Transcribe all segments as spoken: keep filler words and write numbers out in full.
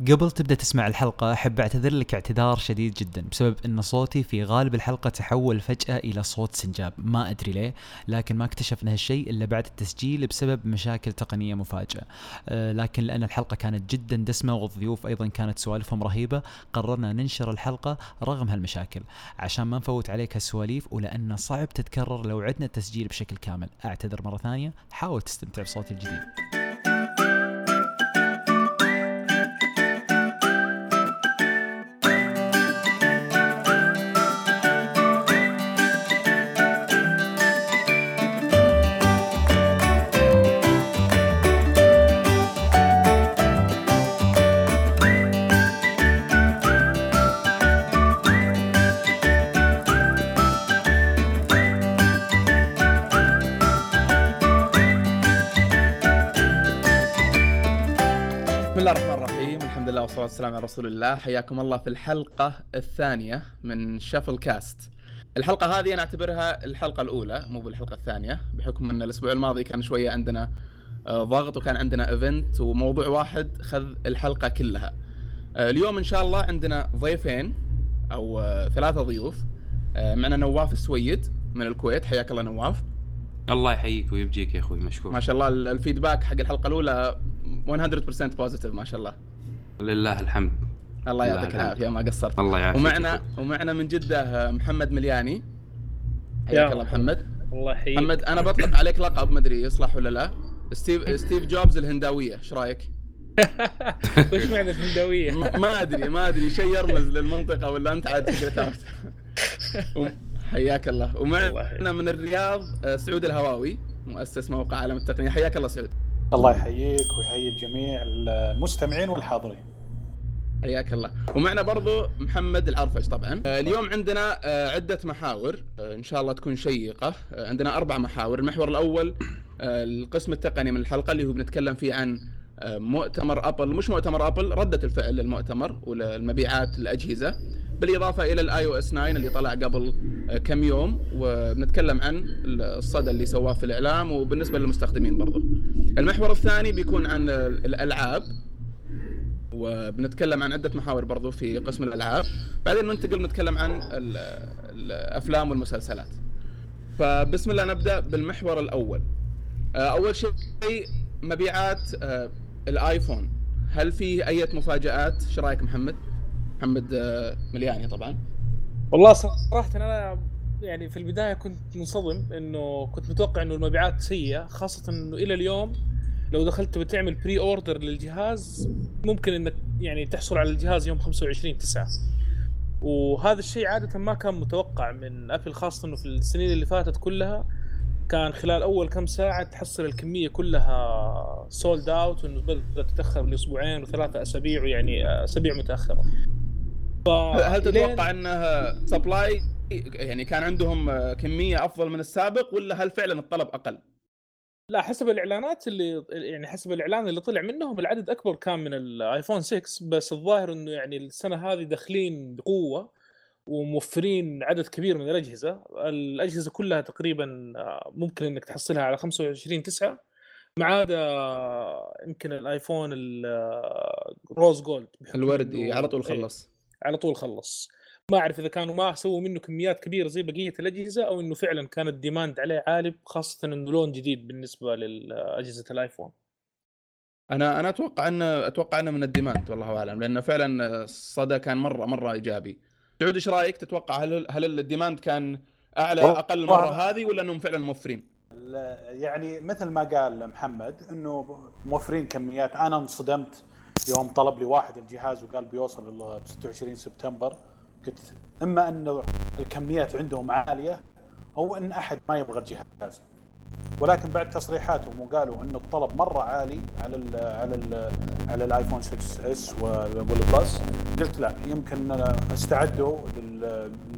قبل تبدأ تسمع الحلقة أحب أعتذر لك اعتذار شديد جدا بسبب أن صوتي في غالب الحلقة تحول فجأة إلى صوت سنجاب، ما أدري ليه، لكن ما اكتشفنا هالشيء إلا بعد التسجيل بسبب مشاكل تقنية مفاجئة. أه لكن لأن الحلقة كانت جدا دسمة والضيوف أيضا كانت سوالفهم رهيبة، قررنا ننشر الحلقة رغم هالمشاكل عشان ما نفوت عليك هالسواليف، ولأنه صعب تتكرر لو عدنا التسجيل بشكل كامل. أعتذر مرة ثانية، حاول تستمتع بصوتي الجديد. والصلاة والسلام على رسول الله. حياكم الله في الحلقة الثانية من شافل كاست. الحلقة هذه أنا أعتبرها الحلقة الأولى مو بالحلقة الثانية، بحكم أن الأسبوع الماضي كان شوية عندنا ضغط وكان عندنا إيفنت وموضوع واحد خذ الحلقة كلها. اليوم إن شاء الله عندنا ضيفين أو ثلاثة ضيوف. معنا نواف السويد من الكويت، حياك الله نواف. الله يحييك ويبجيك يا أخوي، مشكور. ما شاء الله الفيدباك حق الحلقة الأولى مية بالمية بوزيتيف، ما شاء الله، لله الحمد. الله يعطيك العافية، ما قصرت. الله يعافيك. ومعنا ومعنا من جدة محمد ملياني، حياك الله محمد. الله يحييك محمد. أنا بطلب عليك لقب، ما أدري يصلح ولا لا، ستيف ستيف جوبز الهنداوية، إيش رأيك؟ وش معنى الهنداوية؟ ما أدري ما أدري شيء يرمز للمنطقة ولا أنت عاد تقرأ. حياك الله. ومعنا من الرياض سعود الهواوي، مؤسس موقع عالم التقنية، حياك الله سعود. الله يحييك ويحيي جميع المستمعين والحاضرين. حياك الله. ومعنا برضو محمد العرفش. طبعا اليوم عندنا عدة محاور إن شاء الله تكون شيقة. عندنا أربع محاور. المحور الأول القسم التقني من الحلقة اللي هو بنتكلم فيه عن مؤتمر أبل، مش مؤتمر أبل، ردة الفعل للمؤتمر والمبيعات الأجهزة، بالإضافة إلى الآي أو إس تسعة اللي طلع قبل كم يوم، وبنتكلم عن الصدى اللي سواه في الإعلام وبالنسبة للمستخدمين برضو. المحور الثاني بيكون عن الألعاب، وبنتكلم عن عدة محاور برضو في قسم الألعاب. بعدين ننتقل نتكلم عن الأفلام والمسلسلات. فبسم الله نبدأ بالمحور الأول. أول شيء مبيعات الآيفون، هل في أي مفاجآت؟ شو رأيك محمد؟ محمد ملياني طبعا. والله صراحة أنا يعني في البداية كنت منصدم، إنه كنت متوقع إنه المبيعات سيئة، خاصة إنه إلى اليوم لو دخلت بتعمل بري أوردر للجهاز ممكن إنك يعني تحصل على الجهاز يوم خمسة وعشرين تسعة، وهذا الشيء عادة ما كان متوقع من أبل، خاصة إنه في السنين اللي فاتت كلها كان خلال أول كم ساعة تحصل الكمية كلها سولد أوت، وإنه بدأت تتأخر لأسبوعين وثلاثة أسابيع، ويعني أسابيع متأخرة. هل تتوقع أنها سبلاي يعني كان عندهم كمية أفضل من السابق، ولا هل فعلاً الطلب أقل؟ لا، حسب الإعلانات اللي يعني حسب الإعلان اللي طلع منهم العدد أكبر كان من الآيفون ستة، بس الظاهر إنه يعني السنة هذه داخلين بقوة وموفرين عدد كبير من الأجهزة. الأجهزة كلها تقريباً ممكن إنك تحصلها على خمسة وعشرين تسعة، ما عدا يمكن الآيفون الروز جولد الوردي على طول خلص. على طول خلص. ما أعرف إذا كانوا ما سووا منه كميات كبيرة زي بقية الأجهزة، أو إنه فعلاً كان الديماند عليه عالي، خاصة إنه لون جديد بالنسبة لأجهزة الآيفون. أنا أنا أتوقع إنه أتوقع إنه من الديماند، والله أعلم، لأنه فعلاً الصدى كان مرة مرة إيجابي. تعود إيش رأيك؟ تتوقع هل هل الديماند كان أعلى أقل مرة هذه، ولا إنهم فعلاً موفرين؟ يعني مثل ما قال محمد إنه موفرين كميات. أنا انصدمت يوم طلب لي واحد الجهاز وقال بيوصل ل ستة وعشرين سبتمبر، قلت اما ان الكميات عندهم عاليه او ان احد ما يبغى الجهاز، ولكن بعد تصريحاتهم وقالوا ان الطلب مره عالي على ال على ال على الايفون ستة اس والبلس، قلت لا، يمكن استعدوا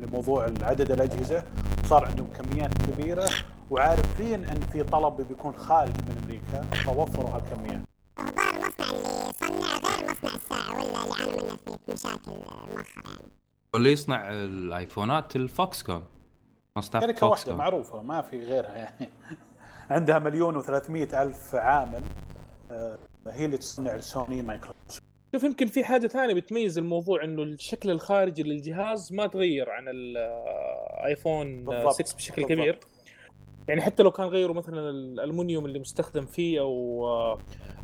لموضوع العدد الاجهزه وصار عندهم كميات كبيره وعارفين ان في طلب بيكون خارج من امريكا فوفروا هالكميات. اخبار المصنع اللي صنع غير مصنع الساعه ولا اللي عانوا منه في مشاكل مؤخرا، واللي يصنع الايفونات الفوكس كون، شركة واحدة معروفة ما في غيرها يعني، عندها مليون وثلاثمائة ألف عامل، هي اللي تصنع سوني مايكروسوفت شوف يمكن في حاجة ثانية بتميز الموضوع إنه الشكل الخارجي للجهاز ما تغير عن الآيفون ستة بشكل بالضبط. كبير يعني حتى لو كان غيروا مثلا الألمنيوم اللي مستخدم فيه أو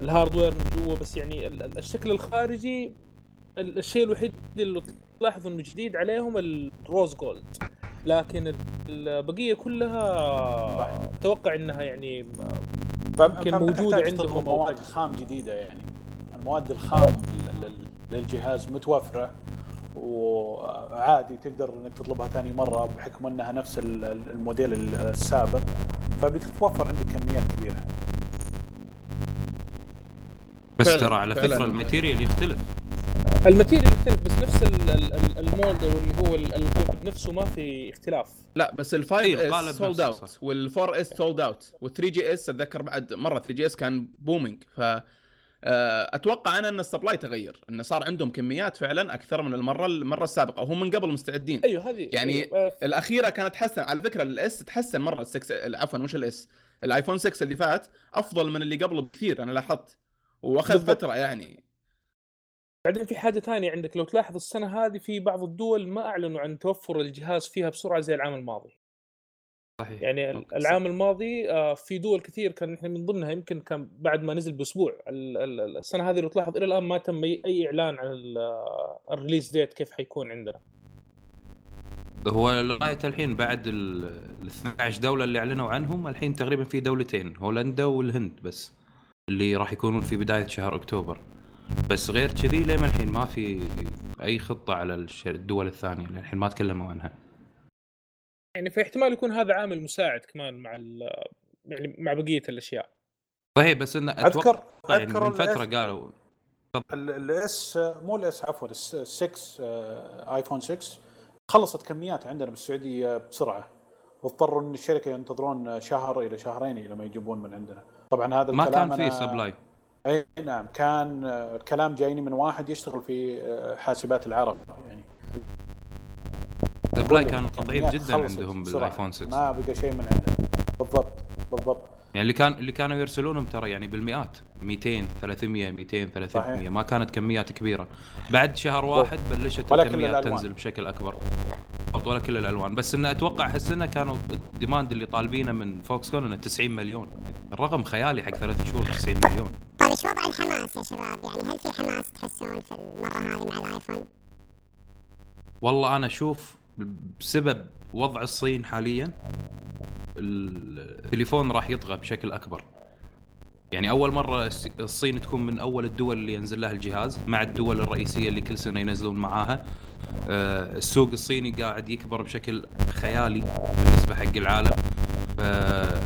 الهاردوير من جوا، بس يعني الشكل الخارجي الشيء الوحيد اللي تلاحظوا إنه جديد عليهم الروز جولد، لكن البقية كلها أتوقع إنها يعني ممكن موجودة عندهم مواد خام جديدة، يعني المواد الخام للجهاز متوفرة وعادي تقدر انك تطلبها ثاني مرة بحكم انها نفس الموديل السابق، فبتتوفر عندك كميات كبيرة. بس ترى على فكرة الماتيريال يختلف الماتيريال يختلف بس نفس المولد واللي هو القالب نفسه ما في اختلاف. لا بس الفايف اس سولد اوت والفور اس سولد اوت والثري جي اس اتذكر بعد مرة ثري جي اس كان بومينج، ف اتوقع انا ان السبلاي تغير، انه صار عندهم كميات فعلا اكثر من المره المره السابقه وهم من قبل مستعدين. ايوه هذه يعني أيوه. الاخيره كانت تحسن على فكره، الاس تحسن مره ستة عفوا مش الاس، الايفون ستة اللي فات افضل من اللي قبله بكثير انا لاحظت، واخذ فتره يعني. بعدين في حاجه ثانيه عندك لو تلاحظ السنه هذه في بعض الدول ما اعلنوا عن توفر الجهاز فيها بسرعه زي العام الماضي. صحيح. يعني العام الماضي في دول كثير كان احنا من ضمنها يمكن كان بعد ما نزل باسبوع. السنه هذه لو تلاحظ الى الان ما تم اي اعلان عن الريليز ديت كيف حيكون عندنا. هو لغايه الحين بعد ال اثنتي عشرة دوله اللي اعلنوا عنهم الحين تقريبا في دولتين، هولندا والهند بس، اللي راح يكونون في بدايه شهر اكتوبر. بس غير كذي لين الحين ما في اي خطه على الدول الثانيه اللي الحين ما تكلموا عنها. يعني في احتمال يكون هذا عامل مساعد كمان مع يعني مع بقيه الاشياء. صحيح بس ان اذكر يعني من فتره قالوا الاس مو الاس عفوا ستة ايفون ستة خلصت كميات عندنا بالسعوديه بسرعه، واضطروا ان الشركه ينتظرون شهر الى شهرين الى ما يجيبون من عندنا. طبعا هذا ما الكلام ما كان في سبلاي. اي نعم كان الكلام جايني من واحد يشتغل في حاسبات العرب، يعني السبلاي كان قطعي جدا عندهم بالايفون ستة، ما بقى شيء من عندهم. بالضبط بالضبط يعني اللي كان اللي كانوا يرسلونهم ترى يعني بالمئات، مئتين ثلاثمية مئتين ثلاثمية، ما كانت كميات كبيره. بعد شهر واحد بلشت الكميات تنزل بشكل اكبر ولا كل الالوان. بس ان اتوقع حسنا كانوا الديماند اللي طالبينه من فوكسكون انه تسعين مليون، الرقم خيالي حق ثلاث شهور تسعين مليون. طيب ايش وضع الحماس يا شباب؟ يعني هل في حماس تحسون في المره هذه مع الايفون؟ والله انا اشوف بسبب وضع الصين حاليا التليفون راح يطغى بشكل أكبر. يعني أول مرة الصين تكون من أول الدول اللي ينزل لها الجهاز مع الدول الرئيسية اللي كل سنة ينزلون معاها. السوق الصيني قاعد يكبر بشكل خيالي بالنسبة حق العالم.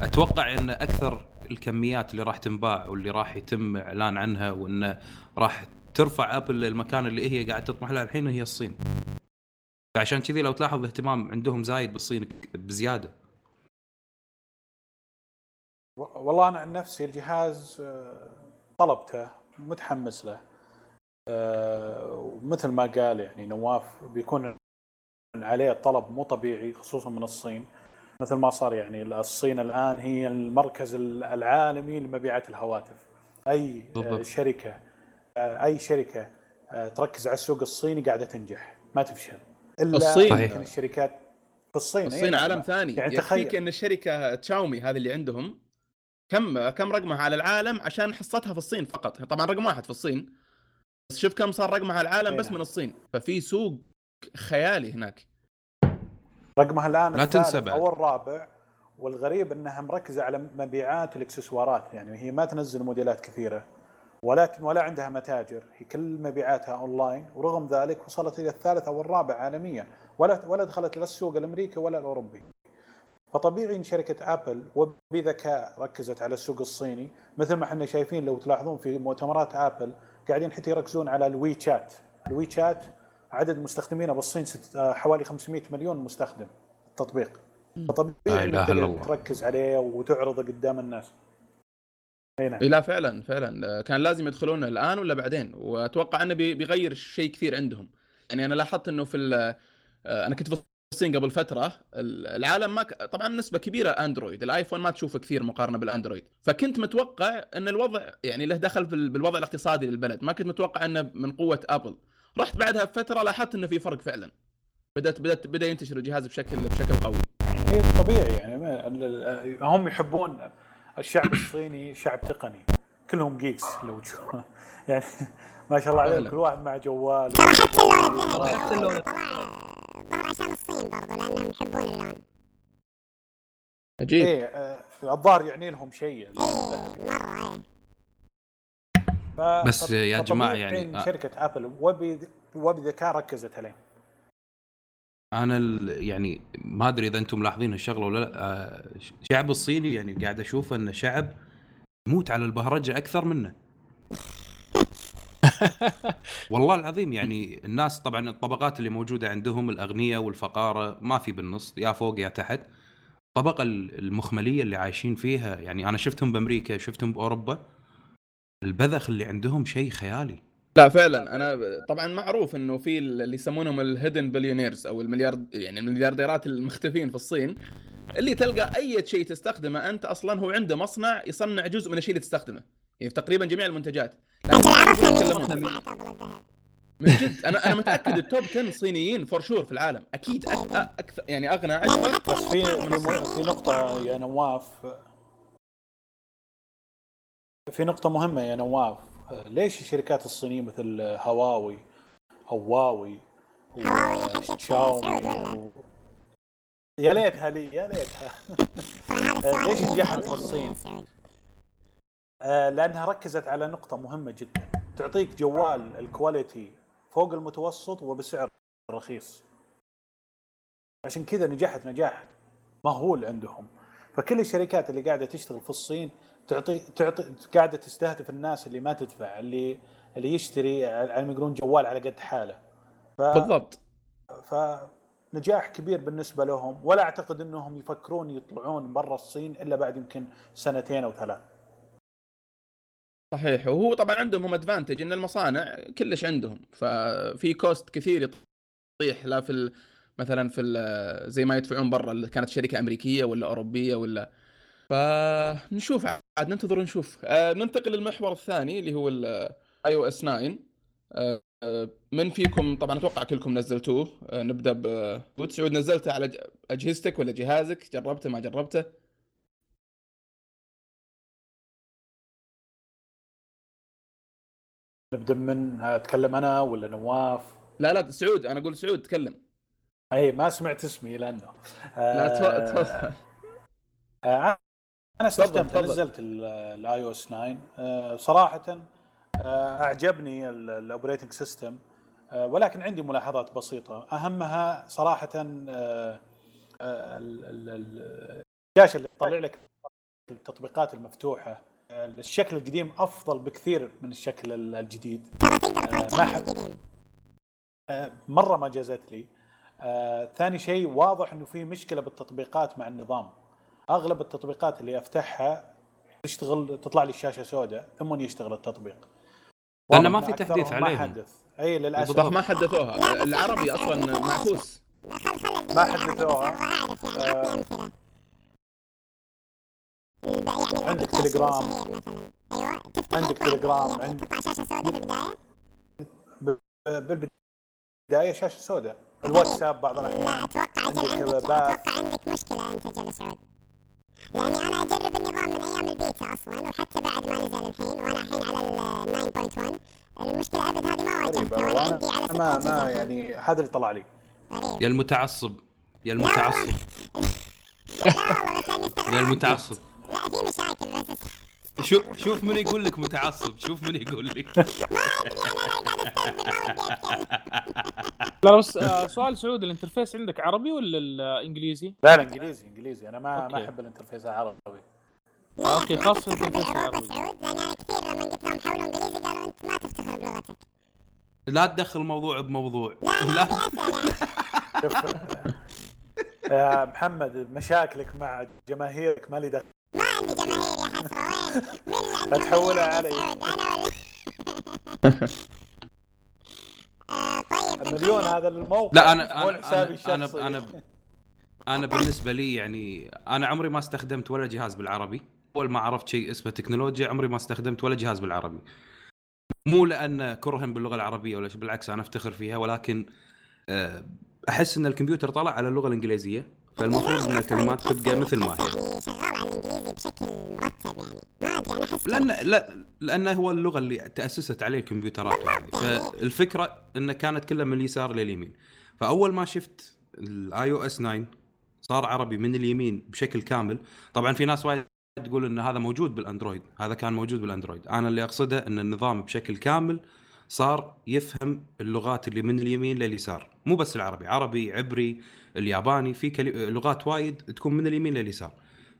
أتوقع أن أكثر الكميات اللي راح تنباع واللي راح يتم إعلان عنها وأن راح ترفع أبل للمكان اللي هي قاعد تطمح لها الحين هي الصين. عشان كذي لو تلاحظ الاهتمام عندهم زايد بالصين بزيادة. والله أنا عن نفسي الجهاز طلبته متحمس له، ومثل ما قال يعني نواف بيكون عليه طلب مو طبيعي خصوصا من الصين، مثل ما صار يعني الصين الآن هي المركز العالمي لمبيعات الهواتف. أي بالضبط. شركة أي شركة تركز على السوق الصيني قاعدة تنجح ما تفشل. الصين يعني الشركات في الصين الصين إيه؟ عالم ثاني. يعني تخيل ان الشركه شاومي هذه اللي عندهم كم كم رقمها على العالم عشان حصتها في الصين فقط، طبعا رقم واحد في الصين، بس شوف كم صار رقمها على العالم بس من الصين. ففي سوق خيالي هناك، رقمها الان الثالث او الرابع. والغريب انها مركزه على مبيعات الاكسسوارات، يعني هي ما تنزل موديلات كثيره ولكن ولا عندها متاجر، هي كل مبيعاتها اونلاين، ورغم ذلك وصلت الى الثالث او الرابع عالميا ولا ولا دخلت لا السوق الامريكي ولا الاوروبي. فطبيعي ان شركه ابل وبذكاء ركزت على السوق الصيني، مثل ما احنا شايفين لو تلاحظون في مؤتمرات ابل قاعدين حتى يركزون على الوي تشات. الوي تشات عدد مستخدمينه بالصين حوالي خمسمية مليون مستخدم التطبيق، فطبيعي انك تركز عليه وتعرضه قدام الناس. لا فعلا فعلا كان لازم يدخلون الآن ولا بعدين، وأتوقع أنه بيغير شيء كثير عندهم. يعني أنا لاحظت أنه في أنا كنت في قبل فترة العالم ما ك... طبعا نسبة كبيرة اندرويد، الايفون ما تشوفه كثير مقارنة بالاندرويد، فكنت متوقع ان الوضع يعني له دخل بالوضع الاقتصادي للبلد، ما كنت متوقع انه من قوة ابل. رحت بعدها بفترة لاحظت انه في فرق فعلا، بدأت بدأت بدأ ينتشر الجهاز بشكل بشكل قوي. طبيعي يعني هم يحبون الشعب الصيني، شعب تقني كلهم جيكس لو تشوف يعني ما شاء الله عليهم، كل واحد مع جوال. طبعا عشان الصين برضو لأنهم يحبون اللون. عجيب. إيه الظاهر يعني لهم شيء. إيه مرة. بس يا جماعة يعني. شركة آبل وب وبذكاء ركزت عليه. أنا ال... يعني ما أدري إذا أنتم ملاحظين هالشغلة ولا لا. شعب الصيني يعني قاعد أشوف إن شعب يموت على البهرجة أكثر منه. والله العظيم يعني الناس طبعا الطبقات اللي موجودة عندهم الأغنياء والفقارة ما في بالنص، يا فوق يا تحت. الطبقة المخملية اللي عايشين فيها يعني أنا شفتهم بأمريكا شفتهم بأوروبا، البذخ اللي عندهم شيء خيالي. لا فعلا أنا طبعا معروف أنه في اللي يسمونهم الهيدن بليونيرز أو المليارد يعني المليارديرات المختفين في الصين، اللي تلقى أي شيء تستخدمه أنت أصلاً هو عنده مصنع يصنع جزء من الشيء اللي تستخدمه، يعني تقريبا جميع المنتجات. من جد انا انا متاكد التوب عشرة صينيين فور شور في العالم اكيد اكثر يعني اغنى اكثر. في في نقطه يا نواف، في نقطه مهمه يا نواف، ليش الشركات الصينيه مثل هواوي هواوي وشاومي يا ليتها لي يا ليتها ليش نجحت في الصين؟ لأنها ركزت على نقطة مهمة جدا، تعطيك جوال الكواليتي فوق المتوسط وبسعر رخيص، عشان كذا نجحت نجاح مهول عندهم. فكل الشركات اللي قاعدة تشتغل في الصين تعطي تعطي قاعدة تستهدف الناس اللي ما تدفع، اللي اللي يشتري على يقولون جوال على قد حاله. ف... بالضبط. فنجاح كبير بالنسبة لهم، ولا أعتقد أنهم يفكرون يطلعون برا الصين إلا بعد يمكن سنتين أو ثلاث. صحيح. وهو طبعا عندهم هم ادفانتج ان المصانع كلش عندهم، ففي كوست كثير يطيح لا في ال... مثلا في ال... زي ما يدفعون برا اللي كانت شركه امريكيه ولا اوروبيه ولا. فنشوف عاد ننتظر نشوف. آه ننتقل للمحور الثاني اللي هو iOS تسعة. آه من فيكم طبعا اتوقع كلكم نزلتوه. آه نبدا بوت سعود، نزلته على اجهزتك ولا جهازك؟ جربته ما جربته؟ نبدأ من أتكلم أنا ولا نواف؟ لا لا سعود، أنا أقول سعود تكلم. أي ما سمعت اسمي لأنه آه لا تفضل. آه أنا استخدمت نزلت ال iOS تسعة. آه صراحة آه أعجبني ال operating system، آه ولكن عندي ملاحظات بسيطة. أهمها صراحة آه آه الشاشة اللي تطلع لك التطبيقات المفتوحة، الشكل القديم أفضل بكثير من الشكل الجديد. ما حد مرة ما جازت لي. ثاني شيء واضح إنه في مشكلة بالتطبيقات مع النظام، أغلب التطبيقات اللي أفتحها تشتغل تطلع لي الشاشة سوداء ثم يشتغل التطبيق، لأن ما في تحديث عليهم. أي للأسف ما حدثوها. العربي أصلاً معكوس ما حدثوها. عندك تليجرام عندك تليجرام عندك شاشة سوداء بالبداية بالبداية شاشة سوداء. الواتساب بعض الأحيان عندك عندك مشكلة أنت جل سعود. يعني أنا أجرب النظام من أيام البيتا أصلاً، وحتى بعد ما نزل الحين وأنا الحين على تسعة واحد المشكلة أبد هذه ما واجهتها، وأنا عندي على ستة ما يعني هذا اللي طلع لي. يا المتعصب يا المتعصب يا المتعصب. لا في مشاكل بس. شوف شوف من يقول لك متعصب، شوف من يقول لك. ما ادري انا قاعد استنى. لا بس سؤال سعود، الانترفيس عندك عربي ولا الانجليزي؟ لا الانجليزي انجليزي. انا ما ما احب الانترفيس العربي. اوكي خاص الانترفيس العربي. انا كثير لما قلت لهم حولوا انجليزي قالوا انت ما تفتخر بلغتك. لا تدخل موضوع بموضوع. لا. يا محمد مشاكلك مع جماهيرك ما لي دخل. ما عندي جماهير يا حسرة، وين؟ أتحولها علي أنا ولا؟ طيب المليون هذا الموقع. لا انا انا انا, أنا, أنا بالنسبه لي يعني انا عمري ما استخدمت ولا جهاز بالعربي، اول ما عرفت شيء اسمه تكنولوجيا عمري ما استخدمت ولا جهاز بالعربي، مو لان كرهن باللغه العربيه ولا شيء، بالعكس انا افتخر فيها، ولكن احس ان الكمبيوتر طلع على اللغه الانجليزيه، فالمفروض ان الكلمات تبقى مثل ما هي. لأن لا لأنه هو اللغة اللي تأسست عليه الكمبيوترات يعني. فالفكرة إن كانت كلها من اليسار لليمين، فأول ما شفت الآي أو إس تسعة صار عربي من اليمين بشكل كامل. طبعا في ناس وايد تقول إن هذا موجود بالأندرويد، هذا كان موجود بالأندرويد، أنا اللي أقصده إن النظام بشكل كامل صار يفهم اللغات اللي من اليمين لليسار، مو بس العربي، عربي، عبري، الياباني، في كل... لغات وايد تكون من اليمين لليسار.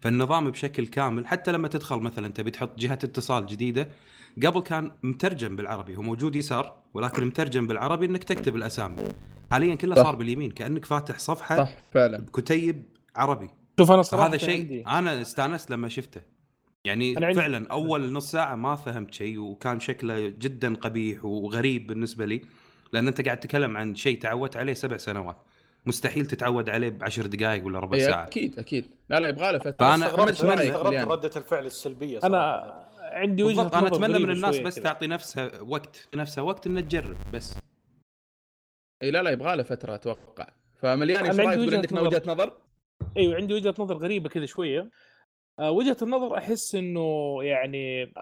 فالنظام بشكل كامل حتى لما تدخل مثلا انت بتحط جهة اتصال جديدة، قبل كان مترجم بالعربي، هو موجود يسار ولكن مترجم بالعربي انك تكتب الاسامي، حاليا كله صار باليمين كأنك فاتح صفحة كتيب عربي. شوف انا صراحة هذا شيء انا استانست لما شفته يعني، فعلا اول نص ساعة ما فهمت شيء وكان شكله جدا قبيح وغريب بالنسبة لي، لان انت قاعد تتكلم عن شيء تعودت عليه سبع سنوات، مستحيل تتعود عليه بعشر دقائق ولا ربع ساعة. أكيد أكيد. لا لا يبغى له فترة. أنا أتمنى ردة الفعل السلبية. صراحة. أنا عندي وجهة. أنا أتمنى من الناس بس كده. تعطي نفسها وقت، نفسها وقت إن تجرب بس. أي لا لا يبغى له فترة أتوقع. فملياني يعني شوي يقول عندك وجهة نظر. أيوة عندي وجهة نظر غريبة كذا شوية. أه وجهة النظر أحس إنه يعني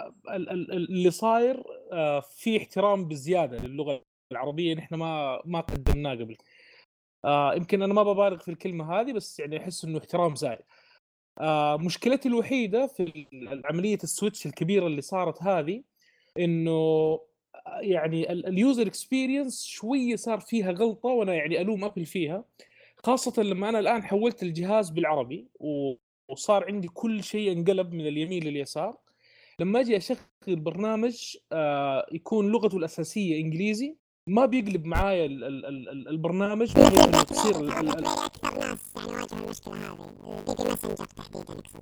اللي صاير أه في احترام بزيادة للغة العربية، نحن ما ما قدمناه قبل. آه يمكن أنا ما ببالغ في الكلمة هذه بس يعني أحس إنه احترام زايد. آه مشكلتي الوحيدة في عملية السويتش الكبيرة اللي صارت هذه إنه يعني اليوزر اكسبيرينس شوية صار فيها غلطة، وأنا يعني ألوم أبل فيها، خاصة لما أنا الآن حولت الجهاز بالعربي وصار عندي كل شيء انقلب من اليمين لليسار. لما أجي أشغل برنامج آه يكون لغته الأساسية إنجليزي ما بيقلب معايا ال ال ال البرنامج بحيث تصير اكثر ناس يعني واجهوا المشكله هذه، البيبي ماسنجر تحديدا اقصد،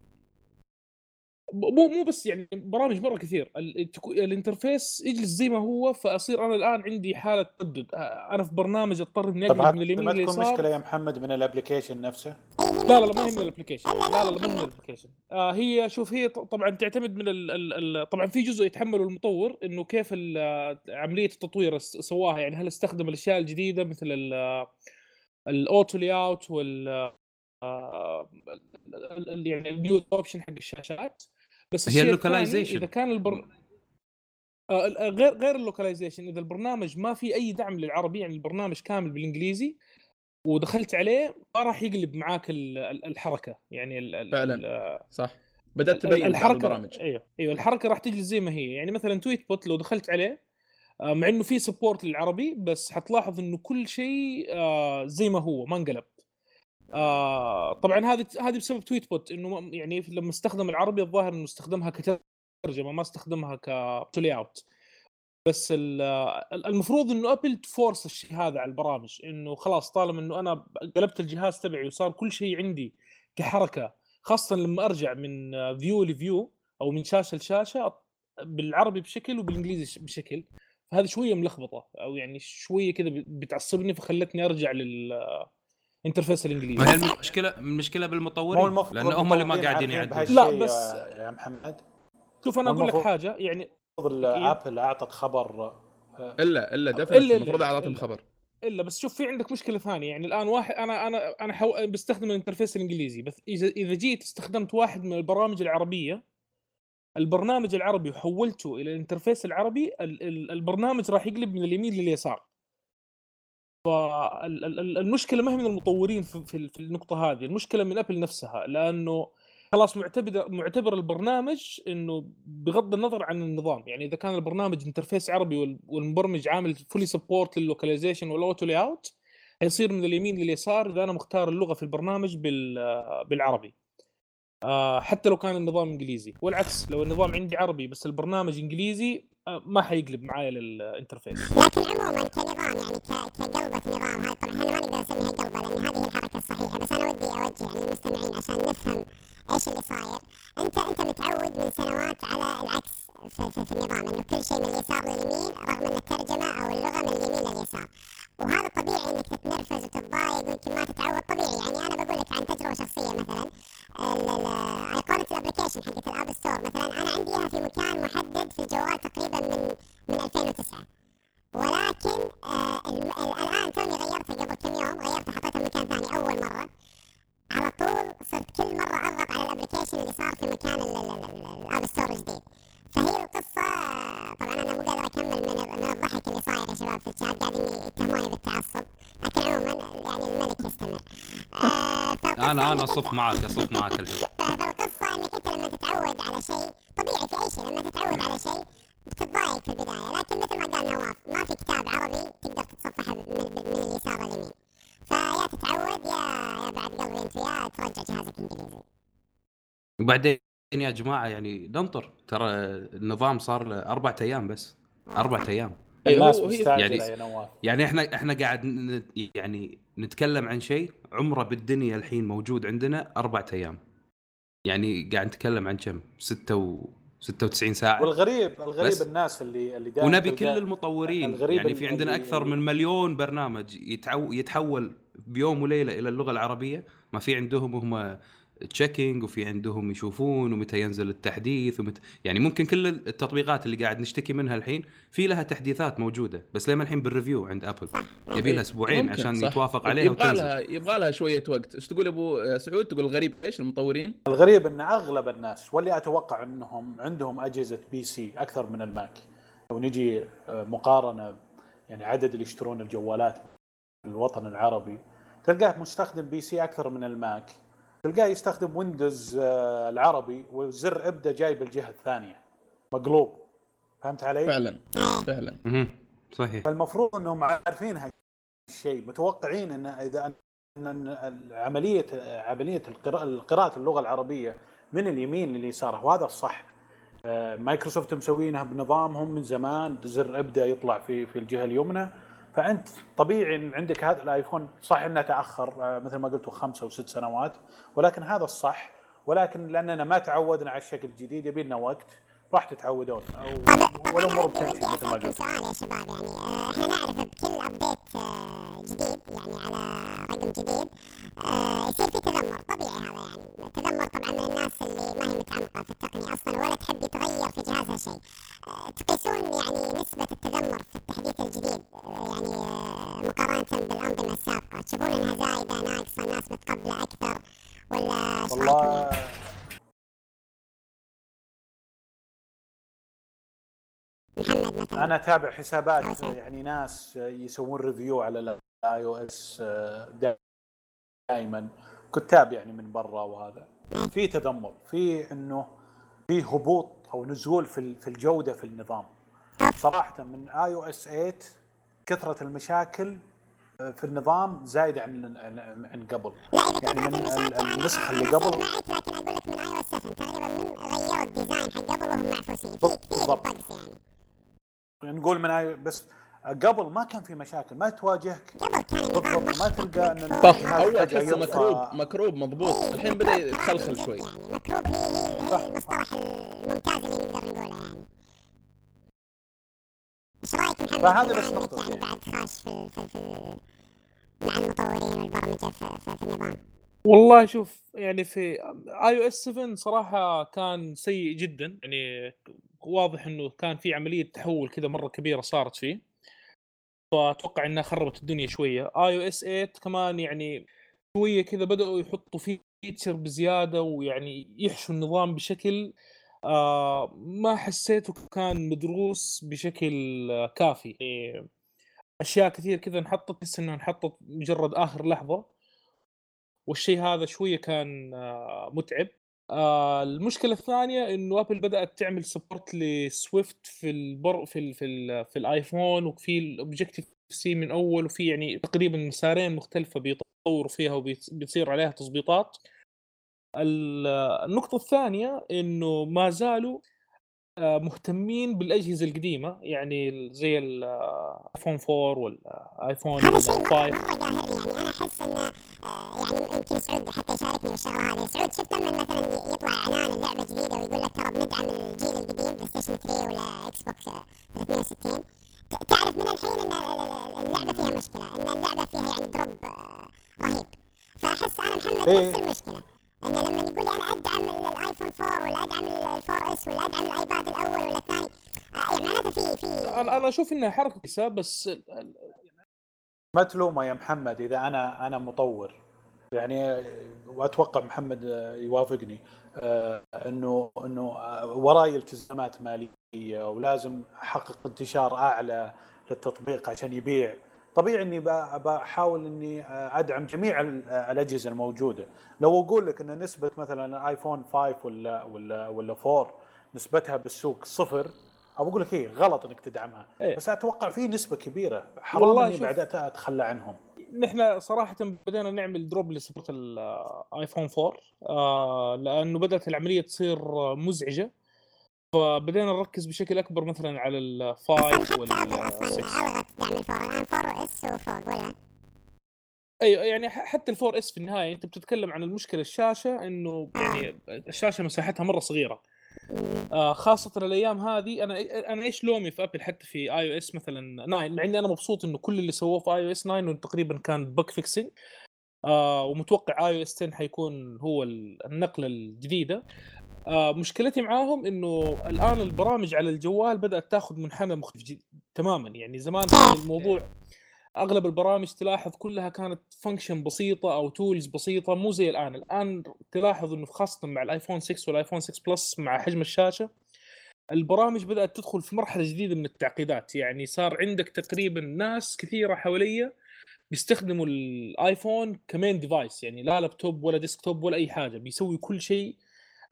مو مو بس يعني برامج مره كثير. الانترفيس يجلس زي ما هو، فاصير انا الان عندي حاله تردد، انا في برنامج اضطر اني اقلب من اليمين لليسار. طبعا ما تكون مشكله يا محمد من الابلكيشن نفسه. لا لا لا ما هي من الابلكيشن، لا لا ما هي من الابلكيشن. آه هي شوف هي طبعا تعتمد من ال ال طبعا في جزء يتحمله المطور انه كيف عمليه التطوير سواها، يعني هل استخدم الاشياء الجديده مثل الاوتو لاي اوت وال يعني البيوت اوبشن حق الشاشات. بس هي اللوكاليزيشن اذا كان البر... آه غير غير اللوكاليزيشن، اذا البرنامج ما في اي دعم للعربي يعني البرنامج كامل بالانجليزي ودخلت عليه ما راح يقلب معاك الحركه يعني ال... فعلا صح بدات تبين الحركه. ايوه ايوه الحركه راح تجلس زي ما هي، يعني مثلا تويت بوت لو دخلت عليه مع انه في سبورت للعربي بس حتلاحظ انه كل شيء زي ما هو ما انقلب. آه طبعا هذه هذه بسبب تويت بوت انه يعني لما استخدم العربي الظاهر انه استخدمها كترجمه ما استخدمها كبلاي اوت، بس المفروض انه ابل تفورس الشيء هذا على البرامج انه خلاص طالما انه انا قلبت الجهاز تبعي وصار كل شيء عندي كحركه، خاصه لما ارجع من فيو لفيو او من شاشه لشاشه بالعربي بشكل وبالانجليزي بشكل، فهذا شويه ملخبطه او يعني شويه كذا بتعصبني فخلتني ارجع لل انترفيس الانجليزي. ما هي المشكله المشكله بالمطورين لان هم اللي ما قاعدين يعدلون. لا بس يا محمد شوف انا اقول لك حاجه، يعني ابل اعطت خبر الا الا دفع المفروض اعطتهم خبر الا بس شوف في عندك مشكله ثانيه، يعني الان واحد انا انا انا حو... بستخدم الانترفيس الانجليزي بس اذا اذا جيت استخدمت واحد من البرامج العربيه، البرنامج العربي وحولته الى الانترفيس العربي، البرنامج راح يقلب من اليمين لليسار. فالمشكلة ما هي من المطورين في في النقطة هذه، المشكلة من أبل نفسها، لأنه خلاص معتبر معتبر البرنامج إنه بغض النظر عن النظام، يعني إذا كان البرنامج انترفيس عربي والمبرمج عامل فولي سبورت لللوكاليزيشن والأوتو لاي أوت هيصير من اليمين لليسار إذا أنا مختار اللغة في البرنامج بالعربي، حتى لو كان النظام إنجليزي، والعكس لو النظام عندي عربي بس البرنامج إنجليزي ما حيقلب معايا للانترفيس. لكن عموما كنظام يعني كقلبة نظام هاي طبعا انا ما نقدر نسميها قلبة لان هذه الحركة الصحيحة، بس انا ودي اوجه للمستمعين عشان نفهم ايش اللي صاير. انت انت متعود من سنوات على العكس في, في, في النظام انه كل شيء من اليسار لليمين رغم ان الترجمة او اللغة من اليمين لليسار، وهذا يمكن تضايق ويمكن ما تتعود طبيعي. يعني انا بقول لك عن تجربه شخصيه، مثلا ايقونه الابلكيشن حقت الاب ستور مثلا انا عندي اياها في مكان محدد في الجوال تقريبا من من ألفين وتسعة، ولكن آه الان توني غيرتها قبل كم يوم، غيرتها حطيتها مكان ثاني. اول مره على طول صرت كل مره اضغط على الابلكيشن اللي صار في مكان الاب ستور الجديد. فهي القصه طبعا انا مو قادر اكمل من, من الضحك اللي صاير يا شباب في الشات، قاعدين يتهموني بالتعصب، لكن عموما يعني الملك يستمر. آه انا انا اصف معك اصف معك الحين. فالقصه انك انت لما تتعود على شيء طبيعي في اي شيء، لما تتعود على شيء بتتضايق في البدايه، لكن مثل ما قال نواف ما في كتاب عربي تقدر تتصفحه من, من اليسار اليمين، فيا تتعود يا يا بعد قلبي انت يا ترجع جهازك الانجليزي. وبعدين يا جماعه يعني ننطر، ترى النظام صار له اربع ايام بس، اربع ايام يعني يعني احنا احنا قاعد يعني نتكلم عن شيء عمره بالدنيا الحين موجود عندنا اربع ايام، يعني قاعد نتكلم عن كم ستة وتسعين ساعه. والغريب الغريب بس. الناس اللي اللي ونبي كل المطورين يعني في عندنا اكثر من مليون برنامج يتعو... يتحول بيوم وليله الى اللغه العربيه، ما في عندهم هم تشيكينج، وفي عندهم يشوفون ومتى ينزل التحديث ومت... يعني ممكن كل التطبيقات اللي قاعد نشتكي منها الحين في لها تحديثات موجوده، بس لما الحين بالريفيو عند ابل يبي لها اسبوعين عشان يتوافق عليها وتنزل، يبغى لها شويه وقت. ايش تقول ابو سعود؟ تقول الغريب ايش المطورين؟ الغريب ان اغلب الناس واللي اتوقع انهم عندهم اجهزه بي سي اكثر من الماك، لو نجي مقارنه يعني عدد اللي يشترون الجوالات في الوطن العربي تلقاه مستخدم بي سي اكثر من الماك، تلقاه يستخدم ويندوز العربي وزر ابدا جاي بالجهه الثانيه مقلوب. فهمت علي؟ فعلا فعلا صحيح. فالمفروض انهم عارفين هالشيء، متوقعين ان اذا ان عمليه عمليه القراءه اللغه العربيه من اليمين لليسار، وهذا الصح. مايكروسوفت مسوينها بنظامهم من زمان، زر ابدا يطلع في في الجهه اليمنى، فأنت طبيعي إن عندك هذا الآيفون. صح إنه تأخر مثل ما قلتوا خمسة وست سنوات، ولكن هذا الصح، ولكن لأننا ما تعودنا على الشكل الجديد يبيلنا وقت، راح تتعودون. ولو مرة بتمشي مثل ما قلت. سؤال يا شباب، يعني إحنا نعرف بكل أبديت جديد يعني على رقم جديد يصير في تذمر طبيعي، هذا يعني تذمر طبعا من الناس اللي ما هي متعمقة في التقنية أصلا ولا تحب تغير في جهازها شيء. تقيسون يعني نسبة التذمر في التحديث الجديد يعني مقارنة بالأنظمة السابقة، تشوفون إنها زايدة ناقصة، الناس بتقبلها أكثر ولا إيش رأيكم؟ أنا أتابع حسابات يعني ناس يسوون ريفيو على iOS دائما، كتاب يعني من برا، وهذا في تذمر، في إنه في هبوط أو نزول في في الجودة في النظام. صراحة من آي أو إس ثمانية كثرة المشاكل في النظام زايدة عن عن قبل. يعني من النسخ اللي قبل. لكن أقول لك من آي أو إس سفن تقريبا من غيروا الديزاين حق قبل وهم معفوسين. نقول من آي بس قبل ما كان في مشاكل، ما تواجهك بالضبط، ما تلقى ان اول شيء مكروب مكروب مضبوط، الحين بدا يتخلخل شوي. مكروب هي المصطلح الممتاز اللي نقدر نقوله. يعني ايش رايك محمد؟ فهذا بس نقطه يعني بعد خاش في في مع المطورين والبرمجه في النظام. والله شوف يعني في آي أو إس سفن صراحه كان سيء جدا، يعني واضح انه كان في عمليه تحول كذا مره كبيره صارت فيه، فأتوقع إنها خربت الدنيا شوية. آي أو إس ثمانية كمان يعني شوية كذا بدأوا يحطوا فيتشر بزيادة ويعني يحشوا النظام بشكل آه ما حسيته كان مدروس بشكل آه كافي. يعني أشياء كثير كذا انحطت بس إنها انحطت مجرد آخر لحظة، والشيء هذا شوية كان آه متعب. آه المشكلة الثانية إنه أبل بدأت تعمل سبورت لسويفت في البر في ال في ال في الآيفون، وفي الأوبجكتيف سي من أول، وفي يعني تقريبا مسارين مختلفة بيطوروا فيها وبيصير عليها تظبيطات. النقطة الثانية إنه ما زالوا آه مهتمين بالأجهزة القديمة، يعني زي الآيفون فور والآيفون خمسة. يعني يمكن سعود حتى يشاركني بالشغلة هذه. سعود شفت لما مثلا يطلع إعلان اللعبة جديدة ويقول لك ترى بندعم الجيل القديم بلاي ستيشن ثلاثة ولا إكس بوكس ثلاثمية وستين، تعرف من الحين ان اللعبه فيها مشكله، ان اللعبه فيها يعني دروب رهيب. فاحس انا محمد إيه؟ نفس المشكله، ان لما يقول لي انا ادعم الايفون أربعة ولا ادعم الفور اس ولا ادعم الايباد الاول ولا الثاني، يعني معناته في في انا اشوف انها حركه كساب. بس ما تلومه يا محمد اذا انا انا مطور يعني، واتوقع محمد يوافقني انه انه وراي التزامات ماليه ولازم احقق انتشار اعلى للتطبيق عشان يبيع. طبيعي اني بحاول اني ادعم جميع الاجهزه الموجوده. لو اقول لك ان نسبه مثلا ايفون خمسة ولا ولا ولا أربعة نسبتها بالسوق صفر، أو أقول لك إيه غلط إنك تدعمها إيه. بس أتوقع فيه نسبة كبيرة حرام إني بعدها أتخلى عنهم. نحن صراحة بدأنا نعمل دروب لصفقة الآيفون فور آه لأنه بدأت العملية تصير مزعجة، فبدأنا نركز بشكل أكبر مثلا على الفايف والسكس. أيوة يعني حتى الفور إس في النهاية أنت بتتكلم عن المشكلة الشاشة، إنه يعني الشاشة مساحتها مرة صغيرة آه خاصة الأيام هذه. أنا أنا إيش لومي في أبل حتى في iOS مثلاً تسعة، مع إني أنا مبسوط إنه كل اللي سووه في iOS تسعة تقريباً كان بق فيكسينج آه ومتوقع iOS عشرة حيكون هو النقلة الجديدة. آه مشكلتي معاهم إنه الآن البرامج على الجوال بدأت تأخذ منحنى مختلف تماماً. يعني زمان كان الموضوع أغلب البرامج تلاحظ كلها كانت فانكشن بسيطة أو تولز بسيطة، مو زي الآن. الآن تلاحظ إنه خاصة مع الآيفون ستة والآيفون ستة بلس مع حجم الشاشة البرامج بدأت تدخل في مرحلة جديدة من التعقيدات. يعني صار عندك تقريبا ناس كثيرة حواليا بيستخدموا الآيفون كمان ديفايس، يعني لا لابتوب ولا ديسكتوب ولا أي حاجة، بيسوي كل شيء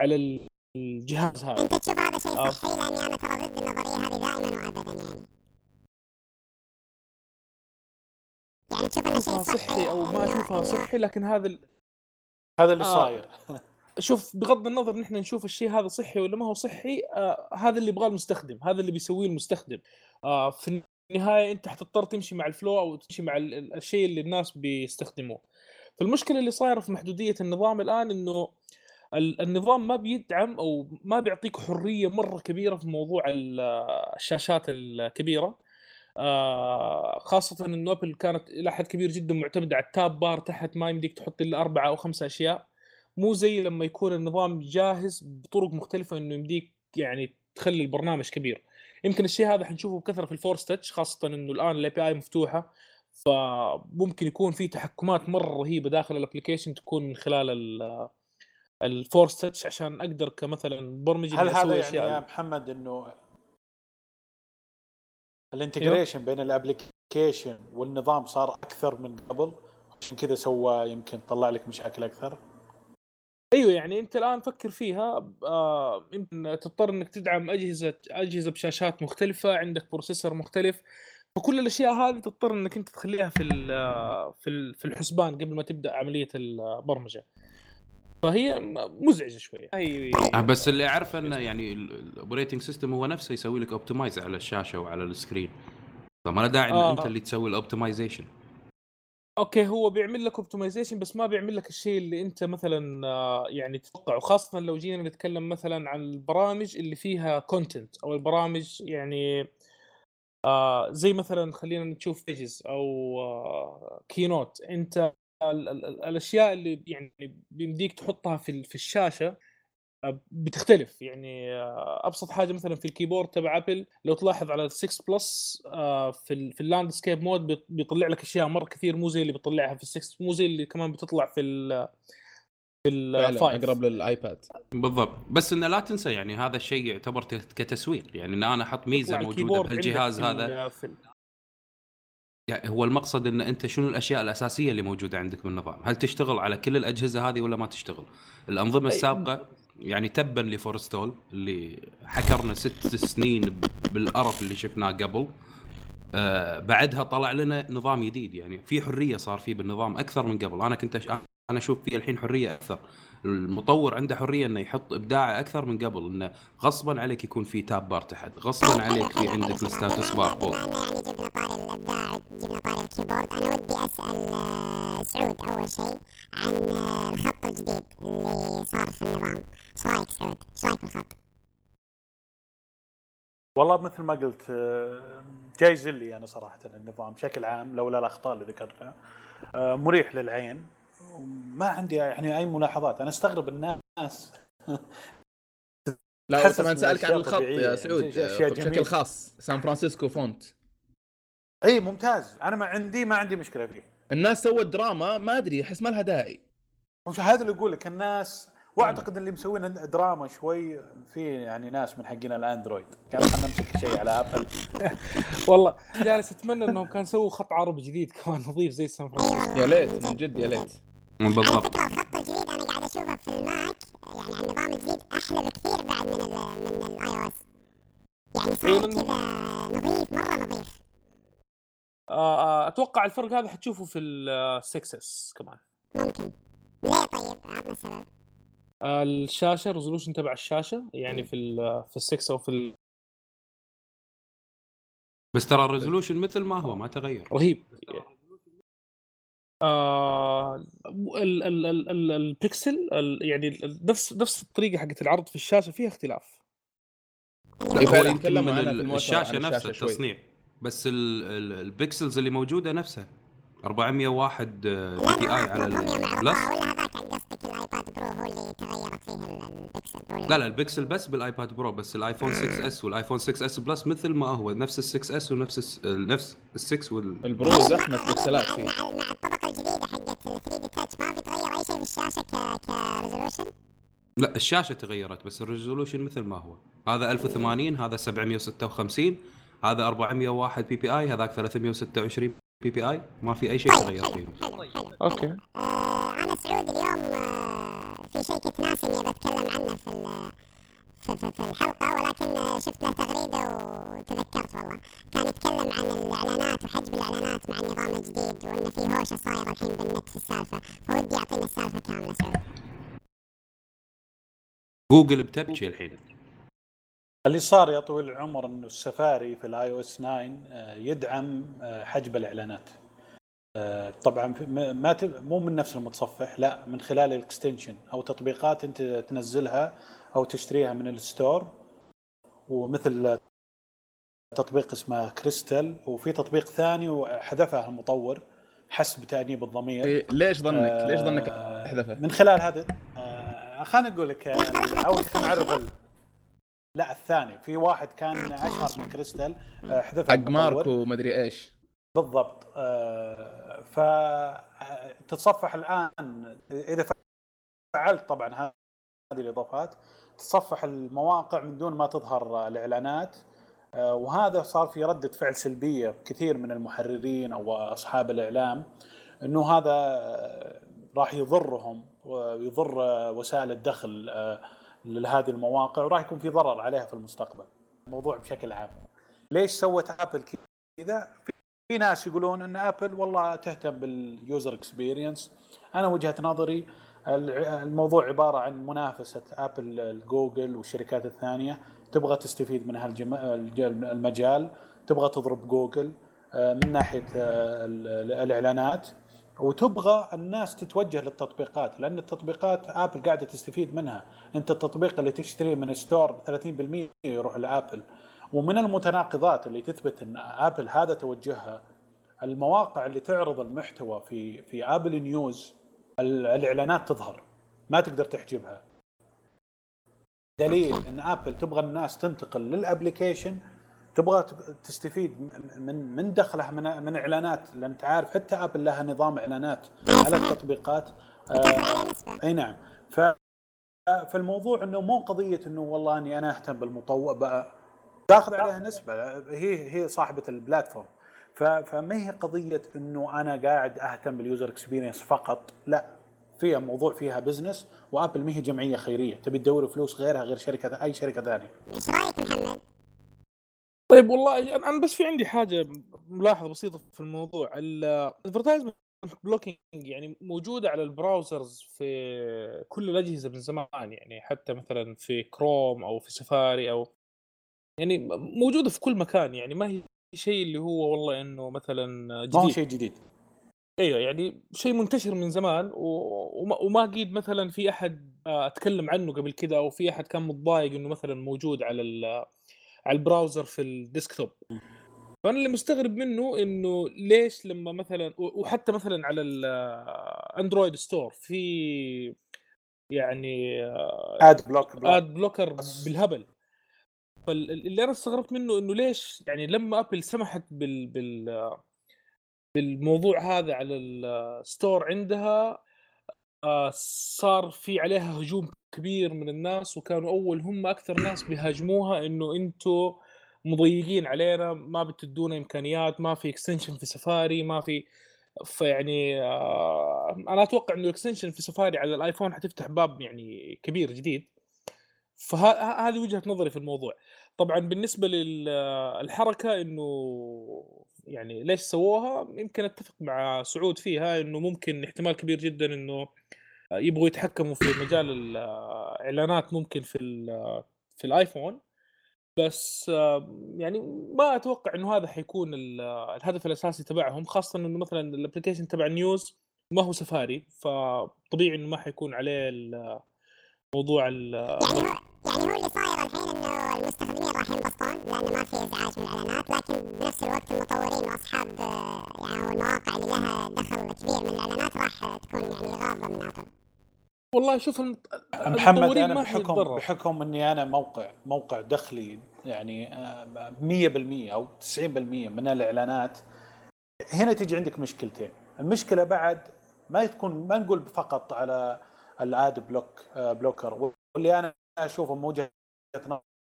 على الجهاز هذا. أنت تشوف هذا شيء صحيح؟ لأني أنا ترى ضد النظرية هذه دائما وأبدا. يعني يعني تشوفها شيء صحي او ما اشوفها صحي، لكن هذا ال... هذا اللي آه. صاير. شوف بغض النظر نحن نشوف الشيء هذا صحي ولا ما هو صحي، آه هذا اللي يبغاه المستخدم، هذا اللي بيسويه المستخدم. آه في النهايه انت حتضطر تمشي مع الفلو او تمشي مع ال... الشيء اللي الناس بيستخدموه. فالمشكله اللي صايره في محدوديه النظام الان انه ال... النظام ما بيدعم او ما بيعطيك حريه مره كبيره في موضوع الشاشات الكبيره، آه خاصة إنه أبل كانت إلى حد كبير جدا معتمدة على التاب بار تحت، ما يمديك تحط إلا أربعة أو خمسة أشياء، مو زي لما يكون النظام جاهز بطرق مختلفة إنه يمديك يعني تخلي البرنامج كبير. يمكن الشيء هذا حنشوفه بكثرة في الفور ستاتش، خاصة إنه الآن ال إيه بي آي مفتوحة، فممكن يكون في تحكمات مرة رهيبة داخل الابليكيشن تكون من خلال ال الفور ستاتش عشان أقدر كمثلا برمجي. هل هذا يعني يا محمد إنه الانتجريشن بين الابليكيشن والنظام صار اكثر من قبل عشان كذا سوى يمكن طلع لك مشاكل اكثر؟ ايوه يعني انت الان فكر فيها، آه يمكن تضطر انك تدعم اجهزه اجهزه بشاشات مختلفه، عندك بروسيسور مختلف، فكل الاشياء هذه تضطر انك انت تخليها في في في الحسبان قبل ما تبدا عمليه البرمجه، فهي مزعجه شويه. أيوة. بس اللي اعرفه انه يعني الاوبريتنج سيستم هو نفسه يسوي لك اوبتمايز على الشاشه وعلى السكرين، فما له داعي ان آه. انت اللي تسوي الاوبتمايزيشن. اوكي هو بيعمل لك اوبتمايزيشن بس ما بيعمل لك الشيء اللي انت مثلا يعني تتوقعه، خاصه لو جينا نتكلم مثلا عن البرامج اللي فيها كونتنت او البرامج يعني آه زي مثلا خلينا نشوف بيجز او آه كينوت. انت الاشياء اللي يعني بيمديك تحطها في في الشاشه بتختلف. يعني ابسط حاجه مثلا في الكيبورد تبع ابل لو تلاحظ على ستة بلس في في اللاندسكيب مود بيطلع لك اشياء مره كثير، مو زي اللي بيطلعها في ستة، مو زي اللي كمان بتطلع في ال في ال خمسة اقرب للايباد بالضبط. بس انه لا تنسى يعني هذا الشيء يعتبر كتسويق، يعني ان انا احط ميزه موجوده بالجهاز هذا. يعني هو المقصد ان انت شنو الاشياء الاساسيه اللي موجوده عندك بالنظام، هل تشتغل على كل الاجهزه هذه ولا ما تشتغل؟ الانظمه السابقه يعني تبا لفورستول اللي حكرنا ست سنين بالقرف اللي شفناه قبل، آه بعدها طلع لنا نظام جديد. يعني في حريه صار فيه بالنظام اكثر من قبل. انا كنت أش... انا اشوف فيه الحين حريه اكثر، المطور عنده حريه انه يحط ابداعه اكثر من قبل، انه غصبا عليك يكون في تاب بار تحت، غصبا عليك في عندك الستاتس بار فوق. جبنا طاري الكيبورد. أنا ودي أسأل سعود أول شيء عن الخط الجديد اللي صار في النظام، شو رأيك سعود؟ شو رأيك بالخط؟ والله مثل ما قلت جايز لي أنا صراحة النظام بشكل عام لولا الأخطاء اللي ذكرتها مريح للعين، ما عندي يعني أي ملاحظات. أنا استغرب الناس. لا طبعا سألك عن الخط يا سعود بشكل خاص، سان فرانسيسكو فونت اي ممتاز، انا ما عندي ما عندي مشكله فيه. الناس سوت دراما ما ادري احس ما لها داعي، وش هذا اللي يقول لك الناس، واعتقد اللي مسوين دراما شوي في يعني ناس من حقنا الاندرويد كان خلنا نمسك شيء على ابل. والله جالس اتمنى انهم كان سووا خط عربي جديد كمان نظيف زي سان فرانسيسكو. يا ليت من جد، يا ليت بالضبط. الخط الجديد انا قاعد اشوفه في الماك يعني على النظام الجديد احلى بكثير بعد من من الاي او اس، يعني صار كذا نظيف مره نظيف. اتوقع الفرق هذا حتشوفه في السكسس كمان ممكن. ليه طيب؟ عطنا سبب. الشاشه ريزولوشن تبع الشاشه يعني في ال في السكس او في ال... بس ترى الريزولوشن مثل ما هو ما تغير رهيب. آه ال ال ال البكسل يعني نفس نفس الطريقه حقت العرض في الشاشه فيها اختلاف. نتكلم عن الشاشه نفسها التصنيع شوي. بس البكسلز اللي موجوده نفسها أربعمية وواحد دي اي على البلس. لا لا البكسل بس بالايباد برو، بس الايفون سكس اس والايفون سكس اس بلس مثل ما هو نفس ال6 اس ونفس نفس ال6 والبرو زحمه بكسلات فيه. مع الطبقه الجديده حقت ثري دي تاتش ما بيتغير اي شيء في الشاشه كريزولوشن. لا الشاشه تغيرت بس الريزولوشن مثل ما هو، هذا ألف وثمانين هذا سبعمية وستة وخمسين هذا أربعمية وواحد بي بي اي هذاك ثلاثمية وستة وعشرين بي بي اي، ما في اي شيء تغير فيه. اوكي انا سعود اليوم في شيء كنت ناسي اني بتكلم عنه في في الحلقه، ولكن شفت له تغريده وتذكرت. والله كان يتكلم عن الاعلانات وحجم الاعلانات مع النظام الجديد وانه في هوشه صايره الحين بالنت في السالفه، فودي يعطينا السالفه كامله سعود. جوجل بتبكي الحين. اللي صار يا طويل العمر انه السفاري في الاي او اس تسعة يدعم حجب الاعلانات. طبعا ما مو من نفس المتصفح، لا من خلال الاكستنشن او تطبيقات انت تنزلها او تشتريها من الستور، ومثل تطبيق اسمه كريستال وفي تطبيق ثاني وحذفها المطور حسب تأنيب الضمير. ليش ظنك ليش ظنك حذفها من خلال هذا؟ خليني اقول لك اول شيء نعرف. لا الثاني في واحد كان اشهر من كريستال حذف حق ماركو ما ادري ايش بالضبط. فتصفح الان اذا فعلت طبعا هذه الاضافات تصفح المواقع من دون ما تظهر الاعلانات، وهذا صار في ردة فعل سلبية كثير من المحررين او اصحاب الاعلام انه هذا راح يضرهم ويضر وسائل الدخل لهذه المواقع وراح يكون في ضرر عليها في المستقبل. الموضوع بشكل عام ليش سوت ابل كذا؟ في ناس يقولون ان ابل والله تهتم باليوزر اكسبيرينس. انا وجهة نظري الموضوع عبارة عن منافسة ابل جوجل والشركات الثانية، تبغى تستفيد من هالمجال، تبغى تضرب جوجل من ناحية الاعلانات وتبغى الناس تتوجه للتطبيقات، لأن التطبيقات آبل قاعدة تستفيد منها. أنت التطبيق اللي تشتريه من ستور ثلاثين بالمية يروح لآبل، ومن المتناقضات اللي تثبت أن آبل هذا توجهها المواقع اللي تعرض المحتوى في في آبل نيوز الإعلانات تظهر ما تقدر تحجبها. دليل أن آبل تبغى الناس تنتقل للأبليكيشن، تبغى تستفيد من من دخلها من من اعلانات، لان تعرف حتى ابل لها نظام اعلانات على التطبيقات. اي نعم. ف فالموضوع انه مو قضيه انه والله اني انا اهتم بالمطور تاخذ عليها نسبه، هي هي صاحبه البلاتفورم. فما هي قضيه انه انا قاعد اهتم باليوزر اكسبيرينس فقط، لا فيها موضوع فيها بزنس، وابل ما هي جمعيه خيريه تبي تدور فلوس غيرها غير شركه اي شركه ثانيه. ايش رايك محمد؟ طيب والله انا بس في عندي حاجه ملاحظه بسيطه في الموضوع. الادفرتايزمنت بلوكينج يعني موجوده على البراوزرز في كل الاجهزه من زمان، يعني حتى مثلا في كروم او في سفاري او يعني موجوده في كل مكان، يعني ما هي شيء اللي هو والله انه مثلا جديد، ما هو شيء جديد. ايوه يعني شيء منتشر من زمان و... وما قيد مثلا في احد اتكلم عنه قبل كده او في احد كان متضايق انه مثلا موجود على ال على البراوزر في الديسكتوب. فأنا اللي مستغرب منه إنه ليش لما مثلا وحتى مثلا على الأندرويد ستور في يعني آد بلوك آد بلوكر بالهبل. فاللي أنا استغربت منه إنه ليش يعني لما أبل سمحت بال بال بالموضوع هذا على الستور عندها صار في عليها هجوم كبير من الناس، وكانوا أول هم أكثر ناس بيهاجموها إنه أنتوا مضيقين علينا، ما بتدونا إمكانيات، ما في إكستنشن في سفاري، ما في. فيعني أنا أتوقع إنه إكستنشن في سفاري على الآيفون هتفتح باب يعني كبير جديد. فهذه وجهة نظري في الموضوع. طبعا بالنسبة للحركة إنه يعني ليش سووها، يمكن أتفق مع سعود فيها إنه ممكن احتمال كبير جدا إنه يبغوا يتحكموا في مجال الإعلانات ممكن في في الآيفون، بس يعني ما أتوقع إنه هذا حيكون الهدف الأساسي تبعهم، خاصة إنه مثلا الابليكيشن تبع نيوز ما هو سفاري، فطبيعي إنه ما حيكون عليه الموضوع ال يعني هو اللي صاير الحين إنه المستخدمين راح ينبسطون لأنه ما في إزعاج من الإعلانات، لكن بنفس الوقت المطورين وأصحاب يعني المواقع اللي لها دخل كبير من الإعلانات راح تكون يعني غاضبة من عقب. والله شوف المط... محمد، أنا بحكم بحكم إني أنا موقع موقع دخلي يعني مية بالمية أو تسعين بالمية من الإعلانات، هنا تيجي عندك مشكلتين. المشكلة بعد ما تكون ما نقول فقط على الآد بلوك بلوكر، واللي أنا أشوفه من وجهة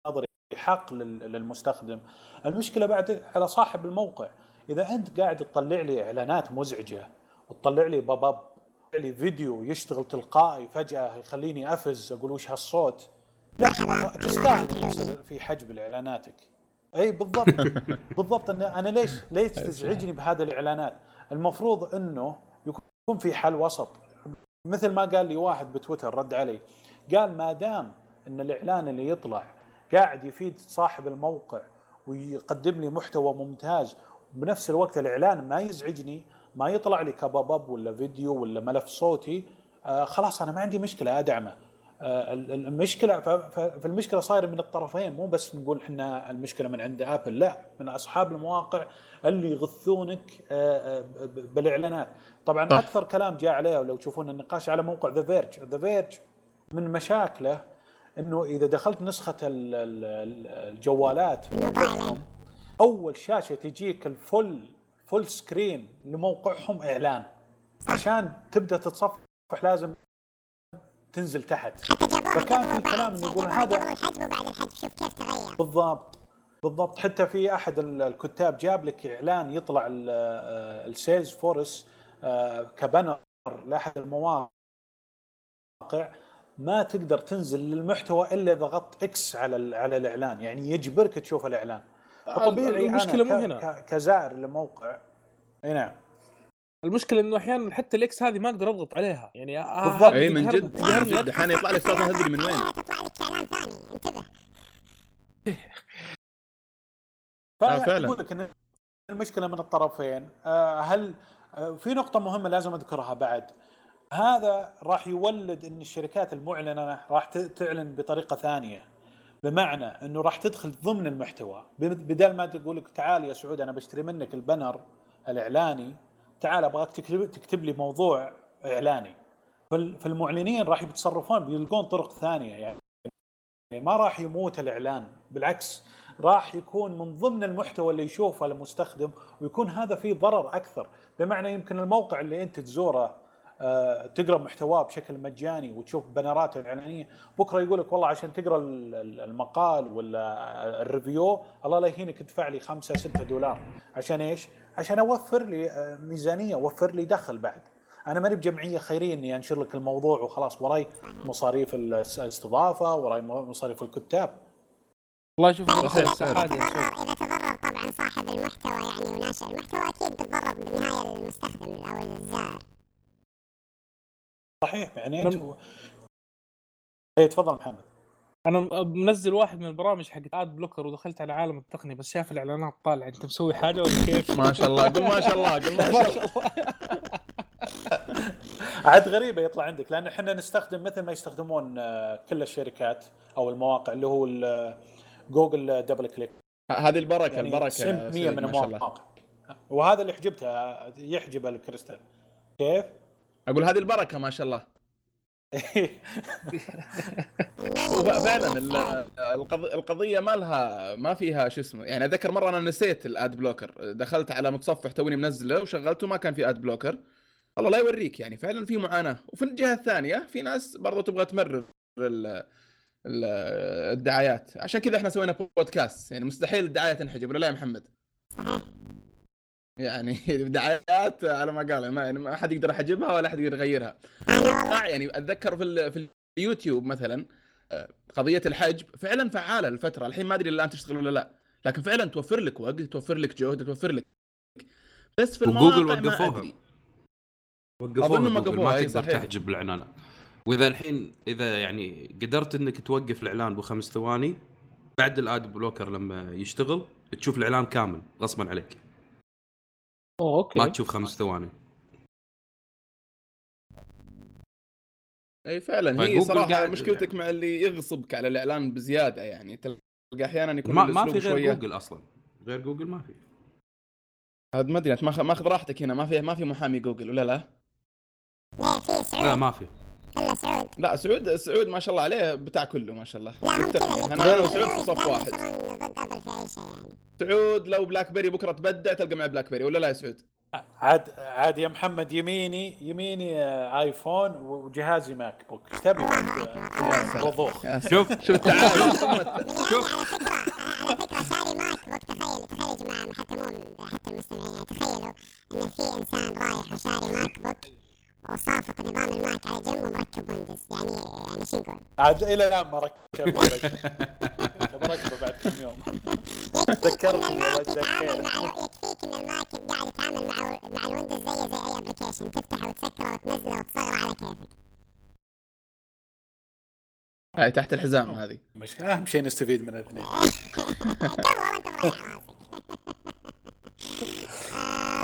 نظري حق للمستخدم، المشكلة بعد على صاحب الموقع. إذا أنت قاعد تطلع لي إعلانات مزعجة وتطلع لي باب اب لي فيديو يشتغل تلقائي فجأة يخليني أفز أقول وش هالصوت، لا تستاهل في حجب إعلاناتك. أي بالضبط بالضبط. أنا ليش ليش تزعجني بهذا الإعلانات؟ المفروض أنه يكون في حل وسط. مثل ما قال لي واحد بتويتر رد علي قال ما دام ان الاعلان اللي يطلع قاعد يفيد صاحب الموقع ويقدم لي محتوى ممتاز بنفس الوقت الاعلان ما يزعجني، ما يطلع لي كباب اب ولا فيديو ولا ملف صوتي، آه خلاص انا ما عندي مشكله ادعمه. آه المشكله فالمشكله صايره من الطرفين، مو بس نقول احنا المشكله من عند ابل، لا، من اصحاب المواقع اللي يغثونك آه بالاعلانات. طبعا طيب. اكثر كلام جاء عليه ولو تشوفون النقاش على موقع ذا فيرج ذا فيرج من مشاكله انه اذا دخلت نسخه الجوالات اول شاشه تجيك الفل فل سكرين لموقعهم اعلان، عشان تبدا تتصفح لازم تنزل تحت. فكان في كلام يقول هذا الحجم وبعد الحجم شوف كيف تغير. بالضبط بالضبط. حتى في احد الكتاب جاب لك اعلان يطلع السيلز فورس كبنر لاحد المواقع ما تقدر تنزل للمحتوى إلا ضغط إكس على على الإعلان، يعني يجبرك تشوف الإعلان. طبيعي المشكلة مو هنا كزائر لموقع. نعم، المشكلة إنه أحيانًا حتى الإكس هذه ما أقدر أضغط عليها، يعني بالضبط. أي من جد جد الحين يطلع لي صوت هذي من وين؟ يطلع لك إعلان ثاني، انتبه. فعلًا أقول لك إن المشكلة من الطرفين. هل في نقطة مهمة لازم أذكرها بعد؟ هذا راح يولد ان الشركات المعلنه راح تعلن بطريقه ثانيه، بمعنى انه راح تدخل ضمن المحتوى، بدل ما تقول لك تعال يا سعود انا بشتري منك البنر الاعلاني، تعال ابغاك تكتب تكتب لي موضوع اعلاني. فالمعلنين راح يتصرفون، بيلقون طرق ثانيه، يعني ما راح يموت الاعلان، بالعكس راح يكون من ضمن المحتوى اللي يشوفه المستخدم، ويكون هذا فيه ضرر اكثر. بمعنى يمكن الموقع اللي انت تزوره تقرأ محتواه بشكل مجاني وتشوف بنرات الإعلانية، بكرة يقولك والله عشان تقرأ المقال ولا الريفيو الله لا يهينك ادفع لي خمسة ستة دولار. عشان إيش؟ عشان أوفر لي ميزانية، أوفر لي دخل. بعد أنا ماني بجمعية خيرية إني أنشر لك الموضوع وخلاص، وراي مصاريف الاستضافة، وراي مصاريف الكتاب. والله شوف طبعا صاحب المحتوى يعني وناشر المحتوى أكيد بتضرر بالنهاية المستخدم أو الزائر. صحيح. يعني أنت تفضل محمد. أنا منزل واحد من البرامج حق آد بلوكر ودخلت على عالم التقنية، بس شاف الإعلانات طالعة. أنت مسوي حاجة ولا كيف؟ ما شاء الله، قل ما شاء الله، قل ما شاء الله. عاد غريبة يطلع عندك، لأن إحنا نستخدم مثل ما يستخدمون كل الشركات أو المواقع اللي هو جوجل دبل كليك. هذه البركه يعني البركه مية من المواقع، وهذا اللي حجبتها يحجب الكريستال. كيف اقول هذه البركه ما شاء الله. فعلا القضيه ما لها ما فيها شو اسمه يعني. اذكر مره انا نسيت الاد بلوكر، دخلت على متصفح توني منزله وشغلته ما كان في اد بلوكر. الله لا يوريك يعني فعلا في معاناه. وفي الجهه الثانيه في ناس برضو تبغى تمرر الدعايات، عشان كذا احنا سوينا بودكاست. يعني مستحيل الدعايه تنحجب لا يا محمد، يعني دعايات على ما قال ما يعني احد يقدر يحجبها ولا احد يقدر يغيرها. يعني اتذكر في في اليوتيوب مثلا قضيه الحجب فعلا فعاله الفتره الحين، ما ادري الان تشتغل ولا لا، لكن فعلا توفر لك وقت، توفر لك جهد، توفر لك. بس في المواقع ما ادري وقفوها، ما تقدر تحجب الإعلان. واذا الحين اذا يعني قدرت انك توقف الاعلان بخمس ثواني بعد الاد بلوكر لما يشتغل تشوف الاعلان كامل غصبا عليك. أوه، اوكي ما تشوف خمس ثواني. اي فعلا هي صراحه مشكلتك يعني. مع اللي يغصبك على الاعلان بزياده يعني تلقى احيانا يكون ما, ما في غير شوية. جوجل اصلا غير جوجل ما في. هذا مدري انت ما اخذ راحتك هنا. ما في ما في محامي جوجل ولا لا؟ لا ما في. هلا سعود. لا سعود سعود ما شاء الله عليه بتاع كله ما شاء الله. انا وسعود في صف واحد. سعود لو بلاك بيري بكره تبدع تلقى مع بلاك بيري ولا لا يا سعود؟ عاد عاد يا محمد يميني يميني ايفون وجهازي ماك بوك. تبي وضوح. شوف شوف تعال شوف. على فكرة شاري ماك بوك. تخيل تخيل جماعة حتى مو حتى المستمعين تخيلوا إن في إنسان رايح وشاري ماك بوك. وصافق نظام الماك على جنب ومركب ويندوز. يعني يعني شو نقول؟ عاد إلى الآن ما ركب بركبه بعد كم يوم. يكفيك إن الماك يتعامل مع يكفيك إن الماك قاعد يتعامل مع مع الويندوز زي زي أي أبليكيشن تفتحه وتسكره وتنزله وتصغره على كيفك. هاي تحت الحزام هذه. مش أهم شيء نستفيد من الاثنين.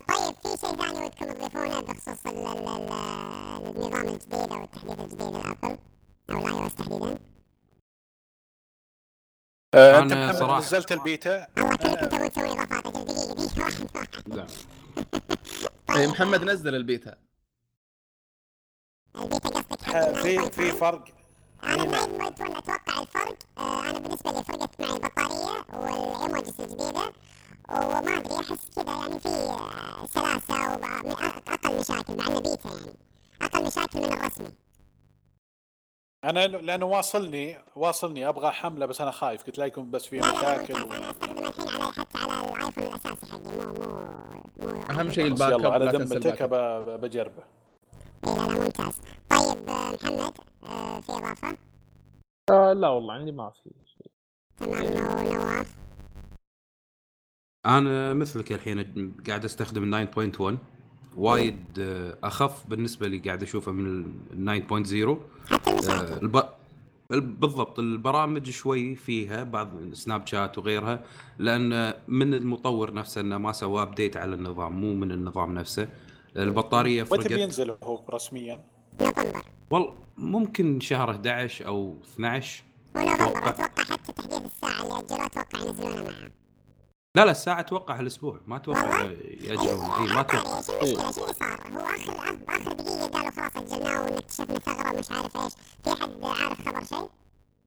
طيب في شيء ثاني ودكم تضيفونه بخصوص النظام الجديد أو التحديث الجديد للأبل أو الآي أو إس تحديداً؟ أنت محمد نزلت البيتا؟ الله يخليك أنت مو تسوي إضافات أجل دقيقة دقيقة واحدة واحدة. محمد نزل البيتا. البيتا قصدك حق في فرق؟ أنا ما يموت ولا أتوقع الفرق. أنا بالنسبة لي فرقت معي البطارية والإيموجيز الجديدة. وما أدري أحس كذا يعني في سلاسة وأقل مشاكل مع البيتا يعني أقل مشاكل من الرسمي. أنا لأنه واصلني واصلني أبغى حملة بس أنا خايف قلت لا يكون بس فيه مشاكل. لا لا ممتاز. أنا أستخدم الحين على حتى على الآيفون الأساسي حقي مو مو مو أهم شيء الباك أب. على دمتك بجربه. لا لا ممتاز. طيب محمد في إضافة؟ آه لا والله عندي ما في شيء. تمام نواف. أنا مثلك الحين قاعد أستخدم تسعة نقطة واحد وايد أخف بالنسبة لي قاعد أشوفه من تسعة نقطة صفر آه الب... الب... بالضبط. البرامج شوي فيها بعض سناب شات وغيرها لأن من المطور نفسه أنه ما سوى أبديت على النظام مو من النظام نفسه. البطارية فرقت. متى بينزل هو رسميا؟ والله ممكن شهر أحد عشر أو اثنا عشر. ولا أتوقع حتى تحديث الساعة اللي أجلوا أتوقع ينزلونه معه. لا لا الساعة توقع هالأسبوع ما توقع يأجلون. إيه ما توقع. شو المشكلة شو اللي صار؟ هو آخر آخر دقيقة قالوا خلاص أجلناه واكتشفنا ثغرة مش عارف إيش. في حد عارف خبر شيء؟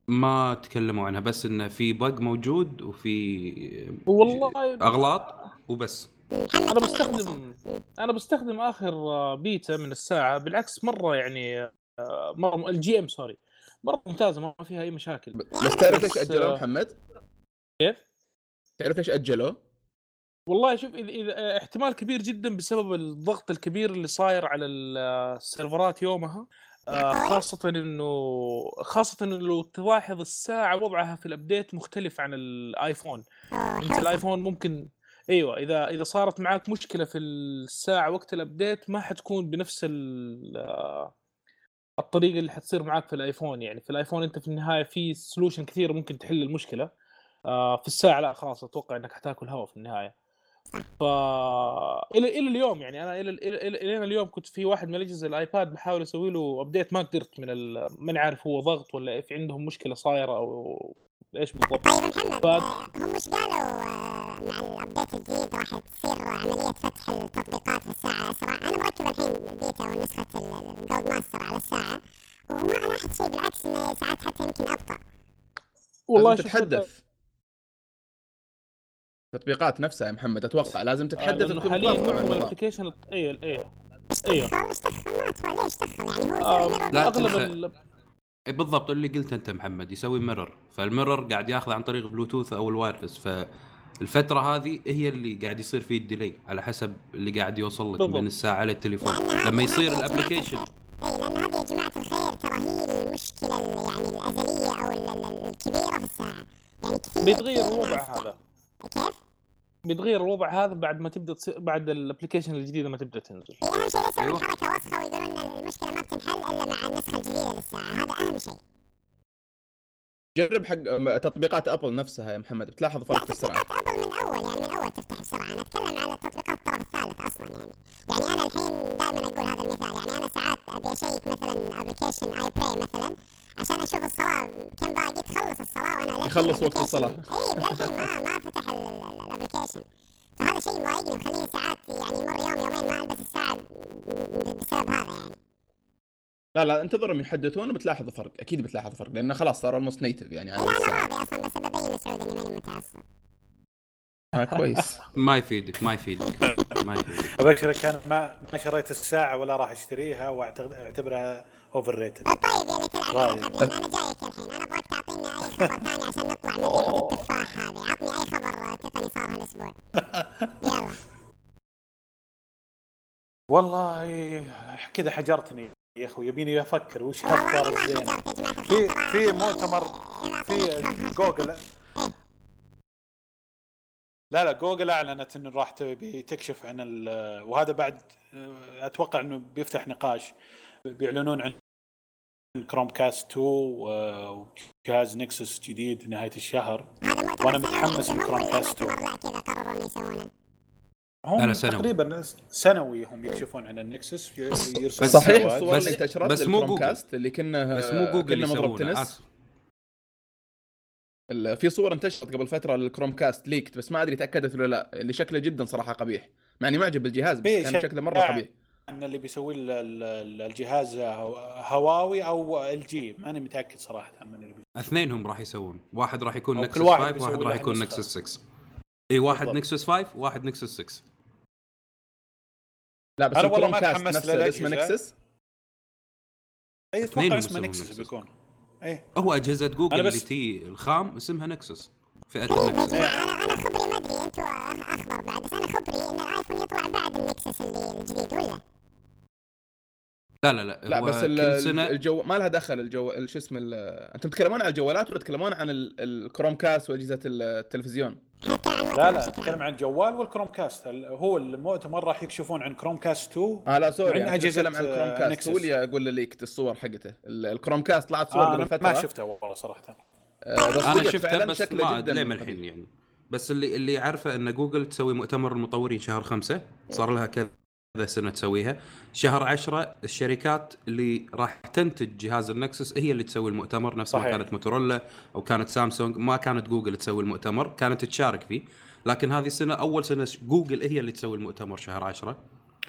ما تكلموا عنها بس إنه في بق موجود وفي والله أغلاط وبس. أنا بستخدم أنا بستخدم آخر بيتا من الساعة بالعكس مرة يعني مرة الجي إم سوري مرة ممتازة ما فيها أي مشاكل. بس تعرف ليش أجلوا محمد؟ كيف؟ تعرف ليش أجلوه؟ والله شوف إذا احتمال كبير جدا بسبب الضغط الكبير اللي صاير على السيرفرات يومها، خاصة إنه خاصة إنه لو تلاحظ الساعة وضعها في الأبديت مختلف عن الآيفون. أنت الآيفون ممكن أيوة إذا إذا صارت معاك مشكلة في الساعة وقت الأبديت ما حتكون بنفس الطريقة اللي حتصير معاك في الآيفون. يعني في الآيفون أنت في النهاية في سولوشن كثير ممكن تحل المشكلة. في الساعة لا خلاص أتوقع إنك حتاكل هوا في النهاية. فا إلى إلى اليوم يعني أنا إلى إلى إلى اليوم كنت في واحد من الأجهزة الآيباد بحاول أسوي له أبديت ما قدرت من ال من عارف هو ضغط ولا في عندهم مشكلة صايرة أو ايش بالضبط؟ طيب محمد ف... هم مش قالوا مع الابديت الجديد راح تصير عمليه فتح التطبيقات في الساعه أسرع؟ انا مركبه الحين البيتا ونسخه الجولد ماستر على الساعه وما لاحظت شيء، بالعكس ان ساعات حتى يمكن ابطا. والله تتحدث التطبيقات نفسها يا محمد، اتوقع لازم تتحدث التطبيقات طبعا الابلكيشن. ايوه ايوه ايوه ليش تدخل يعني هو اغلب بالضبط اللي قلت انت محمد، يسوي ميرور، فالميرور قاعد ياخذ عن طريق بلوتوث او الوايرلس، فالفتره هذه هي اللي قاعد يصير فيه الديلي على حسب اللي قاعد يوصل لك من الساعه على التليفون لما يصير الابلكيشن. اي لان هذه يا جماعه الخير ترى هي المشكله يعني الازليه او الكبيره في الساعه، يعني كثير بيتغير الوضع هذا. كيف بيتغير الوضع هذا بعد ما تبدا تص... بعد الابلكيشن الجديده ما تبدا تنزل. اهم شيء يسوي حركه وسخه ويقولون ان المشكله ما بتنحل الا مع النسخه الجديده للساعه، هذا اهم شيء. جرب حق تطبيقات ابل نفسها يا محمد، بتلاحظ فرق في السرعه. تطبيقات ابل من اول يعني من اول تفتح بسرعه، انا اتكلم على تطبيقات الطرف الثالث اصلا يعني. يعني انا الحين دائما اقول هذا المثال، يعني انا ساعات ابي اشيك مثلا ابلكيشن اي بلاي مثلا عشان اشوف الصلاه كم باقي تخلص الصلاه وانا لا يخلص وقت الصلاه. اي للحين ما ما فتح الابلكيشن، فهذا شيء مضايقني وخليني ساعات يعني مر يوم يومين ما البس الساعه بسبب هذا يعني. لا لا انتظرهم يحدثون وبتلاحظ فرق، اكيد بتلاحظ فرق لانه خلاص صار الموست نيتف يعني. انا راضي اصلا بس ابين لسعود اني ماني متعصب. ها كويس. ما يفيدك ما يفيدك ما يفيدك ابشرك انا ما ما شريت الساعه ولا راح اشتريها واعتبرها اوفر ريتد. طيب يعني تلعب حبيبي انا جايك الحين، انا ابغاك تعطيني اي خبر ثاني عشان نطلع من التفاح هذه. عطني اي خبر تقني صار هالاسبوع يلا. والله كذا حجرتني يا اخوي، يبيني افكر وش افكر زين. في في مؤتمر في جوجل، لا لا جوجل اعلنت انه راح تكشف عن ال... وهذا بعد اتوقع انه بيفتح نقاش، بيعلنون عن كروم كاست اثنين وجهاز نكسس جديد نهايه الشهر، وانا متحمس لكروم كاست اثنين. هم تقريبا سنوي هم يكشفون عن النكسس يرسلون. صحيح الصور اللي انتشرت للكرومكاست اللي كنا بس مو جوجل مضرب تنس، في صور انتشرت قبل فتره للكرومكاست ليكت بس ما ادري تاكدت ولا لا، اللي شكله جدا صراحه قبيح، مع اني معجب بالجهاز بس كان شكله مره قبيح. ان اللي بيسوي الجهاز هواوي او ال جي، ماني متاكد صراحه من اللي اثنينهم راح يسوون، واحد راح يكون نكسس خمسة وواحد راح يكون نكسس ستة. اي واحد نكسس خمسة وواحد نكسس ستة. لا بس الكروم كاست نفسه اسمه نكسس. اي اتوقع اسمه نكسس بيكون. اي هو اجهزه جوجل اللي تي الخام اسمها نكسس. فئه نكسس. انا انا خبري ما ادري انتوا اخبر بعد، بس انا خبري ان الايفون يطلع بعد النكسس اللي الجديد ولا؟ لا لا لا لا بس الجو ما لها دخل الجو شو اسمه ال... انتم تتكلمون عن الجوالات ولا تتكلمون عن الكروم كاست واجهزه التلفزيون؟ لا لا تتكلم عن الجوال والكروم كاست. هو المؤتمر راح يكشفون عن كروم كاست اثنين. اه لا سوري يعني تتكلم عن الكروم كاست ولي اقول لك الصور حقته الكروم كاست طلعت صور قبل آه فتره ما شفتها والله صراحه. آه بس انا شفتها بس شكله جدا لين الحين يعني، بس اللي اللي عارفه ان جوجل تسوي مؤتمر المطورين شهر خمسة، صار لها كذا هذا سنة تسويها. شهر عشرة الشركات اللي راح تنتج جهاز النكسس هي اللي تسوي المؤتمر نفس ما كانت موتورولا أو كانت سامسونج، ما كانت جوجل تسوي المؤتمر، كانت تشارك فيه، لكن هذه السنة أول سنة جوجل هي اللي تسوي المؤتمر شهر عشرة.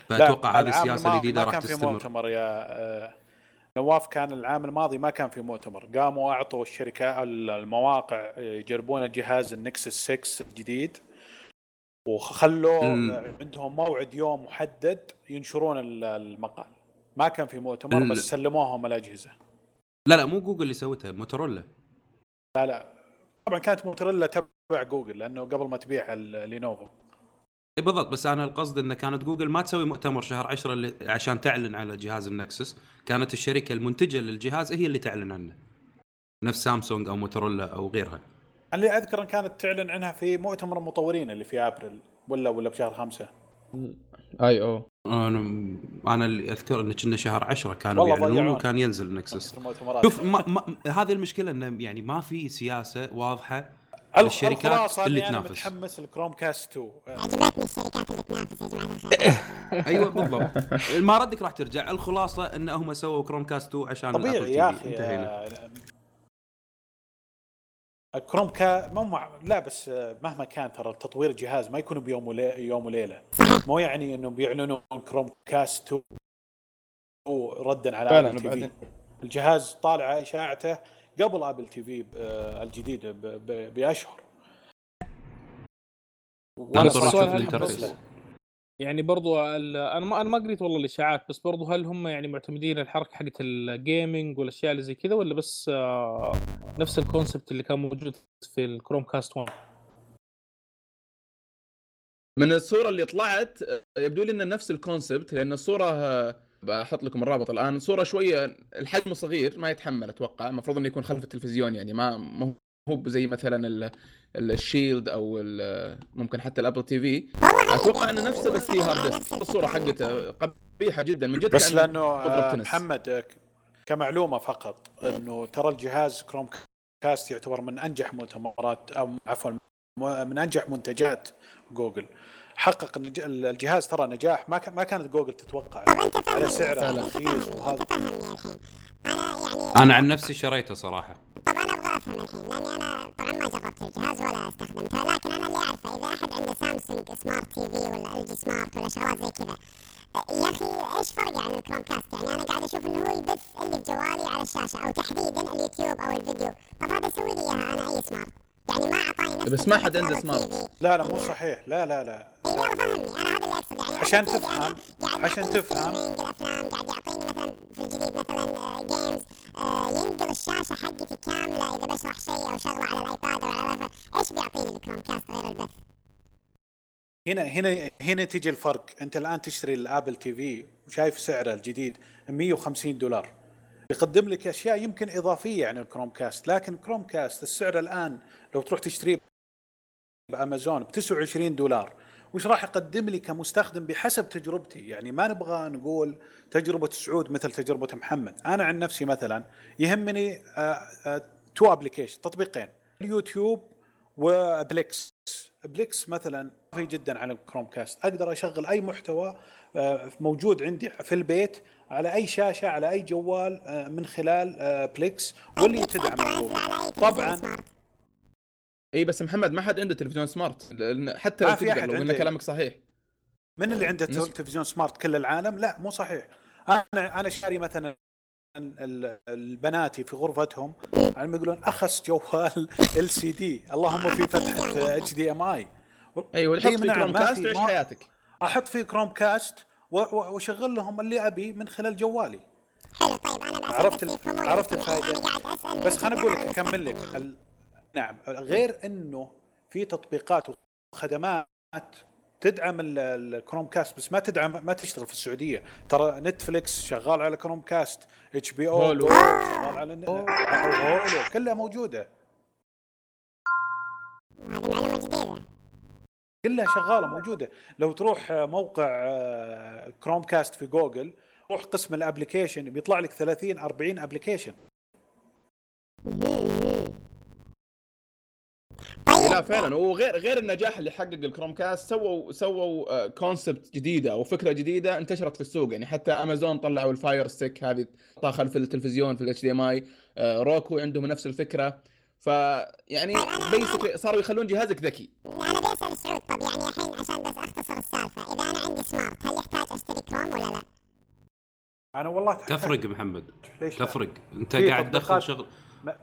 فأتوقع هذه السياسة الجديدة راح تستمر. كان في مؤتمر يا نواف، كان العام الماضي ما كان في مؤتمر، قاموا أعطوا الشركة المواقع يجربون جهاز النكسس ستة الجديد وخلوا عندهم موعد يوم محدد ينشرون المقال. ما كان في مؤتمر بس سلموهم الأجهزة. لا لا مو جوجل اللي سوتها، موتورولا. لا لا طبعا كانت موتورولا تبع جوجل لأنه قبل ما تبيع لينوفو. بالضبط، بس أنا القصد إن كانت جوجل ما تسوي مؤتمر شهر عشرة اللي عشان تعلن على جهاز النكسس، كانت الشركة المنتجة للجهاز هي اللي تعلن عنه، نفس سامسونج أو موتورولا أو غيرها. اللي أذكر أن كانت تعلن عنها في مؤتمر المطورين اللي في أبريل ولا ولا بشهر خمسة. أي أو أنا أنا اللي أذكر أن كنا شهر عشرة كانوا يعلنون وكان ينزل نكسس. شوف ما ما هذه المشكلة إنه يعني ما في سياسة واضحة للشركات اللي تنافس. أنا متحمس لكروم كاست اثنين. عجبتني الشركات اللي تنافس. أيوة بالضبط. ما ردك راح ترجع. الخلاصة إنهم سووا كروم كاست اثنين عشان. طبيعي يا أخي. كروم كا مو مع... لا بس مهما كان ترى تطوير الجهاز ما يكون بيوم ولي... يوم وليله، مو يعني انه بيعلنون كروم كاست وردا على أبل تي في. الجهاز طالع اشاعته قبل أبل تي في الجديد ب... ب... باشهر. يعني برضو انا ما انا ما قريت والله الاشاعات، بس برضو هل هم يعني معتمدين الحركه حقت الجيمنج والاشياء اللي زي كذا، ولا بس نفس الكونسبت اللي كان موجود في الكروم كاست واحد؟ من الصوره اللي طلعت يبدو لي ان نفس الكونسبت، لان الصوره بحط لكم الرابط الان، صوره شويه الحجم صغير ما يتحمل، اتوقع المفروض انه يكون خلف التلفزيون، يعني ما هو زي مثلا الشيلد او ممكن حتى الابل تي في. اتوقع انه نفسه بس هاردس، الصوره حقته قبيحه جدا من جد، بس لانه محمد كمعلومه فقط انه ترى الجهاز كروم كاست يعتبر من انجح مؤتمرات او عفوا من انجح منتجات جوجل. حقق الجهاز ترى نجاح ما ما كانت جوجل تتوقع على سعره رخيص. وهذا انا عن نفسي شريته صراحه. طب انا ابغى افهم الحين، لاني انا طبعا ما جربت الجهاز ولا استخدمته، لكن انا اللي اعرفه اذا احد عنده سامسونج سمارت تي في ولا الجي سمارت ولا شغلات زي كذا، يا اخي ايش فرق عن الكروم كاست؟ يعني انا قاعد اشوف انه هو يبث اللي بجوالي على الشاشه، او تحديدا اليوتيوب او الفيديو. طب هذا سوي لي اياها انا اي سمارت، يعني ما اعطاني نفس بس ما حد عنده سمارت. لا لا مو صحيح، لا لا لا ايوه فهمني انا هذا اللي اقصد، يعني عشان تفهم عشان تفهم الافلام قاعد يعطيني مثلا في الجديد مثلا جيمز ينقل الشاشه حقتي كامله اذا بشرح شيء او شغله على الايباد او على ايش بيعطيني الكروم كاست غير البث. هنا هنا هنا تيجي الفرق. انت الان تشتري الابل تي في وشايف سعره الجديد مية وخمسين دولار، يقدم لك اشياء يمكن اضافيه عن الكروم كاست، لكن كروم كاست السعر الان لو تروح تشتريه بامازون ب تسعة وعشرين دولار، وش راح يقدم لي كمستخدم بحسب تجربتي. يعني ما نبغى نقول تجربه سعود مثل تجربه محمد. انا عن نفسي مثلا يهمني تو ابلكيشن، تطبيقين، اليوتيوب وبليكس. بليكس مثلا قوي جدا على الكروم كاست، اقدر اشغل اي محتوى موجود عندي في البيت على اي شاشه على اي جوال من خلال بليكس، واللي تدعم طبعا. اي بس محمد ما حد عنده تلفزيون سمارت، حتى لو تقدر لو ان كلامك صحيح. من اللي عنده تلفزيون سمارت كل العالم؟ لا مو صحيح. انا انا شاري مثلا البناتي في غرفتهم على يقولون اخس جوال ال سي دي، اللهم في فتحه اتش دي ام اي. ايوه الحين في كروم كاست وعيش حياتك، احط فيه كروم كاست واشغل لهم اللي ابي من خلال جوالي. حلو طيب انا عرفت ال... عرفت الفائده. بس خليني اقول لك اكمل لك ال... نعم، غير انه في تطبيقات وخدمات تدعم الكروم كاست بس ما تدعم ما تشتغل في السعوديه. ترى نتفليكس شغال على كروم كاست، اتش بي او شغال على هولو، كلها موجوده، كلها شغاله موجوده. لو تروح موقع كروم كاست في جوجل، روح قسم الابلكيشن، بيطلع لك ثلاثين أربعين ابلكيشن. لا فعلا، وغير غير النجاح اللي حقق الكروم كاست، سووا سووا كونسبت جديده او فكره جديده انتشرت في السوق. يعني حتى امازون طلعوا الفاير ستيك هذه طاخ خلف التلفزيون في الاتش دي ام اي، روكو عندهم نفس الفكره. فيعني بيسكلي صاروا يخلون جهازك ذكي. انا بسال سعود، طب يعني الحين عشان بس اختصر السالفه، اذا انا عندي سمارت هل يحتاج اشتري كروم ولا لا؟ انا والله تفرق محمد، تفرق. انت قاعد تدخل شغل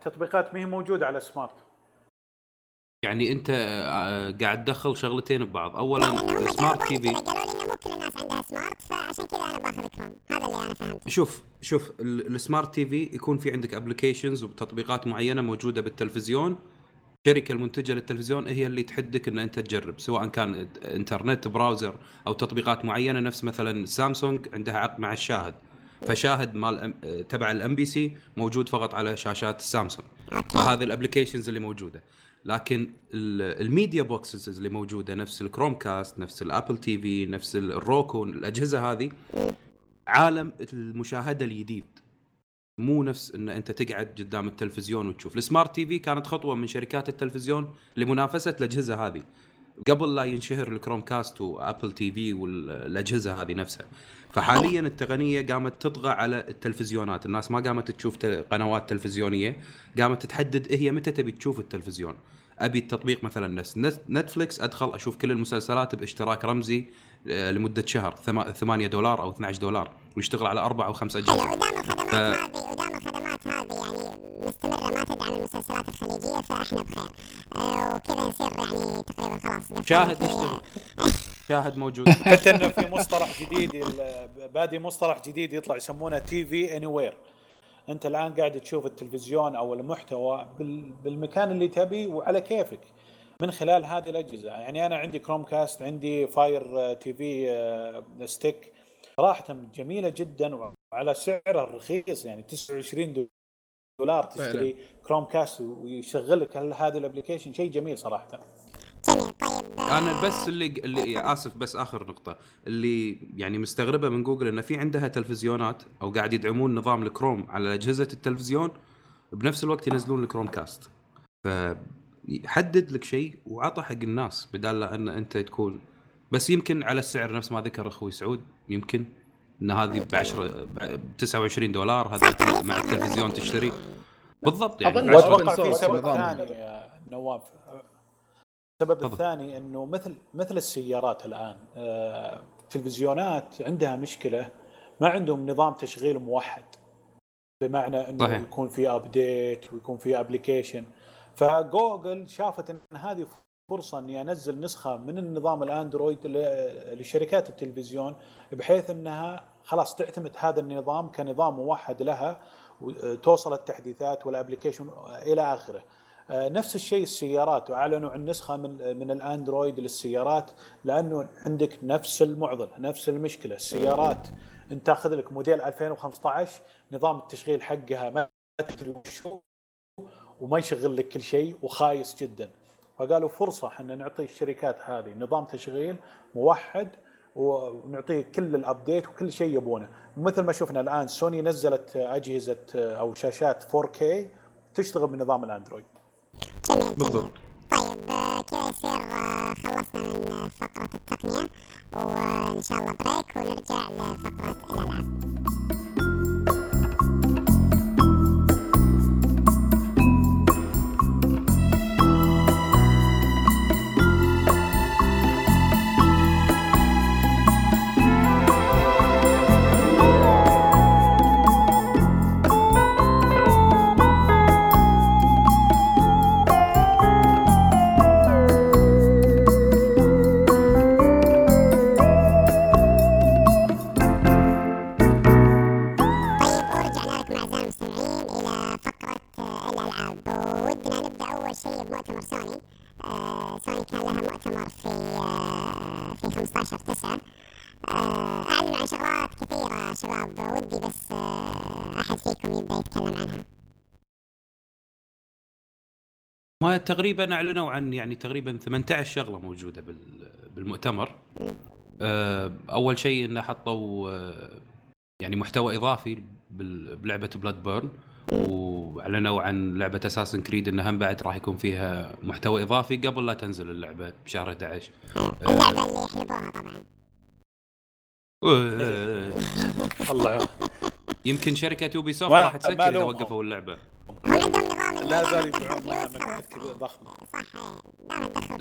تطبيقات ما هي موجوده على السمارت، يعني انت قاعد تدخل شغلتين ببعض. اولا سمارت تي في، قالوا لي انه مو كل الناس عندها سمارت، فعشان كذا انا باخذ كروم. هذا اللي انا فهمته. شوف شوف السمارت تي في يكون في عندك ابلكيشنز وتطبيقات معينه موجوده بالتلفزيون، الشركه المنتجه للتلفزيون هي اللي تحدك ان انت تجرب، سواء كان انترنت براوزر او تطبيقات معينه. نفس مثلا سامسونج عندها عقد مع الشاهد، فشاهد مال تبع الام بي سي موجود فقط على شاشات سامسونج، فهذه الابلكيشنز اللي موجوده. لكن الميديا بوكسز اللي موجوده نفس الكروم كاست، نفس الابل تي في، نفس الروكو، الاجهزه هذه عالم المشاهده الجديد، مو نفس ان انت تقعد قدام التلفزيون وتشوف. السمارت تي في كانت خطوه من شركات التلفزيون لمنافسه الاجهزه هذه، قبل لا ينشهر الكروم كاست وابل تي في والاجهزه هذه نفسها. فحاليا التقنيه قامت تطغى على التلفزيونات، الناس ما قامت تشوف قنوات تلفزيونيه، قامت تحدد هي متى تبي تشوف التلفزيون. ابي التطبيق مثلا نتفليكس ادخل اشوف كل المسلسلات باشتراك رمزي لمده شهر ثمانية دولار او اثنا عشر دولار، ويشتغل على اربع او خمس اجهزه. ودام الخدمات هذه ودام الخدمات هذه يعني مستمره ما تدعم المسلسلات الخليجيه فاحنا بخير. آه وكذا نصير يعني تقريبا خلاص شاهد شاهد موجود. حتى انه في مصطلح جديد بادي مصطلح جديد يطلع يسمونه تي في اني وير. انت الان قاعد تشوف التلفزيون او المحتوى بالمكان اللي تبي وعلى كيفك من خلال هذه الاجهزه. يعني انا عندي كروم كاست، عندي فاير تي في ستيك صراحه جميله جدا وعلى سعرها الرخيص، يعني تسعة وعشرين دولار تشتري كروم كاست ويشغلك هذا الابلكيشن، شيء جميل صراحه. انا بس اللي اللي اسف بس اخر نقطه اللي يعني مستغربه من جوجل ان في عندها تلفزيونات او قاعد يدعمون نظام الكروم على اجهزه التلفزيون، بنفس الوقت ينزلون الكروم كاست. فحدد لك شيء وعطى حق الناس بدل ان انت تكون بس يمكن على السعر نفس ما ذكر اخوي سعود، يمكن ان هذه ب تسعة وعشرين دولار هذا مع التلفزيون تشتري بالضبط. يعني اتوقع في سبب ثاني يا نواف، السبب الثاني انه مثل مثل السيارات الان التلفزيونات عندها مشكله ما عندهم نظام تشغيل موحد، بمعنى انه طيب. يكون في ابديت ويكون في ابلكيشن. فجوجل شافت ان هذه فرصه اني انزل نسخه من النظام الاندرويد لشركات التلفزيون، بحيث انها خلاص تعتمد هذا النظام كنظام موحد لها، توصل التحديثات والابلكيشن الى اخره. نفس الشيء السيارات، وأعلنوا عن نسخة من من الأندرويد للسيارات، لأنه عندك نفس المعضلة نفس المشكلة. السيارات أنت تأخذ لك موديل ألفين وخمسة عشر نظام التشغيل حقها ما تدري وشو وما يشغل لك كل شيء وخايس جدا. فقالوا فرصة أن نعطي الشركات هذه نظام تشغيل موحد ونعطيه كل الأبديت وكل شيء يبونه، مثل ما شفنا الآن سوني نزلت أجهزة أو شاشات فور كي تشتغل بنظام الأندرويد. جميل بالضبط. طيب كذا يصير خلصنا من فقرة التقنية، وإن شاء الله بريك ونرجع لفقرة الألعاب. ما تقريبا اعلنوا عن يعني تقريبا ثمانية عشر شغله موجوده بالمؤتمر. اول شيء انه حطوا يعني محتوى اضافي بلعبه بلاد بيرن، واعلنوا عن لعبه اساسن كريد انها هم بعد راح يكون فيها محتوى اضافي قبل لا تنزل اللعبه بشهر احد عشر. اللعبه اللي يحبوها طبعا الله يمكن شركه يوبي سوفت راح تسكر اذا وقفوا اللعبه. لا زال ضخمة صح.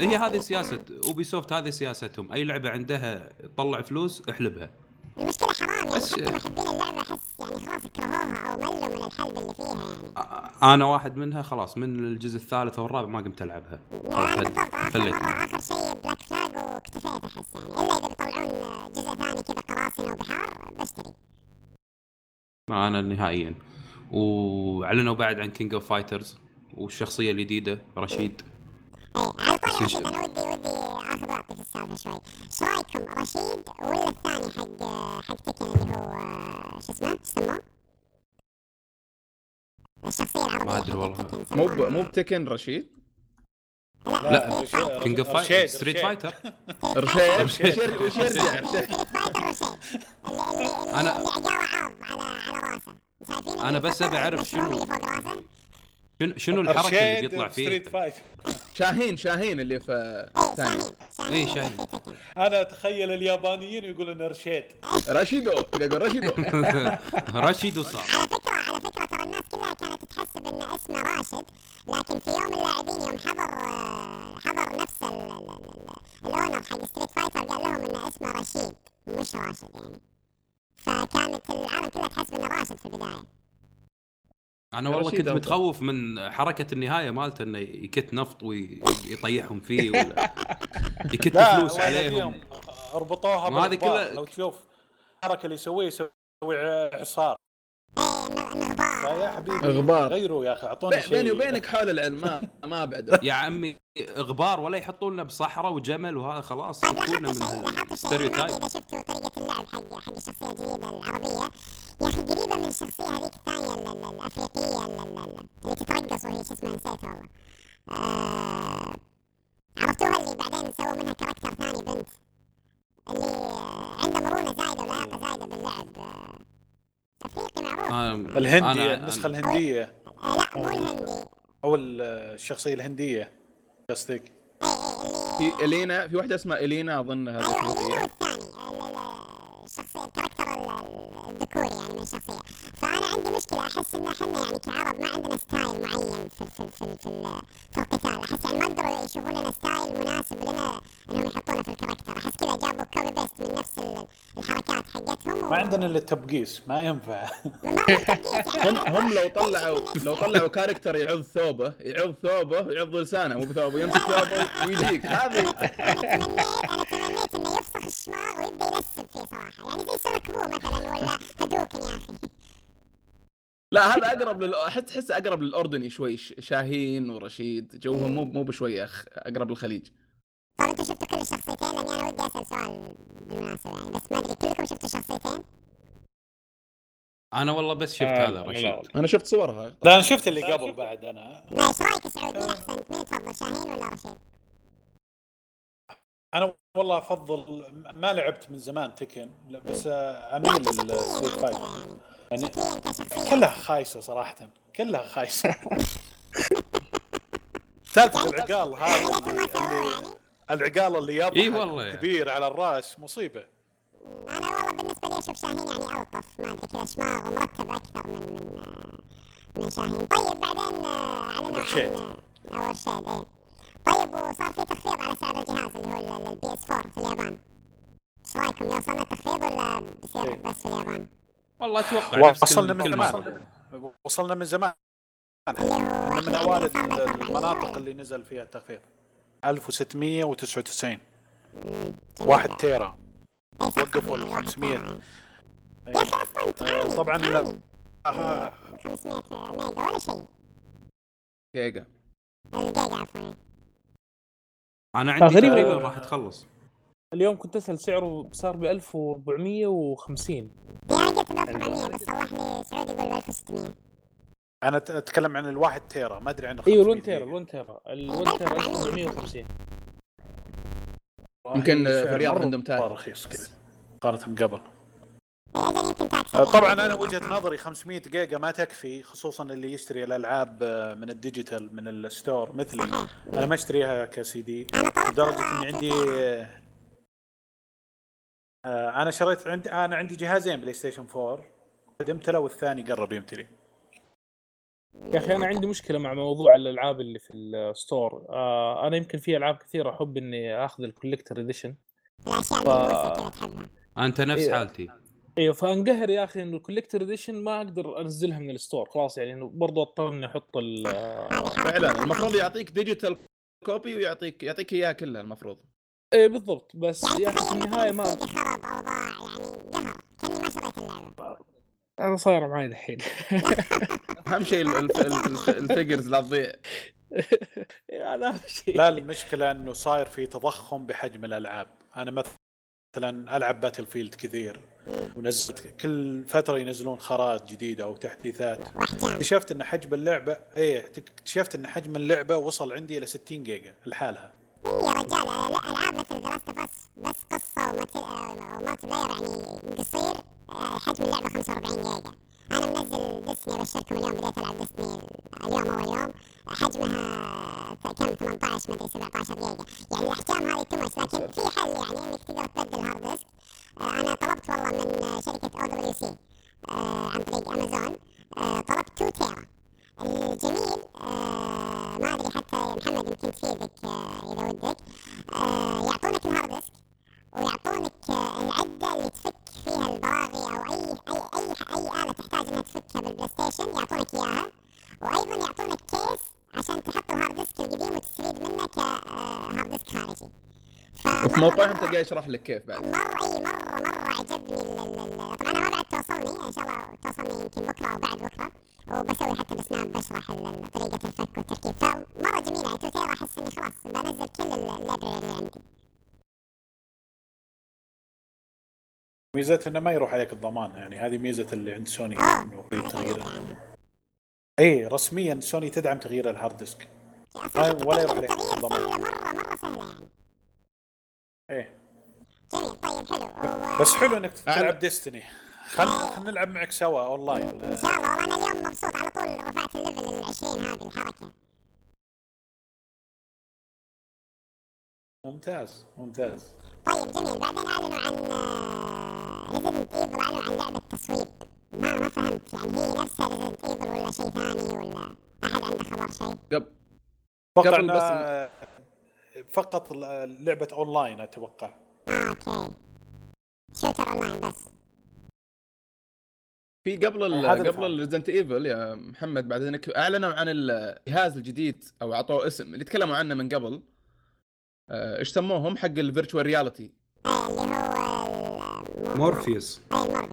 هي هذه سياسة أوبي سوفت، هذه سياستهم، أي لعبة عندها تطلع فلوس احلبها. المشكلة حرام يعني حتى محبين اللعبة أحس يعني خلاص كرهوها أو ملوا من الحلب اللي فيها. يعني أنا واحد منها خلاص من الجزء الثالث والرابع ما قمت ألعبها. لا بالضبط، آخر مرة آخر شيء بلاك فلاغ واكتفيت أحس، يعني إلا إذا بيطلعون جزء ثاني كذا قراصنة وبحار بشتري. ما أنا نهائياً. وعلنوا بعد عن كينج اوف فايترز والشخصيه الجديده رشيد. اي على طول انا ودي ودي اخذ وقت في السالفه شوي. ايش رايكم رشيد ولا الثاني حق حق تكن اللي هو شو اسمه سماه الشخصيه العربيه؟ مو مو بتكن رشيد، لا, لا. لا. كينج اوف فايتر ستريت فايتر رشيد. انا انا بس ابي اعرف شنو شنو شنو الحركه اللي بيطلع فيها شاهين شاهين اللي في ثاني ليش انا اتخيل اليابانيين يقولون رشيد رشيدو يقول رشيدو رشيدو صار. على فكره على فكره ترى الناس كلها كانت تحسب ان اسمه راشد، لكن في يوم اللاعبين يوم حضر حضر نفس الاونر حق ستريت فايتر قال لهم ان اسمه رشيد مش راشد يعني، فكانت العالم كلها تحسب انه راشد في البدايه. انا والله كنت متخوف من حركه النهايه مالته انه يكت نفط ويطيحهم فيه ولا يكت فلوس عليهم. اربطوها بالغبار، لو تشوف الحركه اللي يسويه يسوي حصار يا حبيبي غبار، غيروا يا اخي اعطونا شيء بيني وبينك حول العلم ما ما بعد يا عمي غبار، ولا يحطوا لنا بصحراء وجمل وهذا خلاص يكون ستيريوتايب. اذا شفتوا طريقه اللعب حق حق الشخصيه الجديده العربيه يا اخي قريبه من الشخصيه هذيك الثانيه الافريقيه اللي تترقص وهي شو اسمها نسيت والله آه... عرفتوها اللي بعدين سووا منها كاركتر ثاني بنت اللي عنده مرونه زايده ولياقه زايده باللعب آه... افريقي معروف آه... الهندي النسخه الهنديه آه... لا مو الهندي او الشخصيه الهنديه قصدك آه... الينا في واحده اسمها الينا اظن هذه آه... الشخصية الكاركتر الذكوري يعني من الشخصية. فأنا عندي مشكلة أحس إن إحنا يعني كعرب ما عندنا ستايل معين في في في في, في القتال، أحس يعني ما قدروا يشوفوا لنا ستايل مناسب لنا إنهم يحطونه في الكاركتر. أحس كذا جابوا كوبي بيست من نفس الحركات حقتهم و... ما عندنا إلا التبقيس ما ينفع هم هم لو طلعوا لو طلعوا كاركتر يعض ثوبه يعض ثوبه يعض لسانه مو بثوبه يمسك ثوبه ويجيك هذه. أنا تمنيت إنه يفسخ الشماغ ويبدأ يلسب فيه صراحة يعني زي سونكبو مثلا ولا هدوكن يا أخي. لا هذا أقرب لل حس حس أقرب للأردني شوي، شاهين ورشيد جوهم مو مو بشوي أخ أقرب للخليج. طبعا أنت شفت كل الشخصيتين لأني أنا ودي أسأل سؤال بالمناسبة يعني بس ما أدري كلكم شفتوا الشخصيتين؟ أنا والله بس شفت آه هذا رشيد. أنا شفت صورها. لا أنا شفت اللي قبل بعد أنا. ما إيش رأيك سعود مين أحسن مين تفضل شاهين ولا رشيد؟ أنا والله أفضل ما لعبت من زمان تكن بس أميل للستريت فايتر يعني كلها خايسة صراحة كلها خايسة سالفة العقال هذا العقال اللي يابا كبير على الرأس مصيبة. أنا والله بالنسبة لي أشوف شاهين يعني ألطف ما أدري كذا شماغ ومرتب أكثر من من من شاهين. طيب بعدين أعلنوا عن أول شيء طيب وصار في تخفيض على سعر الجهاز اللي هو البي اس أربعة في اليابان. ايش رايكم يوصلنا التخفيض ولا بيصير بس في اليابان؟ والله اتوقع وصلنا من زمان وصلنا من زمان من اوائل المناطق اللي نزل فيها التخفيض ألف وستمية وتسعة وتسعين واحد تيرا وقفوا ال خمسمية طبعا لا خمسمية ميجا ولا شيء جيجا الجيجا عفوا. أنا عندي تقريباً راح تخلص اليوم كنت أسأل سعره صار بألف وأربعمية وخمسين يا جت بأربعمية بس صلح لي سعودي يقول بألف وستمية. أنا أتكلم عن الواحد تيرا ما أدري عنه خمسمية. أيوه الون تيرا الون تيرا الون تيرا ألف وأربعمية وخمسين يمكن في الرياض عندهم تاج رخيص كذا قارتهم قبل. طبعاً أنا وجهة نظري خمسمية جيجا ما تكفي خصوصاً اللي يشتري الألعاب من الديجيتال من الستور مثلي أنا ما أشتريها كسي دي لدرجة إن عندي أنا شريت عندي أنا عندي جهازين بلاي ستيشن فور قدمت له والثاني قرب يمتلي. يا أخي أنا عندي مشكلة مع موضوع الألعاب اللي في الستور. أنا يمكن في ألعاب كثيرة أحب إني أخذ الكوليكتر إديشن ف... أنت نفس حالتي ايوه فانقهر يا اخي انه الكوليكتر اديشن ما اقدر انزلها من الستور خلاص يعني برضه اضطر اني احط فعلا المفروض يعطيك ديجيتال كوبي ويعطيك يعطيك اياها كلها المفروض ايه بالضبط بس يا اخي النهايه ما خرب اوضاع يعني قهر كاني ما شريت اللعبه انا صايره معي الحين اهم شيء الفيجرز لا تضيع لا المشكله انه صاير في تضخم بحجم الالعاب. انا مثلا العب باتل فيلد كثير ونزلت كل فترة ينزلون خرائط جديدة أو تحديثات اكتشفت إن حجم اللعبة إيه اكتشفت إن حجم اللعبة وصل عندي إلى ستين جيجا لحالها. يا رجال الألعاب مثل دراسة بس بس قصة ومات ومات بلاير يعني قصير حجم اللعبة خمسة وأربعين جيجا انا منزل ديسني، ابشركم اليوم بديت العب ديسني اليوم اول يوم. حجمها كم؟ ثمانية عشر مدري سبعة عشر جيجا، يعني الاحجام هذه تمش، لكن في حل يعني انك تقدر تبدل هارد ديسك. انا طلبت والله من شركه او دبليو سي عن طريق امازون، طلبت اثنين تيرا. الجميل ما ادري حتى محمد يمكن تفيدك اذا ودك، يعطونك الهارد ديسك ويعطونك العده اللي تفك فيها البراغي او اي اي اي اي اله تحتاج انها تفكها بالبلاي ستيشن، يعطونك اياها، وايضا يعطونك كيس عشان تحط الهارد ديسك القديم وتستفيد منه كهارد ديسك خارجي. في موقعهم انت جاي اشرح لك كيف بعد. مره اي مره مره عجبني. طبعا انا ما بعد توصلني، ان شاء الله توصلني يمكن بكره او بعد بكره، وبسوي حتى بسناب بشرح طريقه الفك والتركيب. فمره جميله يعني تويتر، احس اني خلاص بنزل كل اللابرير اللي عندي. ميزتها انه ما يروح عليك الضمان، يعني هذه ميزه اللي عند سوني. اي رسميا سوني تدعم تغيير الهارد ديسك ولا يروح عليك الضمان. مره مره سهله يعني. ايه جميل. طيب حلو، بس حلو انك تلعب ديستني. خلنا نلعب معك سوا اونلاين ان شاء الله. انا اليوم مبسوط، على طول رفعت الليفل ال عشرين. هذه الحركه ممتاز ممتاز. طيب جميل. بعدين اعلنوا عن ريزيدنت ايفل، اعلنوا عن لعبه تصويب. ما ما فهمت يعني، هي نفسها ريزيدنت ايفل ولا شيء ثاني؟ ولا احد عنده خبر شيء؟ قبل قبل بس فقط لعبه اونلاين اتوقع. اوكي شوتر اونلاين بس. في قبل قبل ريزيدنت ايفل يا محمد، بعدين اعلنوا عن الجهاز الجديد او اعطوه اسم اللي تكلموا عنه من قبل. ايش سموهم حق الفيرتشوال رياليتي؟ مورفيوس.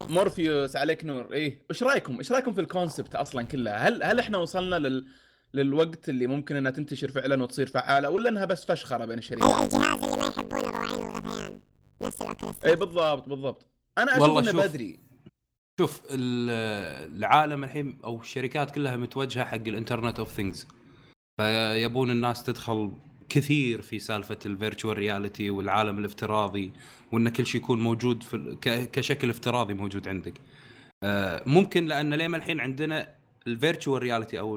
مورفيوس عليك نور. ايه ايش رايكم ايش رايكم في الكونسبت اصلا كلها؟ هل هل احنا وصلنا لل للوقت اللي ممكن انها تنتشر فعلا وتصير فعاله، ولا انها بس فشخره بين الشركات؟ الجهاز اللي ما يحبونه الروعين والغثيان نفس الاكلس. اي بالضبط بالضبط. انا اشوف انه بدري. شوف العالم الحين او الشركات كلها متوجهه حق الانترنت اوف ثينجز، فيبون الناس تدخل كثير في سالفه الفيرتشوال رياليتي والعالم الافتراضي، وان كل شيء يكون موجود في كشكل افتراضي موجود عندك. ممكن لان ليه ما الحين عندنا الفيرتشوال رياليتي او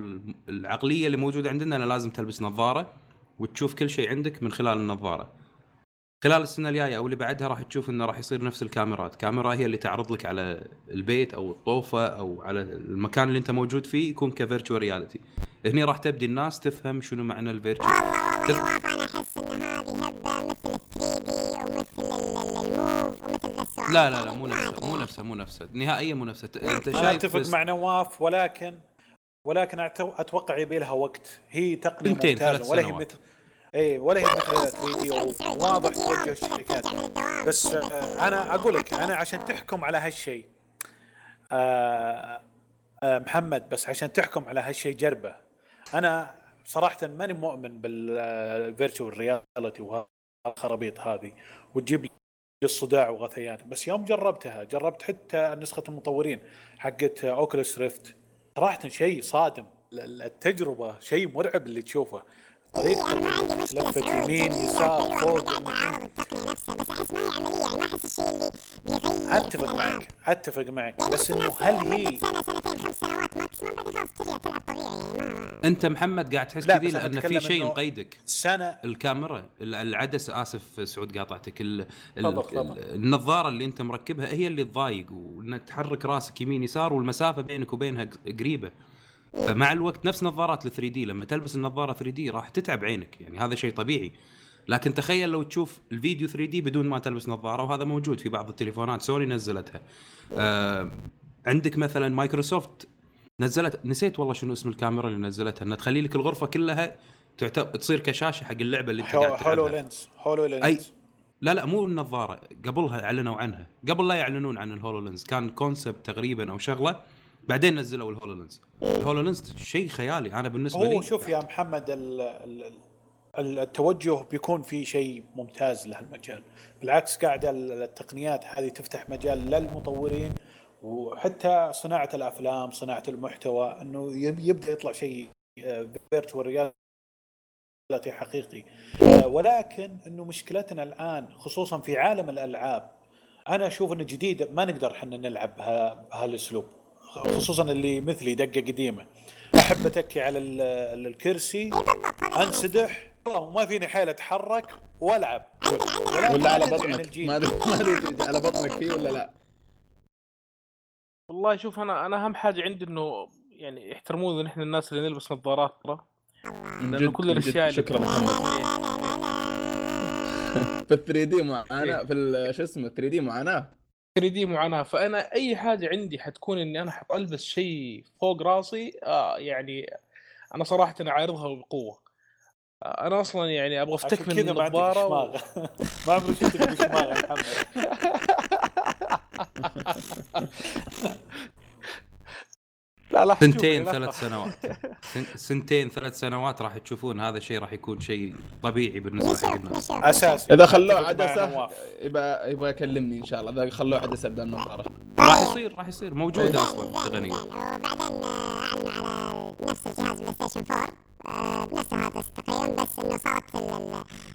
العقليه اللي موجوده عندنا انا لازم تلبس نظاره وتشوف كل شيء عندك من خلال النظاره. خلال السنه الجايه او اللي بعدها راح تشوف انه راح يصير نفس الكاميرات، كاميرا هي اللي تعرض لك على البيت او الطوفه او على المكان اللي انت موجود فيه يكون كفيرتشوال رياليتي. هنا راح تبدي الناس تفهم شنو معنى الفيرتشوال. والله والله انا احس ان هذه هبه مثل ثري دي ومثل الموف ومثل السوالف. لا لا لا مو نفسها مو نفسها مو نفسها نهائيا مو نفسها. انت شايف؟ اتفق مع نواف، ولكن ولكن اتوقع يبي لها وقت. هي تقنيه ممتازه ولا هي مثل اي ولا هي مثل واضح توجه الشركات. بس انا اقول لك، انا عشان تحكم على هالشيء محمد، بس عشان تحكم على هالشيء جربه. انا صراحه ماني مؤمن بالفيرتشوال رياليتي وهالخرابيط هذه وتجيب لي الصداع وغثيان. بس يوم جربتها، جربت حتى نسخه المطورين حقت اوكلس ريفت، صراحه شيء صادم التجربه، شيء مرعب اللي تشوفه. إيه أنا ما عندي مشكلة سعود جميلة حلوة، أنا قاعد أعارض التقنية نفسها، بس أحس ما هي عملية يعني، ما أحس الشيء اللي بيغير. أتفق معك أتفق معك يعني، بس إنه هل هي سنة سنتين خمس سنوات ماكسيموم بعد خلاص ترجع تلعب طبيعي ما... أنت محمد قاعد تحس كذي لأن في شيء مقيدك. سنة الكاميرا العدسة، آسف سعود قاطعتك، ال... ال... النظارة اللي أنت مركبها هي اللي تضايق، وإنك تحرك راسك يمين يسار والمسافة بينك وبينها قريبة. فمع الوقت نفس نظارات ال ثري دي، لما تلبس النظاره ثري دي راح تتعب عينك، يعني هذا شيء طبيعي. لكن تخيل لو تشوف الفيديو ثري دي بدون ما تلبس نظاره، وهذا موجود في بعض التليفونات سوني نزلتها. آه عندك مثلا مايكروسوفت نزلت، نسيت والله شنو اسم الكاميرا اللي نزلتها، انها تخلي لك الغرفه كلها تعتبر تصير كشاشه حق اللعبه اللي انت قاعد تلعبها. هولو لينز. هولو لينز اي لا لا مو النظاره، قبلها اعلنوا عنها، قبل لا يعلنون عن الهولو لينز كان كونسبت تقريبا او شغله، بعدين نزلوا الهولولينز. الهولولينز شيء خيالي انا بالنسبه لي. هو شوف يا محمد، التوجه بيكون في شيء ممتاز لهالمجال، بالعكس قاعده التقنيات هذه تفتح مجال للمطورين وحتى صناعه الافلام صناعه المحتوى، انه يبدا يطلع شيء فيرتشوال رياليتي حقيقي. ولكن انه مشكلتنا الان خصوصا في عالم الالعاب، انا اشوف انه جديد ما نقدر احنا نلعب بهالاسلوب خصوصا اللي مثلي دقه قديمه، احب اتكي على الكرسي انسدح وما فيني حيل اتحرك والعب. ولا على بطنك ما ادري على بطنك فيه ولا لا. والله شوف انا انا اهم حاجه عندي انه يعني يحترمون نحن الناس اللي نلبس نظارات ترى، لانه كل الاشياء شكرا في ثري دي معاناه في شو اسمه ثري دي معاناه ثري دي معاناه. فانا اي حاجه عندي حتكون اني انا حتلبس شيء فوق راسي. آه يعني انا صراحه انا عارضها بقوه. آه انا اصلا يعني ابغى افتك من النظاره و... ما عمري شفتك بشماغه محمد. لا لا سنتين ثلاث سنوات سنتين ثلاث سنوات راح تشوفون هذا الشيء راح يكون شيء طبيعي بالنسبه للناس اساسي. اذا خلوه عدسه يبقى يبغى يكلمني ان شاء الله. اذا خلوه عدسه بدل النظاره راح يصير راح يصير موجود اصلا تقنيا. وبعدين على نفس الجهاز بلاي ستيشن أربعة بنفس هذا تقريبا، بس انه صارت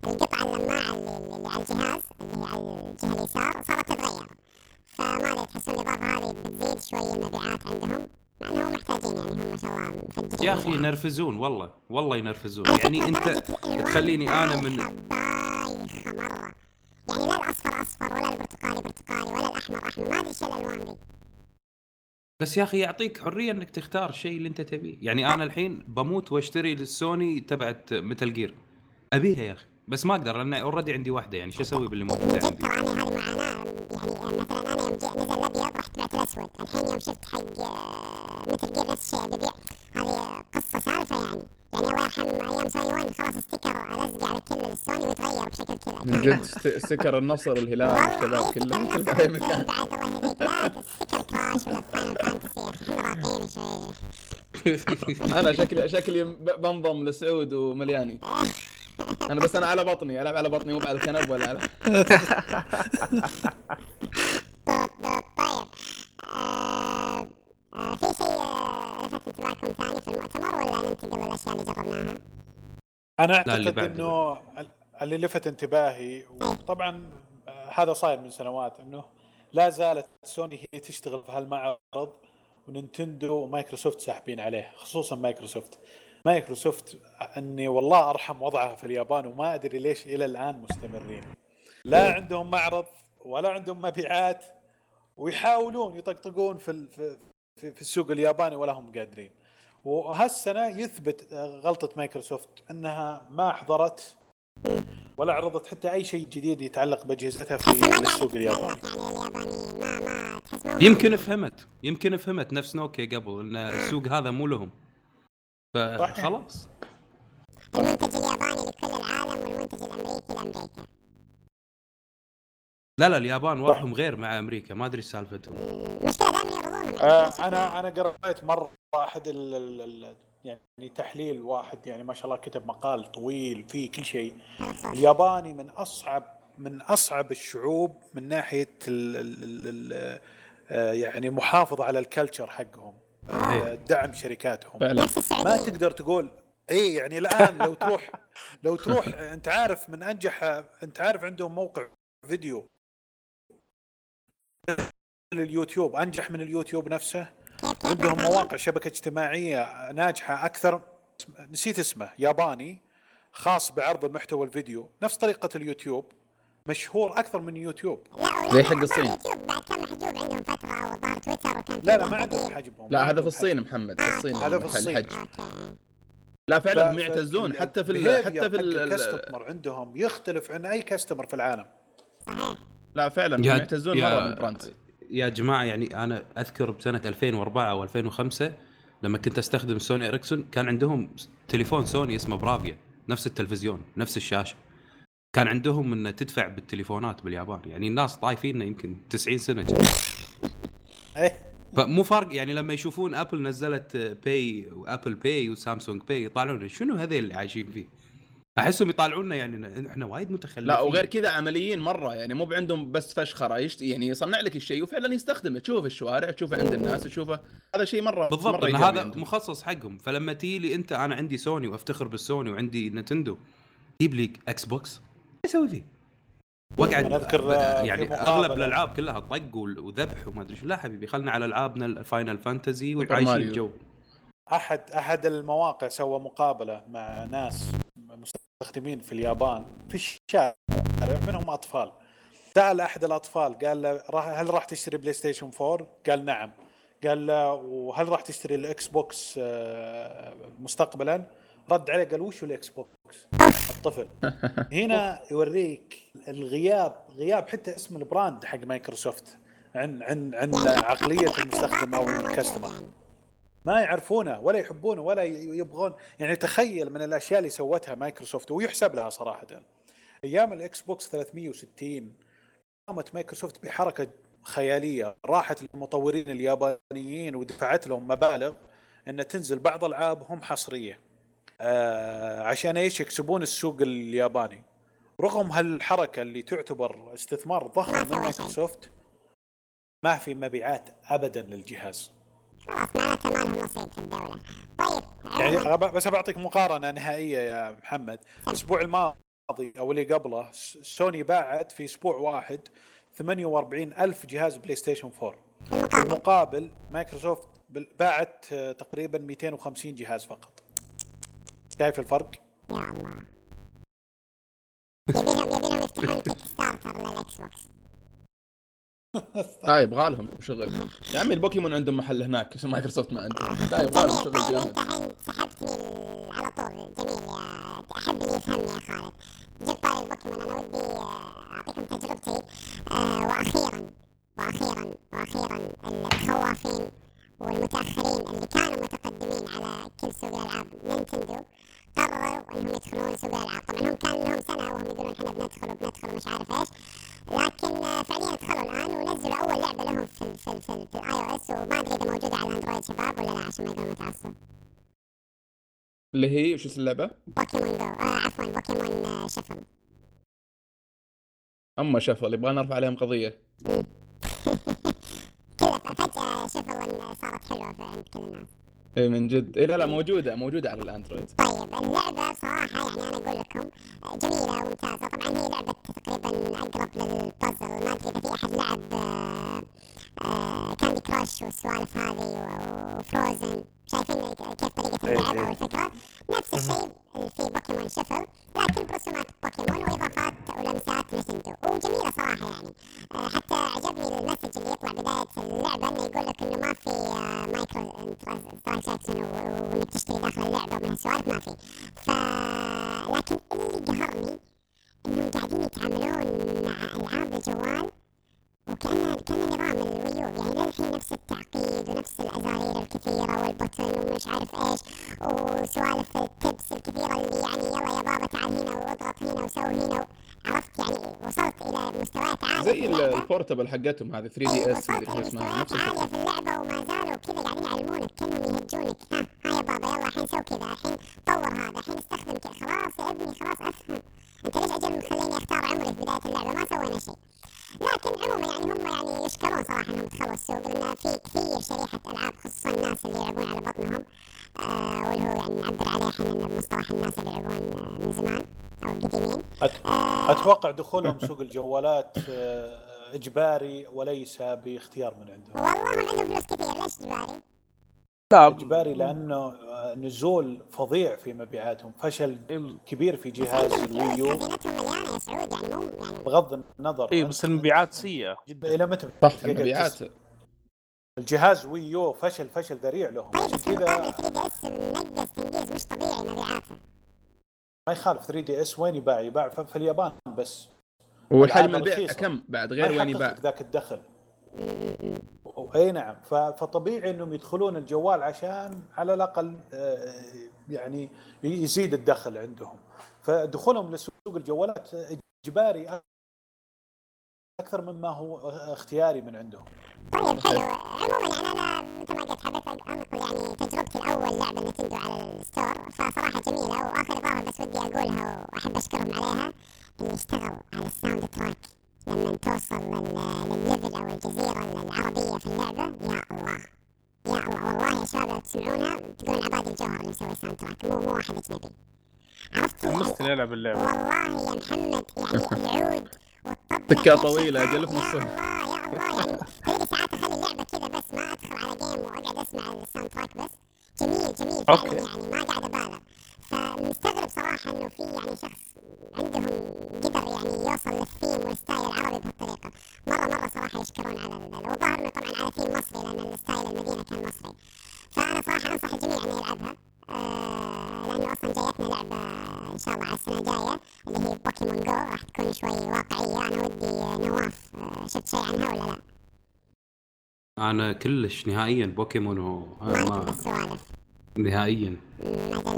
القطعه اللماعه اللي على الجهاز اللي على الجهه اليسار صارت تتغير، فما لي تحسون الاضافه هذه بتزيد شويه مبيعات عندهم. انا محتاجين يعني ما شاء الله مفجرين يا اخي ينرفزون والله والله ينرفزون. يعني انت تخليني انا من بايخه مره، يعني لا الاصفر اصفر ولا البرتقالي برتقالي ولا الاحمر احمر، ما ادري ايش الالوان دي. بس يا اخي يعطيك حريه انك تختار الشيء اللي انت تبيه. يعني انا الحين بموت واشتري للسوني تبعت ميتل جير، ابيها يا اخي بس ما اقدر لان اوريدي عندي واحده. يعني شو اسوي باللي موجود عندي؟ يعني هذه معاناه. يعني مثلا انا يوم جيت نزل الابيض رحت بعت الاسود، الحين يوم شفت حق متل جير نفس الشيء ببيع. هذه قصه سالفه يعني. يعني الله يرحم ايام سوني وان خلاص استيكر الزق على كل السوني وتغير بشكل كذا. من جد استيكر النصر الهلال الشباب كلهم كل هاي مكان. بعد الله يهديك لا استيكر كراش ولا فاين فانتسي راقين شوي. انا شكلي شكلي بنضم لسعود وملياني. انا بس انا على بطني العب على بطني مو على الكنب ولا على طيب آه في شيء لفت انتباهكم ثاني في المؤتمر ولا ننتقل للاشياء اللي جربناها؟ انا اعتقد انه اللي لفت انتباهي وطبعا هذا صاير من سنوات انه لا زالت سوني هي تشتغل في هالمعرض، ونينتندو ومايكروسوفت ساحبين عليه، خصوصا مايكروسوفت. مايكروسوفت اني والله ارحم وضعها في اليابان، وما ادري ليش الى الان مستمرين. لا عندهم معرض ولا عندهم مبيعات ويحاولون يطقطقون في في السوق الياباني ولا هم قادرين. وهالسنه يثبت غلطه مايكروسوفت انها ما احضرت ولا عرضت حتى اي شيء جديد يتعلق باجهزتها في السوق الياباني. يمكن فهمت يمكن فهمت نفس نوكيا قبل ان السوق هذا مو لهم، فخلاص المنتج الياباني لكل العالم والمنتج الامريكي لامريكا. لا لا اليابان وضعهم غير مع امريكا، ما ادري سالفتهم. آه انا انا قرأت مره واحد ال ال يعني تحليل واحد يعني ما شاء الله كتب مقال طويل فيه كل شيء. الياباني من اصعب من اصعب الشعوب من ناحيه ال ال ال يعني محافظه على الكالتشر حقهم، دعم شركاتهم فعلا. ما تقدر تقول اي يعني الان لو تروح لو تروح انت عارف من انجح انت عارف عندهم موقع فيديو اليوتيوب انجح من اليوتيوب نفسه، عندهم مواقع شبكه اجتماعيه ناجحه اكثر، نسيت اسمه ياباني خاص بعرض المحتوى الفيديو نفس طريقه اليوتيوب، مشهور اكثر من يوتيوب زي حق الصين. يوتيوب بعد كم حجوب عندهم فتره وظهر تويتر وكان لا لا ما عندهم حجبهم. لا هذا في الصين محمد، في الصين هذا في الصين لا فعلا يعتزون حتى في حتى في الكاستمر عندهم يختلف عن اي كاستمر في العالم. لا فعلا يعتزون مره البراند يا جماعه. يعني انا اذكر بسنه ألفين وأربعة او ألفين وخمسة لما كنت استخدم سوني اريكسون كان عندهم تليفون سوني اسمه برافيا، نفس التلفزيون نفس الشاشه، كان عندهم ان تدفع بالتليفونات باليابان. يعني الناس طايفيننا يمكن تسعين سنه كذا. فمو فرق يعني لما يشوفون ابل نزلت باي وابل باي وسامسونج باي يطالعون شنو هذول اللي عايشين فيه، احسهم يطالعوننا يعني احنا وايد متخلفين. لا وغير كذا عمليين مره، يعني مو بعندهم بس فشخره يعني يصنع لك الشيء وفعلا يستخدمه، تشوفه في الشوارع تشوفه عند الناس تشوفه، هذا شيء مره بالضبط مرة هذا عندهم. مخصص حقهم. فلما تيلي انت انا عندي سوني وافتخر بالسوني وعندي نينتندو، جيب لي اكس بوكس يسوي فيه وقعد يعني اغلب الالعاب كلها طق وذبح وما ادري شو. لا حبيبي خلنا على العابنا الفاينل فانتزي وعايشين الجو. احد احد المواقع سوى مقابله مع ناس مستخدمين في اليابان في الشارع منهم اطفال. سأل احد الاطفال قال له هل راح تشتري بلاي ستيشن فور؟ قال نعم. قال له وهل راح تشتري الاكس بوكس مستقبلا؟ رد عليه قال وش الاكس بوكس الطفل. هنا يوريك الغياب، غياب حتى اسم البراند حق مايكروسوفت عن عن عن عقليه المستخدم او الكاستمر. ما يعرفونه ولا يحبونه ولا يبغون. يعني تخيل من الاشياء اللي سوتها مايكروسوفت ويحسب لها صراحه ايام الاكس بوكس ثلاثمية وستين قامت مايكروسوفت بحركه خياليه، راحت للمطورين اليابانيين ودفعت لهم مبالغ ان تنزل بعض العابهم حصريه آه عشان ايش؟ يكسبون السوق الياباني. رغم هالحركه اللي تعتبر استثمار ضخم من مايكروسوفت ما في مبيعات ابدا للجهاز. يعني بس بعطيك مقارنه نهائيه يا محمد. الاسبوع الماضي او اللي قبله سوني باعت في اسبوع واحد ثمانية وأربعين ألف جهاز بلاي ستيشن فور. المقابل مايكروسوفت باعت تقريبا مئتين وخمسين جهاز فقط. شايف الفرق؟ يا الله يبينهم يبينهم يفتحون كيك ستارتر للاكس بوكس. طيب يبغى لهم شغل يا عمي. البوكيمون عندهم محل هناك بس مايكروسوفت ما عنده. طيب يبغى لهم شغل جاهز. انت الحين سحبتني على طول. جميل يا احب اللي يفهمني يا خالد. جبت لي البوكيمون. انا ودي اعطيكم تجربتي آه واخيرا واخيرا واخيرا الخوافين والمتاخرين اللي كانوا متقدمين على كل سوق الالعاب نينتندو قرروا انهم يدخلون سوق الالعاب. طبعا هم كان لهم سنه وهم يقولون احنا بندخل بندخل مش عارف ايش، لكن فعليا دخلوا الان ونزلوا اول لعبه لهم في في في الاي او اس، وما ادري اذا موجوده على اندرويد شباب ولا لا عشان ما يقولون متعصب. اللي هي وش اسم اللعبه؟ بوكيمون جو آه عفوا بوكيمون شفل. اما شفل يبغى نرفع عليهم قضيه. كذا فجأة شفل صارت حلوة عند كل الناس. اي من جد. إيه لا لا موجودة موجودة على الأندرويد. طيب اللعبة صراحة يعني أنا أقول لكم جميلة وممتازة. طبعا هي لعبة تقريبا أقرب للبازل. ما أدري إذا في أحد لعب كاندي كراش والسوالف هذه وفروزن. شايفين كيف طريقة اللعب أو الفكرة؟ نفس الشيء في بوكيمون شفل لكن برسومات بوكيمون وإضافات ولمسات نينتندو وجميلة صراحة. يعني حتى عجبني المسج اللي يطلع بداية اللعبة إنه يقول لك إنه ما في مايكرو ترانزاكشن وإنك تشتري داخل اللعبة ومن هالسوالف ما في. فلكن اللي قهرني إنهم قاعدين يتعاملون مع ألعاب الجوال وكأنه كان نظام الويو. يعني للحين نفس التعقيد ونفس الأزرار الكثيرة والبطن ومش عارف إيش وسوالف التبس الكثيرة اللي يعني يلا يا بابا تعال هنا واضغط هنا وسوي هنا. عرفت يعني وصلت إلى مستويات عالية زي البورتبل حقتهم هذه ثري دي إس. وصلت إلى مستويات عالية في اللعبة وما زالوا كذا قاعدين يعلمونك كأنهم يهجونك. ها ها يا بابا يلا الحين سوي كذا، الحين طور هذا، الحين استخدم كذا. خلاص يا ابني خلاص أفهم أنت ليش أجل مخليني أختار عمري في بداية اللعبة ما سوينا شيء. لكن عموما يعني هم يعني يشكرون صراحة انهم دخلوا السوق لأن في كثير شريحة ألعاب خصوصا الناس اللي يلعبون على بطنهم آه واللي هو يعني نعبر عليه احنا بمصطلح الناس اللي يلعبون من زمان أو القديمين. آه أتوقع دخولهم سوق الجوالات آه إجباري وليس باختيار من عندهم. والله هم عندهم فلوس كثير. ليش إجباري؟ لا إجباري لأنه نزول فظيع في مبيعاتهم، فشل كبير في جهاز الويو. بغض النظر إيه بس المبيعات سيئة جدا. إلى متى المبيعات؟ الجهاز ويو فشل فشل ذريع لهم. طيب بس مقابل ثري دي إس منجز تنجيز مش طبيعي مبيعاته. ما يخالف ثري دي إس وين يباع؟ يباع في اليابان بس. والحجم البيع كم بعد غير وين يباع؟ ذاك الدخل. اي نعم. فطبيعي انهم يدخلون الجوال عشان على الاقل يعني يزيد الدخل عندهم. فدخولهم لسوق الجوالات اجباري اكثر مما هو اختياري من عندهم. طيب حلو. عموما يعني انا مثل ما قلت حبيت انقل يعني تجربتي الاول لعبه نينتندو على الستور فصراحه جميله. واخر اضافه بس ودي اقولها واحب اشكرهم عليها اللي اشتغلوا على الساوند تراك. لما توصل للليفل أو الجزيرة العربية في اللعبة يا الله يا الله والله يا شباب لو تسمعونها تقولون عباد الجوهر اللي مسوي ساوند تراك مو مو واحد أجنبي. عرفت؟ والله يا محمد يعني العود تكه طويله اجل في نص هي اللي ساعات اخلي اللعبه كذا بس ما ادخل على جيم واقعد اسمع الساوند تراك بس. جميل جميل فعلا يعني ما قاعد ابالغ. فمستغرب صراحه انه في يعني شخص عندهم قدر يعني يوصل للثيم والستايل العربي بهالطريقه. مره مره صراحه يشكرون على الوضع طبعا على ثيم مصري لان الستايل المدينه كان مصري. فانا صراحه انصح الجميع انه يلعبها آه لانه اصلا جايتنا لعبه ان شاء الله على السنه الجايه اللي هي بوكيمون جو راح تكون شوي واقعيه. انا ودي نواف شفت شيء عنها ولا لا؟ انا كلش نهائيا بوكيمون هو ما نهائيا نلعب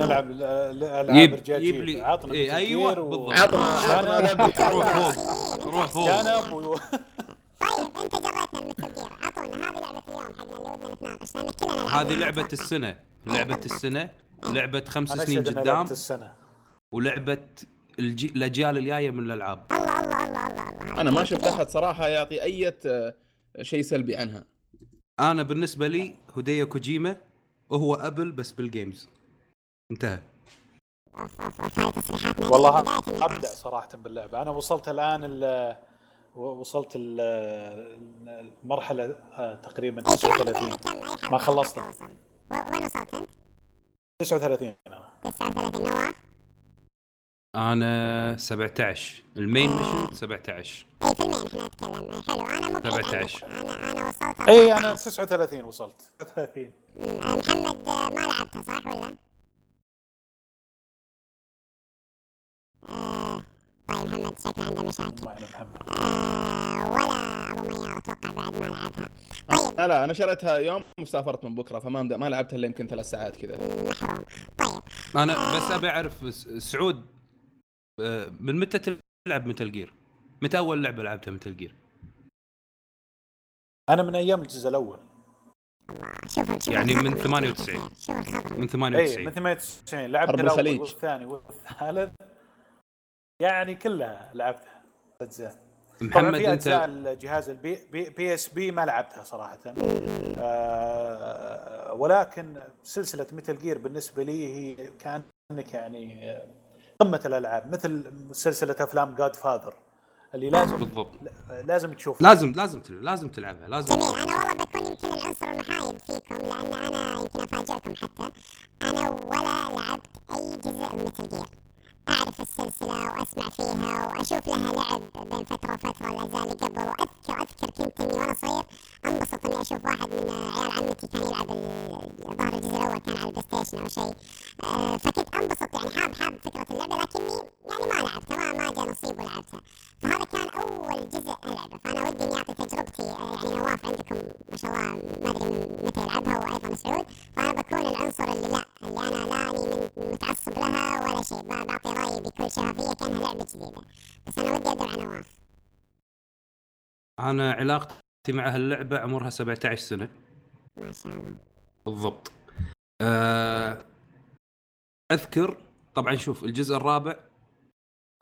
العاب رجاليه. عطنا ايوه بالضبط عطنا لعبه روح فوق روح فوق جانب. طيب انت جريتنا الميتل جير عطونا هذه لعبه اليوم حقنا اللي ودنا نتناقش لان كلنا هذه لعبه السنه لعبه السنه لعبه خمس سنين قدام ولعبه الاجيال الجايه من الالعاب. الله الله الله الله انا ما شفت احد صراحه يعطي اي شيء سلبي عنها. انا بالنسبه لي هدية كوجيما وهو أبل بس بالجيمز انتهى. والله ابدع صراحه باللعبه. انا وصلت الان وصلت المرحله تقريبا تسعة وثلاثين ما خلصت. وين وصلت؟ تسعة وثلاثين. انا تسعة وثلاثين نواف. انا سبعة عشر المين مش سبعة عشر اي في المين احنا نتكلم. حلو انا مو سبعة عشر انا انا وصلت اي انا تسعة وثلاثين وصلت تسعة وثلاثين. محمد ما لعبتها صح ولا؟ آه طيب محمد شكله عنده مشاكل. آه ولا ابو ميار اتوقع بعد ما لعبها. طيب لا لا انا شريتها يوم وسافرت من بكره فما ما لعبتها الا يمكن ثلاث ساعات كذا. محروم. طيب انا آه بس ابي اعرف سعود من متى تلعب ميتل جير؟ متى اول لعبه لعبتها ميتل جير؟ انا من ايام الجزء الاول يعني من ثمانية وتسعين من ثمانية وتسعين اي من ثمانية وتسعين لعبت الاول والثاني والثالث يعني كلها لعبتها اجزاء. محمد انت اجزاء الجهاز البي بي, بي اس بي ما لعبتها صراحه آه ولكن سلسله ميتل جير بالنسبه لي هي كانك يعني قمه الالعاب مثل سلسله افلام جاد فاذر اللي لازم بالضبط. لازم تشوفها لازم لازم لازم تلعبها لازم. جميل انا والله بكون يمكن العنصر المحايد فيكم لان انا يمكن افاجئكم حتى انا ولا لعبت اي جزء من ميتل جير. اعرف السلسله واسمع فيها واشوف لها لعب بين فتره وفتره لا زال قبل واذكر اذكر كنت اني وانا صغير انبسط اني اشوف واحد من عيال عمتي كان يلعب الظاهر الجزء الاول كان على البلاي ستيشن او شيء فكنت انبسط يعني حاب حاب فكره اللعبه لكني يعني ما لعبتها ما ما جاء نصيب ولعبتها. فهذا كان اول جزء العبه فانا ودي اني اعطي تجربتي يعني نواف عندكم ما شاء الله ما ادري من متى يلعبها وايضا سعود. فانا بكون العنصر اللي لا اللي انا لاني متعصب لها ولا شيء بعطي رايي بكل شفافيه كانها لعبه جديده بس انا ودي ادعو على نواف. انا علاقتي مع هاللعبه عمرها سبعة عشر سنه ما شاء الله بالضبط. اذكر طبعا شوف الجزء الرابع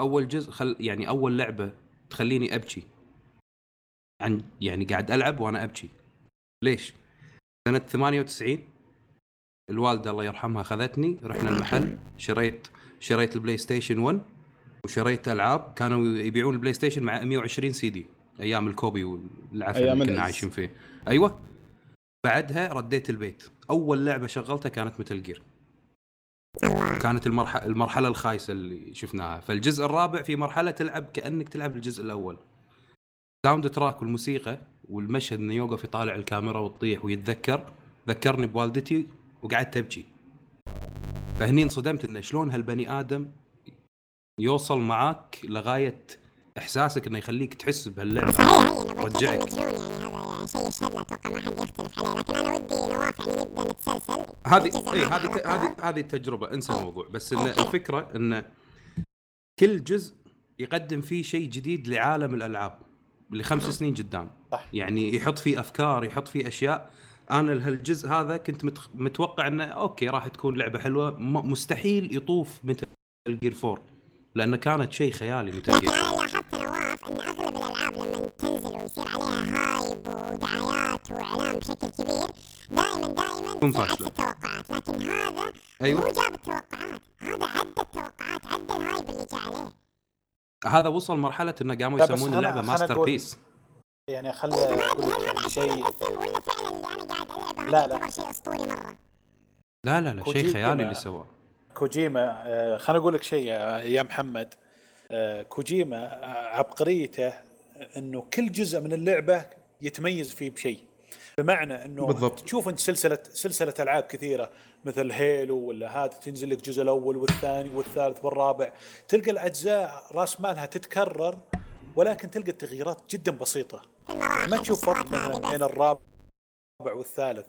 اول جزء خل يعني اول لعبه تخليني ابكي عن يعني قاعد العب وانا ابكي. ليش؟ سنه ثمانية وتسعين الوالده الله يرحمها خذتني رحنا المحل شريت شريت البلاي ستيشن واحد وشريت العاب كانوا يبيعون البلاي ستيشن مع مية وعشرين سي دي ايام الكوبي والعافيه اللي كنا عايشين فيه. ايوه بعدها رديت البيت اول لعبه شغلتها كانت ميتل جير كانت المرحله المرحله الخايسه اللي شفناها. فالجزء الرابع في مرحله تلعب كانك تلعب الجزء الاول ساوند تراك والموسيقى والمشهد انه يوقف يطالع الكاميرا وتطيح ويتذكر ذكرني بوالدتي وقعدت ابكي. فهني انصدمت انه شلون هالبني ادم يوصل معاك لغايه احساسك انه يخليك تحس بهاللعبه رجعك. شيء يشهد لا اتوقع ما حد يختلف عليه لكن انا ودي نواف يعني نبدا نتسلسل هذه اي هذه هذه هذه التجربه انسى الموضوع بس إن الفكره ان كل جزء يقدم فيه شيء جديد لعالم الالعاب اللي خمس سنين قدام يعني يحط فيه افكار يحط فيه اشياء. انا لهالجزء هذا كنت متوقع انه اوكي راح تكون لعبه حلوه مستحيل يطوف مثل الجير فور لأنه كانت شيء خيالي متأكد. لكن أنا لاحظت نواف إن أغلب الألعاب لما تنزل ويصير عليها هايب ودعايات وإعلام بشكل كبير دائما دائما عكس التوقعات لكن هذا أيوة. مو جاب التوقعات هذا عدى التوقعات عدى الهايب اللي جاء عليه. هذا وصل مرحله انه قاموا يسمون اللعبه ماستر بيس. يعني خلى كل شيء لا لا شيء اسطوري مره. لا لا لا شيء خيالي اللي سواه كوجيما. آه خليني اقول لك شيء يا محمد. آه كوجيما عبقريته انه كل جزء من اللعبه يتميز فيه بشيء، بمعنى انه بالضبط. تشوف انت سلسله سلسله العاب كثيره مثل هيلو ولا هذا، تنزل لك الجزء الاول والثاني والثالث والرابع، تلقى الاجزاء راس مالها تتكرر ولكن تلقى التغييرات جدا بسيطه، ما تشوف فرق بين الرابع والثالث.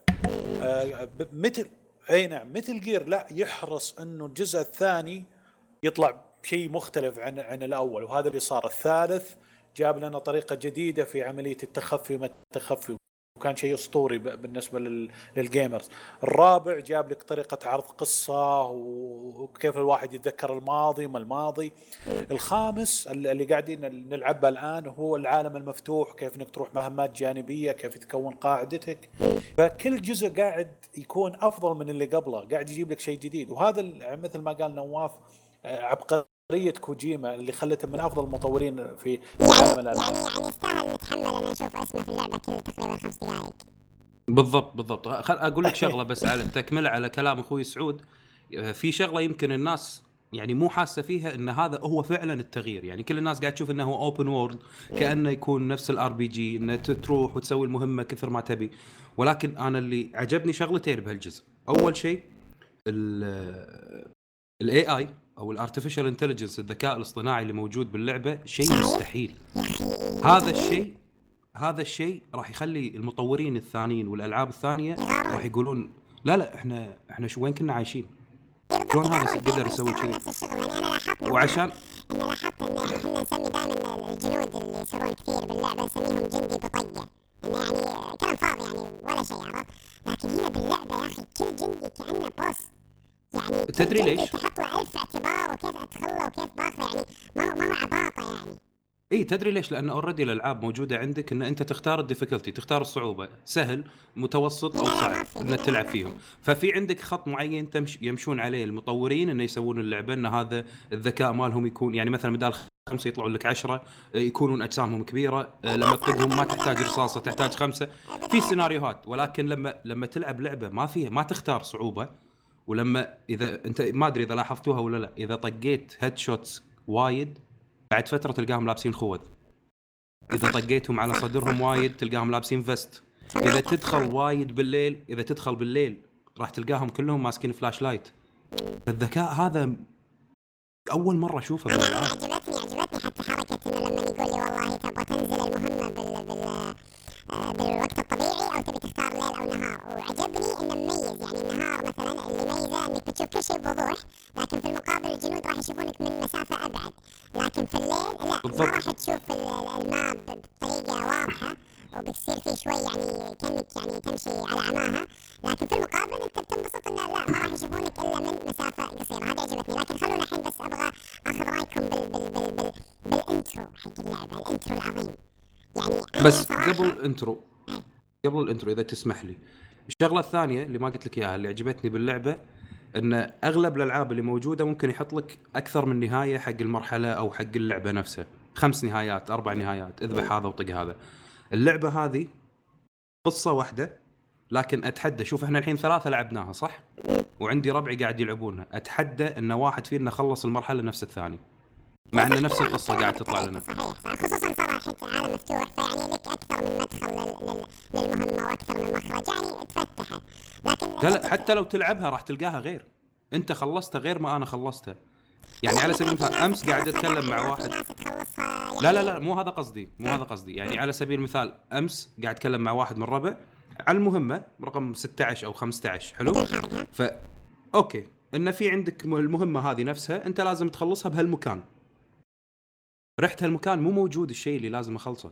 آه مثل اي نعم ميتل جير لا يحرص انه الجزء الثاني يطلع بشيء مختلف عن عن الاول، وهذا اللي صار. الثالث جاب لنا طريقه جديده في عمليه التخفي ما التخفي، وكان شيء اسطوري بالنسبه للجيمرز. الرابع جاب لك طريقه عرض قصه وكيف الواحد يتذكر الماضي ما الماضي. الخامس اللي قاعدين نلعبها الان هو العالم المفتوح، كيف انك تروح مهمات جانبيه، كيف تكون قاعدتك. فكل جزء قاعد يكون افضل من اللي قبله، قاعد يجيب لك شيء جديد. وهذا مثل ما قال نواف عبقريه كوجيما اللي خلته من افضل المطورين في عالم الالعاب. يعني يعني يستاهل نتحمل انا اشوف اسمه في اللعبه كله تقريبا خمس دقائق. بالضبط بالضبط. خل اقول لك شغله بس على التكمله على كلام اخوي سعود. في شغله يمكن الناس يعني مو حاسه فيها ان هذا هو فعلا التغيير. يعني كل الناس قاعد تشوف انه هو اوبن وورلد، كانه يكون نفس الار بي جي، انه تروح وتسوي المهمه كثر ما تبي. ولكن انا اللي عجبني شغلتين بهالجزء. اول شيء الاي اي او الارتفيشال انتليجنس، الذكاء الاصطناعي اللي موجود باللعبه، شيء مستحيل. هذا الشيء هذا الشيء راح يخلي المطورين الثانيين والالعاب الثانيه راح يقولون لا لا احنا احنا شو وين كنا عايشين، شلون هذا قدر يسوي كذا. وعشان انا لاحظت ان احنا نسمي دائما الجنود اللي يسوون كثير باللعبه نسميهم جندي بطقه، يعني كلام فاضي يعني ولا شيء عرفت. لكن هنا باللعبه يا اخي كل جندي كانه بوس، يعني تدري ليش؟ تحطوا ألف اعتبار وكيف أتخلى وكيف باخذ، يعني ما ما عباطة يعني. إيه تدري ليش؟ لأن أوردي الألعاب موجودة عندك إن أنت تختار الديفيكولتي، تختار الصعوبة، سهل، متوسط أو صعب إن تلعب فيهم. ففي عندك خط معين تمش يمشون عليه المطورين إن يسوون اللعبة، إن هذا الذكاء مالهم يكون يعني مثلا بدال خمسة يطلعوا لك عشرة، يكونون أجسامهم كبيرة، لما تطقهم ما تحتاج رصاصة تحتاج خمسة، في سيناريوهات. ولكن لما لما تلعب لعبة ما فيها ما تختار صعوبة، ولما اذا انت ما ادري اذا لاحظتوها ولا لا، اذا طقيت هيد شوتس وايد بعد فتره تلقاهم لابسين خوذ، اذا طقيتهم على صدرهم وايد تلقاهم لابسين فيست، اذا تدخل وايد بالليل اذا تدخل بالليل راح تلقاهم كلهم ماسكين فلاش لايت. الذكاء هذا اول مره اشوفه. انا عجبتني عجبتني حتى حركه انه لما يقول لي والله تبغى تنزل المهمه بال بال بالوقت الطبيعي او تبي تختار ليل او نهار، وعجبني انه مميز. يعني النهار مثلا اللي ميزه انك بتشوف كل شيء بوضوح، لكن في المقابل الجنود راح يشوفونك من مسافه ابعد، لكن في الليل لا ما راح تشوف الماب بطريقه واضحه وبتصير فيه شوي يعني كانك يعني تمشي على عماها، لكن في المقابل انت بتنبسط انه لا ما راح يشوفونك الا من مسافه قصيره. هذا عجبتني. لكن خلونا الحين بس ابغى اخذ رايكم بال بال بال بال بالانترو حق اللعبه، الانترو العظيم. بس قبل الانترو قبل الانترو اذا تسمح لي، الشغله الثانيه اللي ما قلت لك اياها اللي عجبتني باللعبه ان اغلب الالعاب اللي موجوده ممكن يحط لك اكثر من نهايه حق المرحله او حق اللعبه نفسها، خمس نهايات اربع نهايات، اذبح هذا وطق هذا. اللعبه هذه قصه واحده، لكن اتحدى، شوف احنا الحين ثلاثه لعبناها صح، وعندي ربعي قاعد يلعبونها، اتحدى ان واحد فينا خلص المرحله نفس الثاني، مع ان نفس القصه قاعده تطلع لنا. خصوصا صراحه عالم مفتوح، فيعني لك اكثر من مدخل للمهمه واكثر من مخرج، يعني تفتحها. لكن لا حتى لو تلعبها راح تلقاها غير، انت خلصتها غير ما انا خلصتها. يعني على سبيل المثال امس قاعد اتكلم مع واحد، لا لا لا مو هذا قصدي مو هذا قصدي يعني على سبيل المثال امس قاعد اتكلم مع واحد من ربع على المهمه رقم ستة عشر او خمسة عشر. حلو. ف اوكي ان في عندك المهمه هذه نفسها انت لازم تخلصها بهالمكان، رحت هالمكان مو موجود الشيء اللي لازم اخلصه،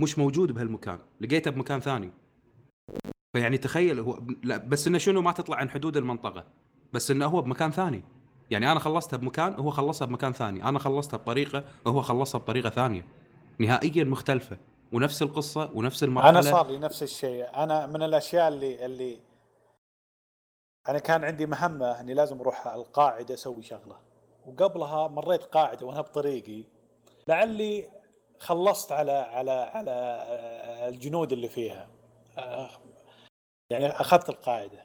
مش موجود بهالمكان، لقيته بمكان ثاني. فيعني تخيل هو لا بس انه شنو ما تطلع عن حدود المنطقه، بس انه هو بمكان ثاني. يعني انا خلصتها بمكان هو خلصها بمكان ثاني، انا خلصتها بطريقه وهو خلصها بطريقه ثانيه نهائيا مختلفه، ونفس القصه ونفس المرحله. انا صار لي نفس الشيء. انا من الاشياء اللي اللي انا كان عندي مهمه اني لازم اروح على القاعده اسوي شغله، وقبلها مريت قاعدة وأنا بطريقي لعلي خلصت على على على الجنود اللي فيها، يعني أخذت القاعدة.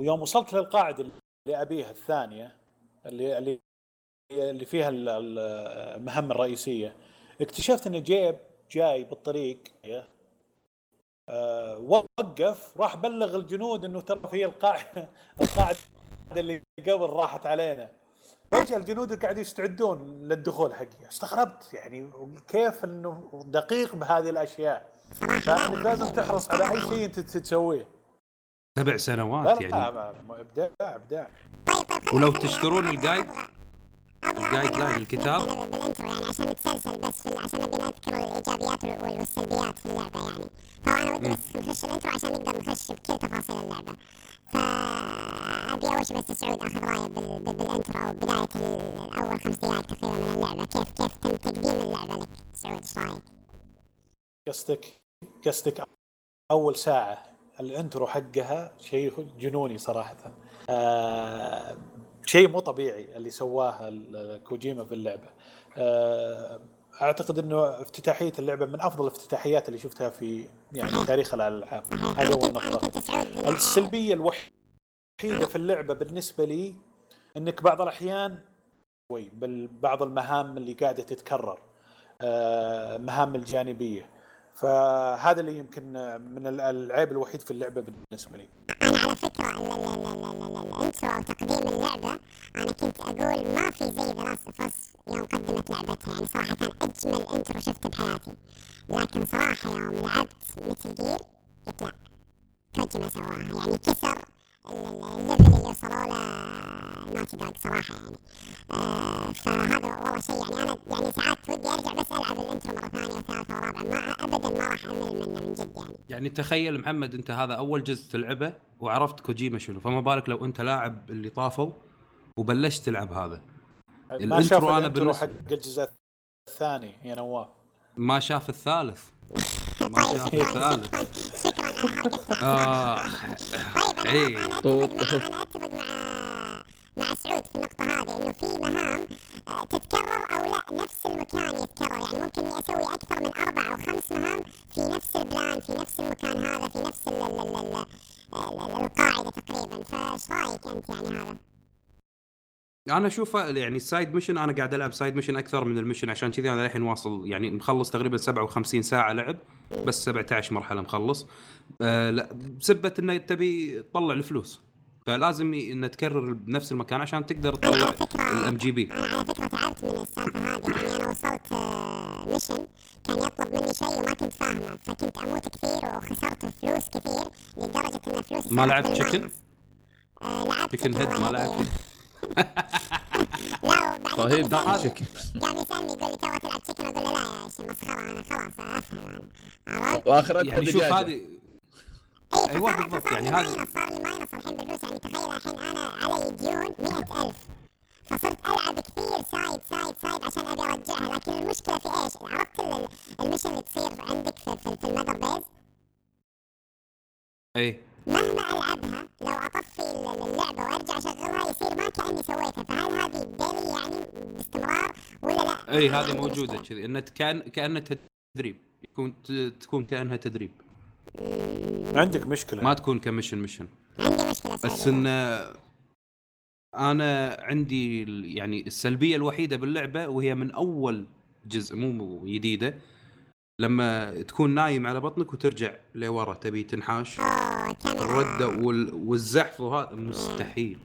ويوم وصلت للقاعدة اللي أبيها الثانية اللي اللي اللي فيها المهمة الرئيسية، اكتشفت إن جيب جاي بالطريق أه وقف، راح بلغ الجنود إنه ترى في القاعدة القاعدة اللي قبل راحت علينا. رجع الجنود اللي قاعد يستعدون للدخول حقي. استغربت يعني كيف إنه دقيق بهذه الأشياء. لازم تحرص على أي شيء أنت تسويه. سبع سنوات يعني. إبداع إبداع. ولو تشكرون الجايد الجايد لا الكتاب. بالإنترو يعني عشان نتسلسل بس في عشان نبي نذكر الإيجابيات والسلبيات في اللعبة يعني. فأنا ودي بس نخش الإنترو عشان نقدر نخش بكل تفاصيل اللعبة. فأبي أول شيء بس سعود أخذ رأي بال بالإنترو بداية الأول خمس دقائق تقريبا من اللعبة، كيف كيف تم تقديم اللعبة لك سعود، إيش رأيك؟ قصدك قصدك أول ساعة الإنترو حقها شيء جنوني صراحة، أه شيء مو طبيعي اللي سواها كوجيما في اللعبة. أه أعتقد إنه افتتاحية اللعبة من أفضل الافتتاحيات اللي شفتها في يعني تاريخ الألعاب. هذا هو النقطة السلبية الوحيدة في اللعبة بالنسبة لي، إنك بعض الأحيان شوي بالبعض المهام اللي قاعدة تتكرر، أه مهام الجانبية، فهذا اللي يمكن من العيب الوحيد في اللعبة بالنسبة لي. أنا على فكرة الانترو أو تقديم اللعبة أنا كنت أقول ما في زي دراسة فص يوم قدمت لعبتها، يعني صراحة أجمل انترو شفته بحياتي. لكن صراحة يوم لعبت ميتل جير يطلع كوجيما سواها، يعني كسر الليفل اللي وصلوا له ناتي دوغ صراحة يعني. آه فهذا والله شيء يعني أنا يعني ساعات ودي أرجع بس ألعب الانترو مرة ثانية وثالثة ورابعة، ما أبدا ما راح أمل منه من جد يعني. يعني تخيل محمد أنت هذا أول جزء تلعبه وعرفت كوجيما شنو، فما بالك لو أنت لاعب اللي طافوا وبلشت تلعب هذا الانترو. أنا بالنسبة حق الجزء الثاني يا نواف ما شاف الثالث ما شاف الثالث آه إيه أنا أتفق مع مع سعود في النقطة هذه، إنه في مهام تتكرر أو لا نفس المكان يتكرر، يعني ممكن أسوي أكثر من أربع أو خمس مهام في نفس البلان في نفس المكان هذا في نفس القاعدة تقريبا. فايش رأيك أنت يعني هذا؟ أنا أشوف يعني السايد ميشن، أنا قاعد ألعب سايد ميشن أكثر من الميشن، عشان كذي أنا الحين واصل يعني مخلص تقريبا سبعة وخمسين ساعة لعب، بس سبعة عشر مرحلة مخلص. آه لا بسبة إنه تبي تطلع الفلوس، فلازم إنه تكرر بنفس المكان عشان تقدر تطلع الام جي بي. أنا على فكرة تعبت من السالفة هذه، يعني أنا وصلت ميشن كان يطلب مني شيء وما كنت فاهمه، فكنت أموت كثير وخسرت فلوس كثير لدرجة إن فلوسي ما لعبت شكل آه لعبت شكل هيد ما لعبت لا بعد ضحك يعني سامي قال لي توه تلعب شكل، أقول له لا يا شيخ مسخرة أنا خلاص أفهم أنا وآخرت يعني شوف هذه أيوة بالضبط يعني هذه صار لي ماينس الحين بالفلوس، يعني تخيل الحين أنا علي ديون مئة ألف، فصرت ألعب كثير سايد سايد سايد عشان أبي أرجعها. لكن المشكلة في إيش؟ عرفت المشن اللي تصير عندك في في المدر بيز أي مهما ألعبها لو أطفي اللعبة وأرجع أشغلها يصير ما كأني سويتها، فهل هذه دليل يعني باستمرار ولا لا؟ أي هذه موجودة كذي إن كان كأنها تدريب، يكون تكون كأنها تدريب. عندك مشكلة ما تكون كمشن مشن. عندي مشكلة سعيدة. بس إن أنا عندي يعني السلبية الوحيدة باللعبة وهي من أول جزء مو جديدة، لما تكون نايم على بطنك وترجع لورا تبي تنحاش الردة والزحف وهذا مستحيل.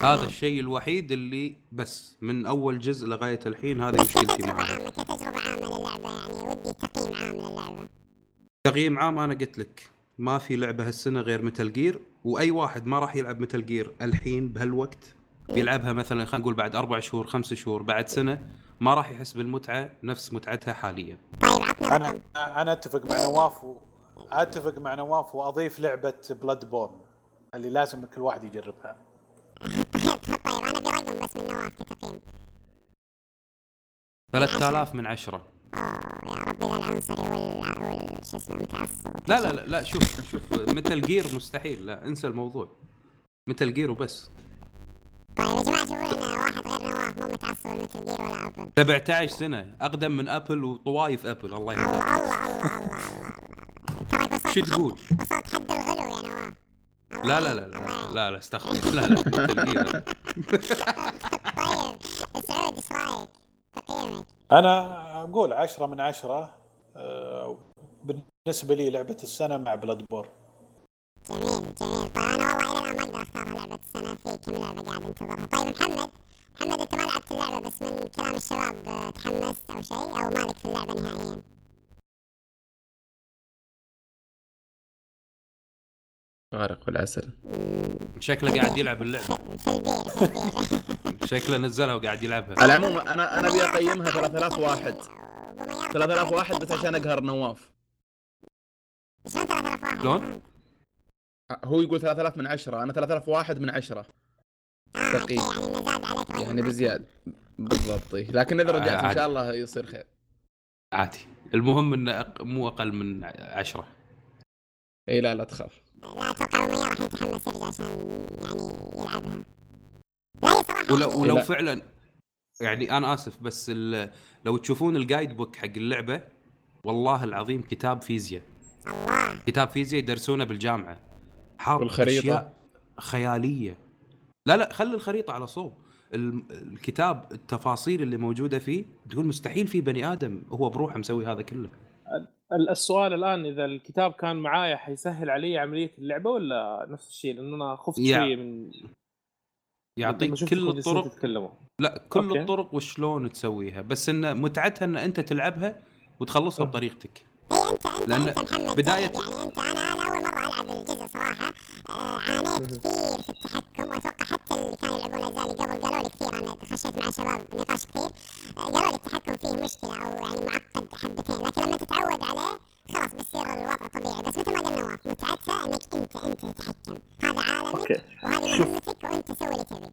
هذا الشيء الوحيد اللي بس من أول جزء لغاية الحين هذه مشكلتي معها. كتجربة عامة للعبة يعني ودي تقييم عام للعبة. تقييم عام، أنا قلت لك ما في لعبة هالسنة غير ميتل جير، وأي واحد ما راح يلعب ميتل جير الحين بهالوقت بيلعبها مثلا خلينا نقول بعد أربع شهور خمس شهور بعد سنة ما راح يحس بالمتعة نفس متعتها حاليا. أنا أنا أتفق مع نواف و... أتفق مع نواف وأضيف لعبة بلاد بورن اللي لازم كل واحد يجربها. طيب أنا برقم بس من نواف كتقييم ثلاثة آلاف من عشرة. يا ربي لا العنصري وال شو اسمه متعصب. لا لا لا لا شوف شوف ميتل جير مستحيل، لا انسى الموضوع ميتل جير وبس. طيب يا جماعة شوفوا لنا واحد غير نواف هو متعصب ميتل جير ولا أبل. سبعتاشر سنة أقدم من أبل وطوايف أبل. الله يرحمه. الله الله الله الله الله. شو تقول؟ وصلت حد الغلو يا نواف. لا لا لا لا لا استغفر لا لا. طيب سعود ايش رايك تقييمك؟ انا اقول عشرة من عشرة. بالنسبه لي لعبه السنه مع بلاد بور. جميل جميل. طيب انا والله الى الان ما اقدر اختار لعبه السنه، في كم لعبه قاعد انتظرها. طيب محمد محمد انت ما لعبت اللعبه بس من كلام الشباب تحمست او شيء، او مالك في اللعبه نهائيا؟ غارق والعسل. شكله قاعد يلعب اللعبة. شكله نزلها وقاعد يلعبها. على العموم انا انا ابي اقيمها ثلاثة آلاف وواحد. ثلاثة آلاف وواحد بس عشان اقهر نواف. شلون؟ هو يقول ثلاثة آلاف من عشرة، انا ثلاثة آلاف وواحد من عشرة. تقييم يعني بزيادة بالضبط، لكن اذا رجعت ان شاء الله يصير خير. عادي، المهم انه مو اقل من عشرة. اي لا لا تخاف. لا أتوقع المياه راح يتحمس يرجع عشان يعني يلعبها. لا صراحة ولو, ولو فعلا يعني أنا آسف بس لو تشوفون الجايد بوك حق اللعبة والله العظيم كتاب فيزياء. الله. كتاب فيزياء يدرسونه بالجامعة. حاط أشياء خيالية. لا لا خلي الخريطة على صوب الكتاب، التفاصيل اللي موجودة فيه تقول مستحيل في بني آدم هو بروحه مسوي هذا كله. السؤال الآن إذا الكتاب كان معايا حيسهل علي عملية اللعبة ولا نفس الشيء؟ لأن أنا خفت شوية من يعطيك كل الطرق. لا كل أوكي. الطرق وشلون تسويها، بس إن متعتها إن أنت تلعبها وتخلصها بطريقتك. إيه أنت أنت لأن أنت محمد بداية يعني أنت أنا أنا أول مرة ألعب الجزء صراحة آه عانيت كثير في التحكم، وأتوقع حتى اللي كانوا يلعبون الأجزاء قبل قالوا لي كثير. أنا خشيت مع شباب نقاش كثير آه قالوا لي التحكم فيه مشكلة أو يعني معقد حبتين، لكن لما تتعود عليه خلاص بيصير الوضع طبيعي. بس مثل ما قلنا نواف متعتها إنك أنت أنت تتحكم، هذا عالمك وهذه مهمتك وأنت سوي اللي تبي.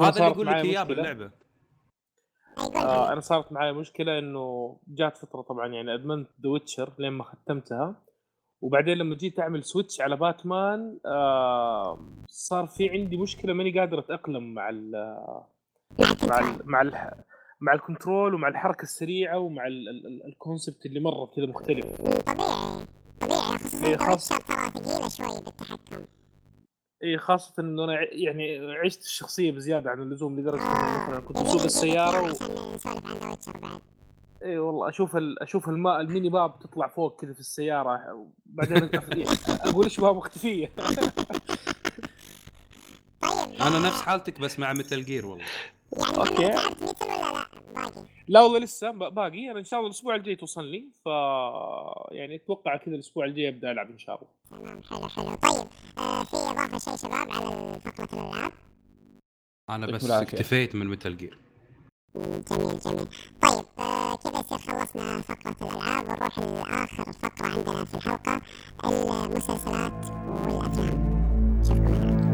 هذا اللي يقول لك إياه باللعبة. آه أنا صارت معي مشكلة إنه جات فترة طبعًا يعني أدمنت The Witcher لما ختمتها، وبعدين لما جيت أعمل سويتش على باتمان آه صار في عندي مشكلة ماني قادر أتأقلم مع ال مع ال مع ال مع الكنترول ومع الحركة السريعة ومع الكونسبت اللي مرة كذا مختلف. طبيعي طبيعي خصوصًا The Witcher ترى ثقيلة شوي بالتحكم. اي خاصه انه انا يعني عشت الشخصيه بزياده عن اللزوم لدرجه آه مثلا كنت اسوق السياره ونسولف عن دوتشر بعد. اي والله اشوف اشوف الماء الميني باب تطلع فوق كذا في السياره وبعدين اقول ايش بها مختفيه. طيب انا نفس حالتك بس مع ميتل جير والله. يعني انا تعبت ميتل ولا لا باقي؟ لا والله لسه باقي. انا ان شاء الله الاسبوع الجاي توصل لي، ف يعني اتوقع كذا الاسبوع الجاي ابدا العب ان شاء الله. تمام حلو حلو. طيب آه في اضافه شيء شباب على فقره الالعاب؟ انا بس اكتفيت من ميتل جير. جميل جميل. طيب آه كذا يصير خلصنا فقره الالعاب، ونروح لاخر فقره عندنا في الحلقه المسلسلات والافلام. شوفكم هناك.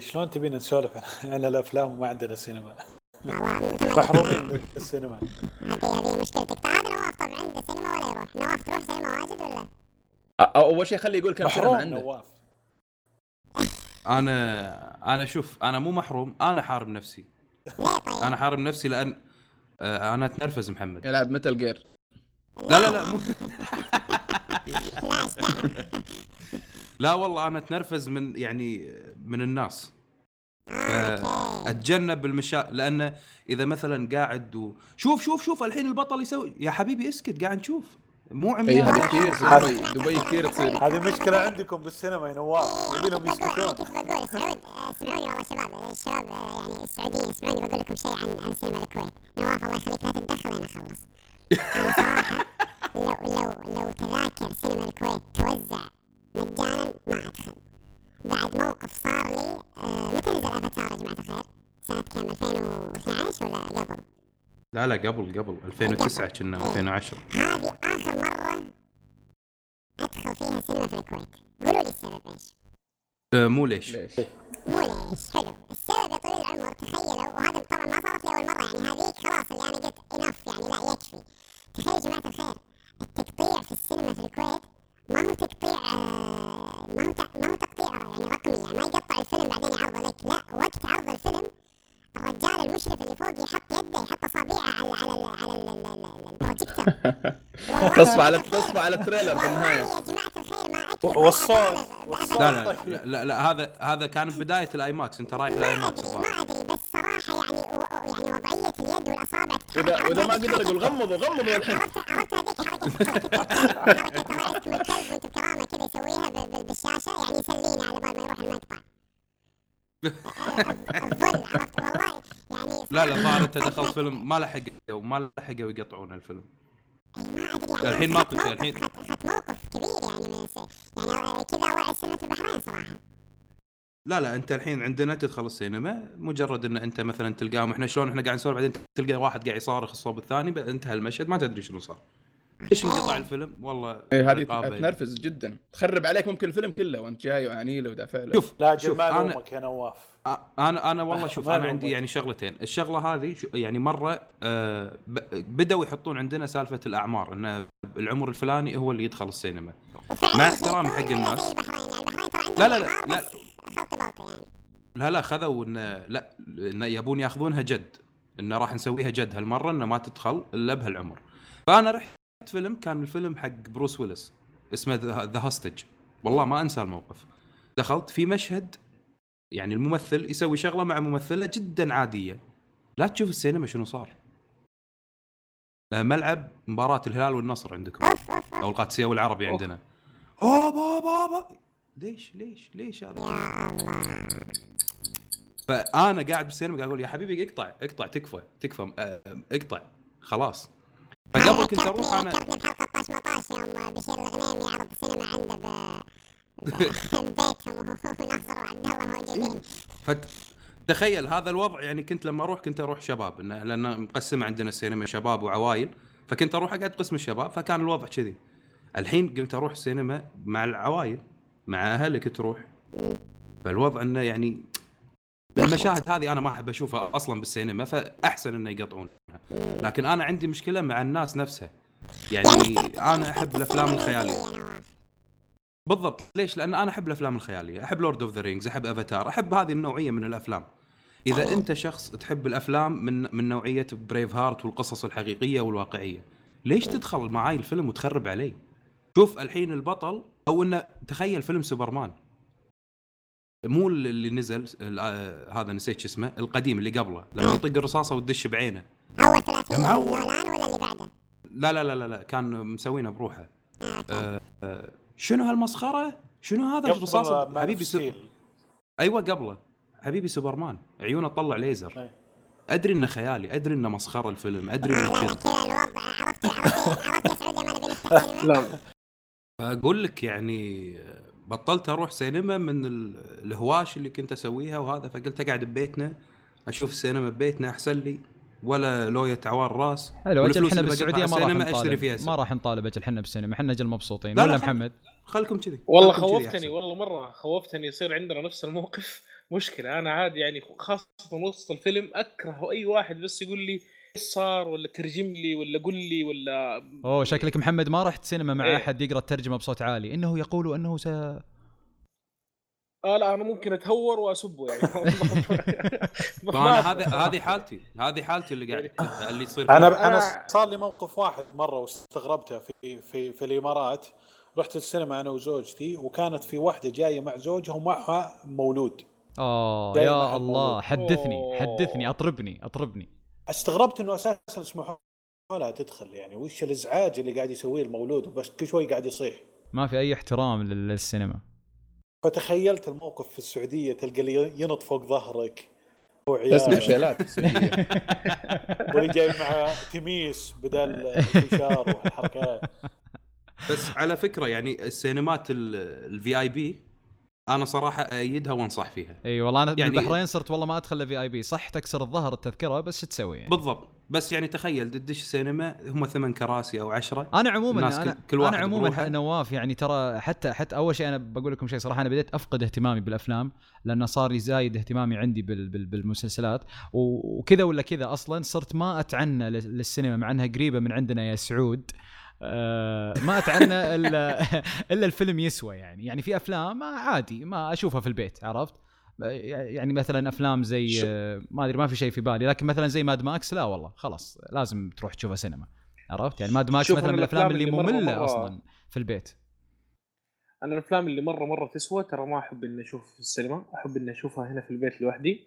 شلون تبين نسولف عن الافلام وما عندنا سينما؟ محرومين السينما. هذه مشكلتك. هذا نواف طبعا عنده سينما ولا يروح. نواف تروح سينما واجد ولا؟ اول شيء خلي يقول كم سينما عنده. انا انا شوف انا مو محروم، انا حارب نفسي. انا حارب نفسي لان انا اتنرفز. محمد يلعب ميتل جير. لا لا لا مو لا والله انا اتنرفز من يعني من الناس. اتجنب المشا لانه اذا مثلا قاعد و... شوف شوف شوف الحين البطل يسوي يا حبيبي اسكت قاعد نشوف مو عمي هذا كثير صار دبي كثير تصير هذه مشكله عندكم بالسينما يا نوار يبينهم يسكتون. اسمعوني والله شباب الشباب يعني السعوديين اسمعوني بقول لكم شيء عن عن سينما الكويت. نواف الله يخليك لا تتدخل انا اخلص. لو لو لو تذاكر سينما الكويت توزع مجانا ما ادخل. بعد موقف صار لي متى نزل افاتار يا جماعه الخير؟ سنه كام ألفين واثني عشر ولا قبل؟ لا لا قبل قبل ألفين وتسعة كنا ألفين وعشرة. هذه اخر مره ادخل فيها سينما في الكويت. قولوا لي السبب ايش؟ أه مو ليش ليش مو ليش حلو السبب يا طويل العمر. تخيلوا وهذا طبعا ما صارت لي اول مره يعني هذيك خلاص اللي انا قلت انف يعني لا يكفي. تخيلوا يا جماعه الخير التقطيع في السينما في الكويت ما هو تقطيع آه ما هو ما هو تقطيع يعني رقمي يعني ما يقطع الفيلم بعدين يعرضه لك لا وقت عرض الفيلم الرجال المشرف اللي فوق يحط يده يحط صابيعه على على على البروجيكتور تصبع على تصبع على التريلر بالنهايه يا جماعه الخير ما اكتب والصوت لا لا لا هذا هذا كان بدايه الاي ماكس انت رايح الاي ماكس ما ادري بس صراحه يعني يعني وضعيه اليد والاصابع اذا اذا ما قدر يقول غمضوا غمضوا الحين عرفت هذيك حركه حركه الكلب وانت بكرامه كذا يسويها بالشاشه يعني يسلينا على بال ما يروح المقطع والله يعني لا لا ظاهر انت دخلت فيلم ما لحقوا وما لحقوا يقطعون الفيلم ما ادري يعني الحين ما قلت الحين خط موقف كبير يعني يعني كذا وعي سنه البحرين صراحه. لا لا انت الحين عندنا تدخل السينما مجرد ان انت مثلا تلقاهم احنا شلون احنا قاعد نسولف بعدين تلقى واحد قاعد يصارخ الصوب الثاني انتهى المشهد ما تدري شنو صار ايش انقطع الفيلم والله هذه تنرفز جدا تخرب عليك ممكن الفيلم كله وانت جاي وعنيله ودافع له. شوف لا جمال امك يا نواف انا انا والله شوف انا عندي يعني شغلتين. الشغله هذه يعني مره آه بداوا يحطون عندنا سالفه الاعمار ان العمر الفلاني هو اللي يدخل السينما مع احترام حق الناس لا لا لا لا لا لا خذوا ان لا ان يبون ياخذونها جد ان راح نسويها جد هالمره ان ما تدخل الا بهالعمر. فانا رحت فيلم كان الفيلم حق بروس ويلس اسمه ذا هاستج والله ما انسى الموقف. دخلت في مشهد يعني الممثل يسوي شغله مع ممثله جدا عاديه لا تشوف السينما شنو صار. ملعب مباراه الهلال والنصر عندكم او القادسيه والعربي عندنا اوه بابا بابا ليش ليش ليش هذا. فانا قاعد بالسينما قاعد اقول يا حبيبي اقطع اقطع تكفى تكفى اقطع خلاص. فقبل كنت اروح انا الحلقه طاش مطاش يوم بشير الغنيمي يعرض السينما عنده ببيتهم ونحضر عند الله وجميل. فتخيل هذا الوضع يعني كنت لما اروح كنت اروح شباب لان مقسمه عندنا السينما شباب وعوائل فكنت اروح اقعد قسم الشباب فكان الوضع كذي. الحين قمت اروح السينما مع العوائل مع اهلك تروح فالوضع انه يعني المشاهد هذه انا ما احب اشوفها اصلا بالسينما فاحسن انه يقطعونها. لكن انا عندي مشكله مع الناس نفسها يعني انا احب الافلام الخياليه بالضبط. ليش؟ لان انا احب الافلام الخياليه احب لورد اوف ذا رينجز احب افاتار احب هذه النوعيه من الافلام. اذا انت شخص تحب الافلام من من نوعيه بريف هارت والقصص الحقيقيه والواقعيه ليش تدخل معاي الفيلم وتخرب علي؟ شوف الحين البطل او انه تخيل فيلم سوبرمان مو اللي نزل هذا نسيت اسمه القديم اللي قبله لما يطق الرصاصه وتدش بعينه اول ثلاثين اعلان ولا اللي بعده لا لا لا لا كان مسوينه بروحه آه آه شنو هالمسخره شنو هذا الرصاصه حبيبي سو... ايوه قبله حبيبي سوبرمان عيونه تطلع ليزر أي. ادري انه خيالي ادري انه مسخره الفيلم ادري انه عرفت عرفت عرفت انا اقول لك يعني بطلت اروح سينما من الهواش اللي كنت اسويها وهذا فقلت اقعد ببيتنا اشوف السينما ببيتنا احسن لي ولا لويه عوار راس. حلو اجل احنا بالسعوديه ما راح نطالب ما راح نطالب اجل احنا بالسينما احنا اجل مبسوطين ولا محمد خلكم كذي. والله خوفتني والله مره خوفتني يصير عندنا نفس الموقف مشكله. انا عادي يعني خاصه نص الفيلم اكره اي واحد بس يقول لي ايش صار ولا ترجم لي ولا قل لي ولا اوه شكلك محمد ما رحت سينما مع احد يقرا الترجمه بصوت عالي انه يقول انه س اه لا انا ممكن اتهور واسبه يعني هذا هذه حالتي هذه حالتي اللي قاعد اللي يصير انا انا صار لي موقف واحد مره واستغربته في في في الامارات. رحت السينما انا وزوجتي وكانت في واحده جايه مع زوجها ومعها مولود اه يا الله، حدثني حدثني اطربني اطربني. استغربت انه اساسا اسمحوا لا تدخل، يعني وش الازعاج اللي قاعد يسويه المولود، وبس كل شوي قاعد يصيح، ما في اي احترام للسينما. فتخيلت الموقف في السعوديه، تلقى لي ينط فوق ظهرك هو عيال بس مشلات السعوديه ويجي مع تميس بدل فشار والحركات. بس على فكره يعني السينمات الفي اي بي انا صراحه ايدها وانصح فيها. اي أيوة والله انا يعني البحرين صرت والله ما ادخل في اي بي، صح تكسر الظهر التذكره بس تسوي يعني. بالضبط، بس يعني تخيل تدش سينما هم ثمان كراسي او عشرة. انا عموما انا انا عموما نواف يعني ترى حتى حتى اول شيء انا بقول لكم شيء صراحه، انا بديت افقد اهتمامي بالافلام لانه صار يزايد اهتمامي عندي بالمسلسلات وكذا ولا كذا. اصلا صرت ما اتعنى للسينما مع انها قريبه من عندنا يا سعود، ما اتعنى الا الا الفيلم يسوى يعني. يعني في افلام عادي ما اشوفها في البيت، عرفت يعني؟ مثلا افلام زي ما ادري ما في شيء في بالي، لكن مثلا زي ماد ماكس لا والله خلاص لازم تروح تشوفها سينما، عرفت يعني؟ ماد ماكس مثلا من الافلام اللي ممله اصلا في البيت. انا الافلام اللي مره مره تسوى ترى ما احب اني اشوف في السينما، احب اني اشوفها هنا في البيت لوحدي.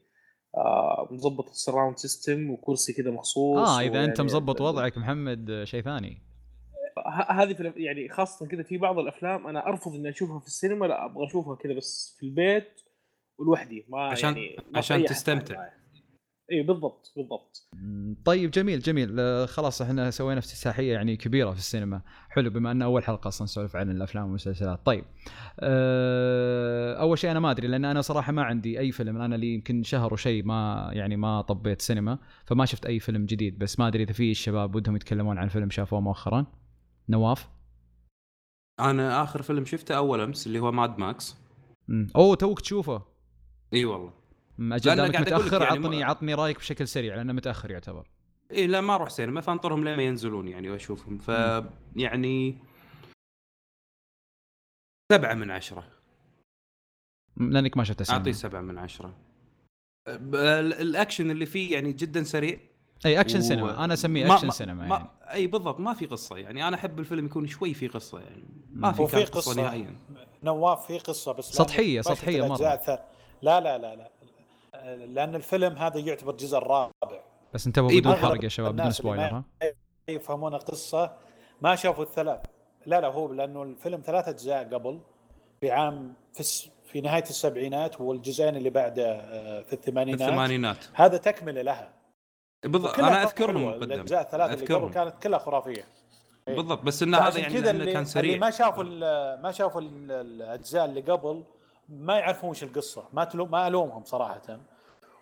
آه، مزبط السراوند سيستم وكرسي كذا مخصوص. اه اذا انت مزبط وضعك محمد شيء ثاني. هذه يعني خاصة كذا في بعض الأفلام أنا أرفض إن أشوفها في السينما، لا أبغى أشوفها كذا بس في البيت ولوحدي، ما عشان يعني ما عشان تستمتع. إيه بالضبط بالضبط. طيب جميل جميل، خلاص إحنا سوينا افتتاحية يعني كبيرة في السينما، حلو. بما أن أول حلقة أصلاً نسولف عن الأفلام والمسلسلات. طيب أول شيء أنا ما أدري لأن أنا صراحة ما عندي أي فيلم، أنا لي يمكن شهر وشي ما يعني ما طبيت سينما، فما شفت أي فيلم جديد. بس ما أدري إذا في الشباب ودهم يتكلمون عن فيلم شافوه مؤخراً. نواف، انا اخر فيلم شفته اول امس اللي هو ماد ماكس. امم اوه توك تشوفه؟ اي والله اجلك متاخر يعني. عطني عطني رايك بشكل سريع لانه متاخر يعتبر. اي لا ما اروح سينما فانطرهم لين ما ينزلون يعني واشوفهم. ف مم. يعني سبعة من عشرة لانك ما شفته سينما. اعطيه سبعة من عشرة. الاكشن اللي فيه يعني جدا سريع. اي اكشن و... سينما، انا اسميه اكشن ما... سينما يعني. ما... اي بالضبط، ما في قصه يعني. انا احب الفيلم يكون شوي في قصه يعني، ما في قصة, قصه نهائيا. نواف في قصه بس سطحيه سطحيه مره. ث... لا لا لا لا لان الفيلم هذا يعتبر الجزء الرابع بس. انتبهوا بدون حرق يا شباب، بدون سبويلر. يفهمون قصه ما شافوا الثلاث. لا لا هو لانه الفيلم ثلاثه اجزاء قبل في عام في الس... في نهايه السبعينات والجزئين اللي بعده في الثمانينات, الثمانينات. هذا تكمله لها بالضبط. انا اذكرهم قدام الاجزاء الثلاثه اللي قبل كانت كلها خرافيه. إيه؟ بالضبط. بس ان هذا يعني انه اللي كان سريع. اللي ما شافوا ما شافوا الاجزاء اللي قبل ما يعرفون وش القصه، ما تلوم ما الومهم صراحه،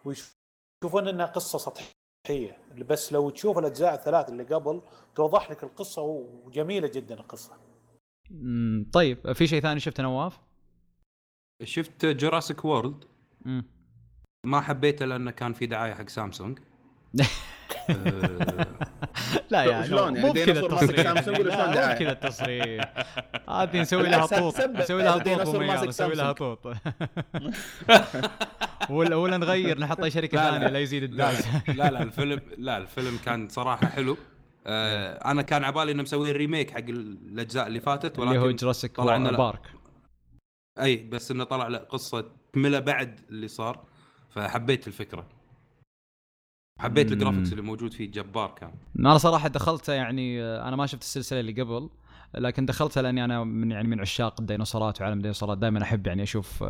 ويشوفون انها قصه سطحيه. بس لو تشوف الاجزاء الثلاثه اللي قبل توضح لك القصه، وجميله جدا القصه. امم طيب في شيء ثاني شفته نواف؟ شفت جوراسيك وورلد. امم ما حبيته لانه كان في دعايه حق سامسونج. لا يعني مو كذا التصريح، مو كذا التصريح. عادي نسوي لها طوط، نسوي لها طوط ونسوي لها طوط ولا ولا نغير نحطها شركة ثانية لا يزيد الدعس. لا لا الفيلم لا الفيلم كان صراحة حلو. أنا كان عبالي إنه مسوي الريميك حق الأجزاء اللي فاتت، ولكن طلع إنه بارك. أي بس إنه طلع لا قصة تكملة بعد اللي صار، فحبيت الفكرة. حبيت الجرافيكس اللي موجود فيه جبار كان. انا صراحه دخلتها يعني، انا ما شفت السلسله اللي قبل لكن دخلتها لاني انا من يعني من عشاق الديناصورات وعالم الديناصورات، دائما احب يعني اشوف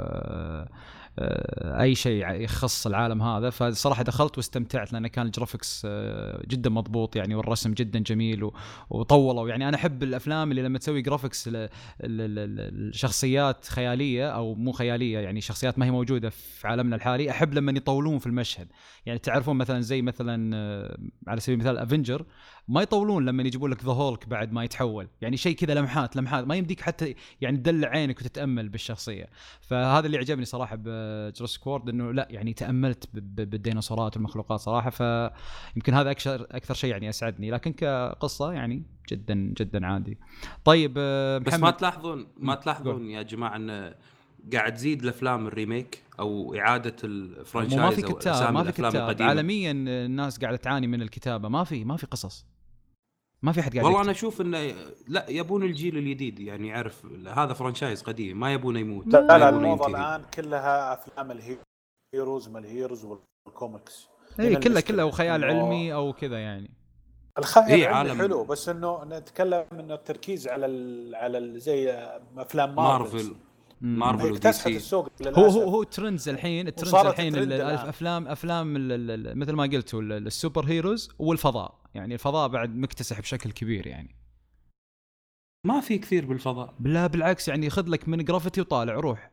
اي شيء يخص العالم هذا. فصراحه دخلت واستمتعت لان كان الجرافيكس جدا مضبوط يعني، والرسم جدا جميل وطولوا يعني. انا احب الافلام اللي لما تسوي جرافيكس لشخصيات خياليه او مو خياليه يعني، شخصيات ما هي موجوده في عالمنا الحالي، احب لما يطولون في المشهد يعني. تعرفون مثلا زي مثلا على سبيل المثال افنجر ما يطولون لما يجيبوا لك ذا هولك بعد ما يتحول يعني، شيء كذا لمحات لمحات ما يمديك حتى يعني تدلع عينك وتتامل بالشخصيه. فهذا اللي عجبني صراحه بجوراسيك وورلد، انه لا يعني تاملت بالديناصورات والمخلوقات صراحه. فيمكن هذا اكثر اكثر شيء يعني اسعدني، لكن كقصه يعني جدا جدا عادي. طيب محمد، بس ما تلاحظون ما تلاحظون يا جماعه ان قاعد تزيد الافلام الريميك او اعاده الفرانشايز او اسامي الافلام القديمه؟ عالميا الناس قاعده تعاني من الكتابه، ما في ما في قصص، ما في حد قاعد. والله انا اشوف انه لا يبون الجيل الجديد يعني يعرف هذا فرانشايز قديم، ما يبونه يموت. لا لا الموضة الان كلها افلام الهيرو هيروز من هيروز والكوميكس اي كله كله وخيال علمي او كذا يعني. الخيال العلمي حلو بس انه نتكلم انه التركيز على ال على ال زي افلام مارفل مارفل اكتسحت السوق هو هو هو ترندز الحين الترندز الحين الافلام افلام مثل ما قلتوا السوبر هيروز والفضاء يعني الفضاء بعد مكتسح بشكل كبير يعني ما في كثير بالفضاء لا بالعكس يعني خذ لك من جرافيتي وطالع روح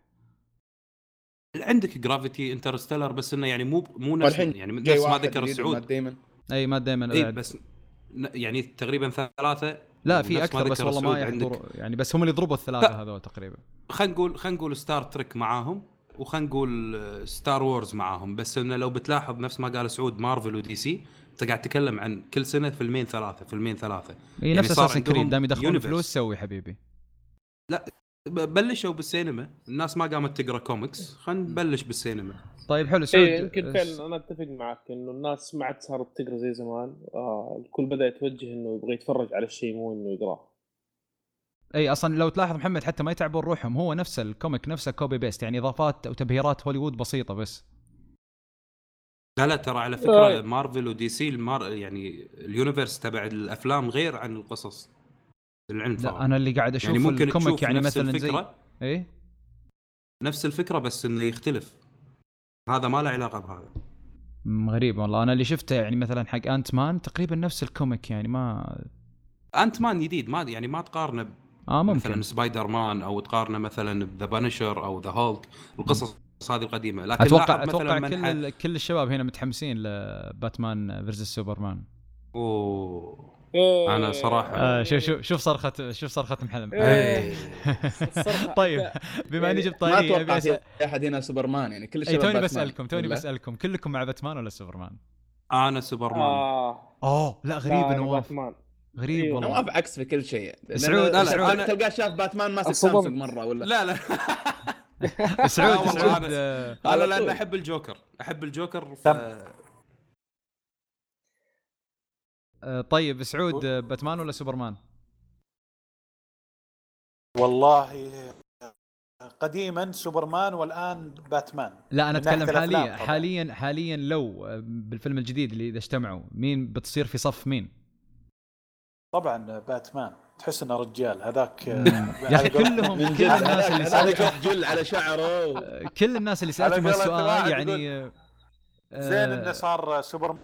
عندك جرافيتي انترستيلر بس انه يعني مو مو نفس يعني نفس ما ذكر سعود دائما اي ما دائما اي بس يعني تقريبا ثلاثه لا في اكثر بس والله ما يحضر يعني بس هم اللي يضربوا الثلاثه هذول تقريبا خلينا نقول خلينا نقول ستار تريك معاهم وخلينا نقول ستار وورز معاهم بس انه لو بتلاحظ نفس ما قال سعود مارفل ودي سي انت قاعد تتكلم عن كل سنه فيلمين ثلاثه فيلمين ثلاثه يعني نفس اساسن كريد دام يدخلون فلوس سوي حبيبي لا بلشوا بالسينما الناس ما قامت تقرا كوميكس خلينا نبلش بالسينما. طيب حلو سعود يمكن إيه فعلا انا اتفق معك انه الناس ما عاد صارت تقرا زي زمان آه الكل بدا يتوجه انه يبغى يتفرج على الشيء مو انه يقراه اي اصلا لو تلاحظ محمد حتى ما يتعبون روحهم هو نفس الكوميك نفسه كوبي بيست يعني اضافات وتبهيرات هوليوود بسيطه بس لا لا ترى على فكره أي. مارفل ودي سي المار يعني اليونيفرس تبع الافلام غير عن القصص العلم لا فعلا. انا اللي قاعد اشوف يعني ممكن الكوميك يعني مثلا زي ايه نفس الفكره بس انه يختلف هذا ما له علاقه بهذا غريب والله انا اللي شفته يعني مثلا حق انت مان تقريبا نفس الكوميك يعني ما انت مان جديد ما يعني ما تقارنه ب... آه مثلا سبايدر مان او تقارنه مثلا بذا بانشر او ذا هولك القصص هذه القديمه لكن اتوقع اتوقع كل كل الشباب هنا متحمسين لباتمان فيرسس سوبرمان اوه إيه انا صراحه آه شوف شوف شوف صرخه شوف صرخه محلم إيه طيب بما اني جبت طاري ابي اسال احد هنا سوبرمان يعني كل الشباب توني بسالكم توني بسالكم كلكم مع باتمان ولا سوبرمان انا سوبرمان اه اوه لا غريب نواف غريب إيه. والله نواف عكس في كل شيء سعود انا تلقاه شاف باتمان ماسك سامسونج مره ولا لا لا سعود سعود انا لأن احب الجوكر احب الجوكر طيب سعود باتمان ولا سوبرمان؟ والله قديما سوبرمان والآن باتمان. لا أنا أتكلم حاليا حاليا حاليا لو بالفيلم الجديد اللي إذا اجتمعوا مين بتصير في صف مين؟ طبعا باتمان تحس إنه رجال هذاك. يا أخي كلهم كل الناس اللي سألت جل على شعره. كل الناس اللي سألتهم السؤال يعني. زين إنه صار سوبرمان.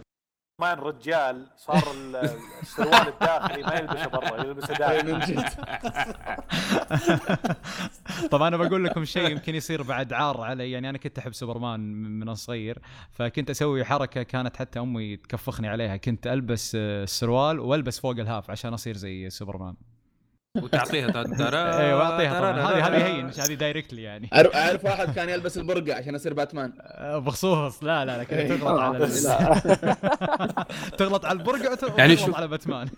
مان رجال صار السروال الداخلي ما يلبسه برا يلبسه داخلي. طبعا انا بقول لكم شيء يمكن يصير بعد عار علي يعني انا كنت احب سوبرمان من صغير فكنت اسوي حركه كانت حتى امي تكفخني عليها كنت البس السروال والبس فوق الهاف عشان اصير زي سوبرمان وتعطيها ترى ايوه اعطيها ترى هذه هذه هي مش هذه دايركتلي يعني اعرف واحد كان يلبس البرقع عشان يصير باتمان بخصوص لا لا لا كنت تغلط على تغلط على البرقع وتغلط على باتمان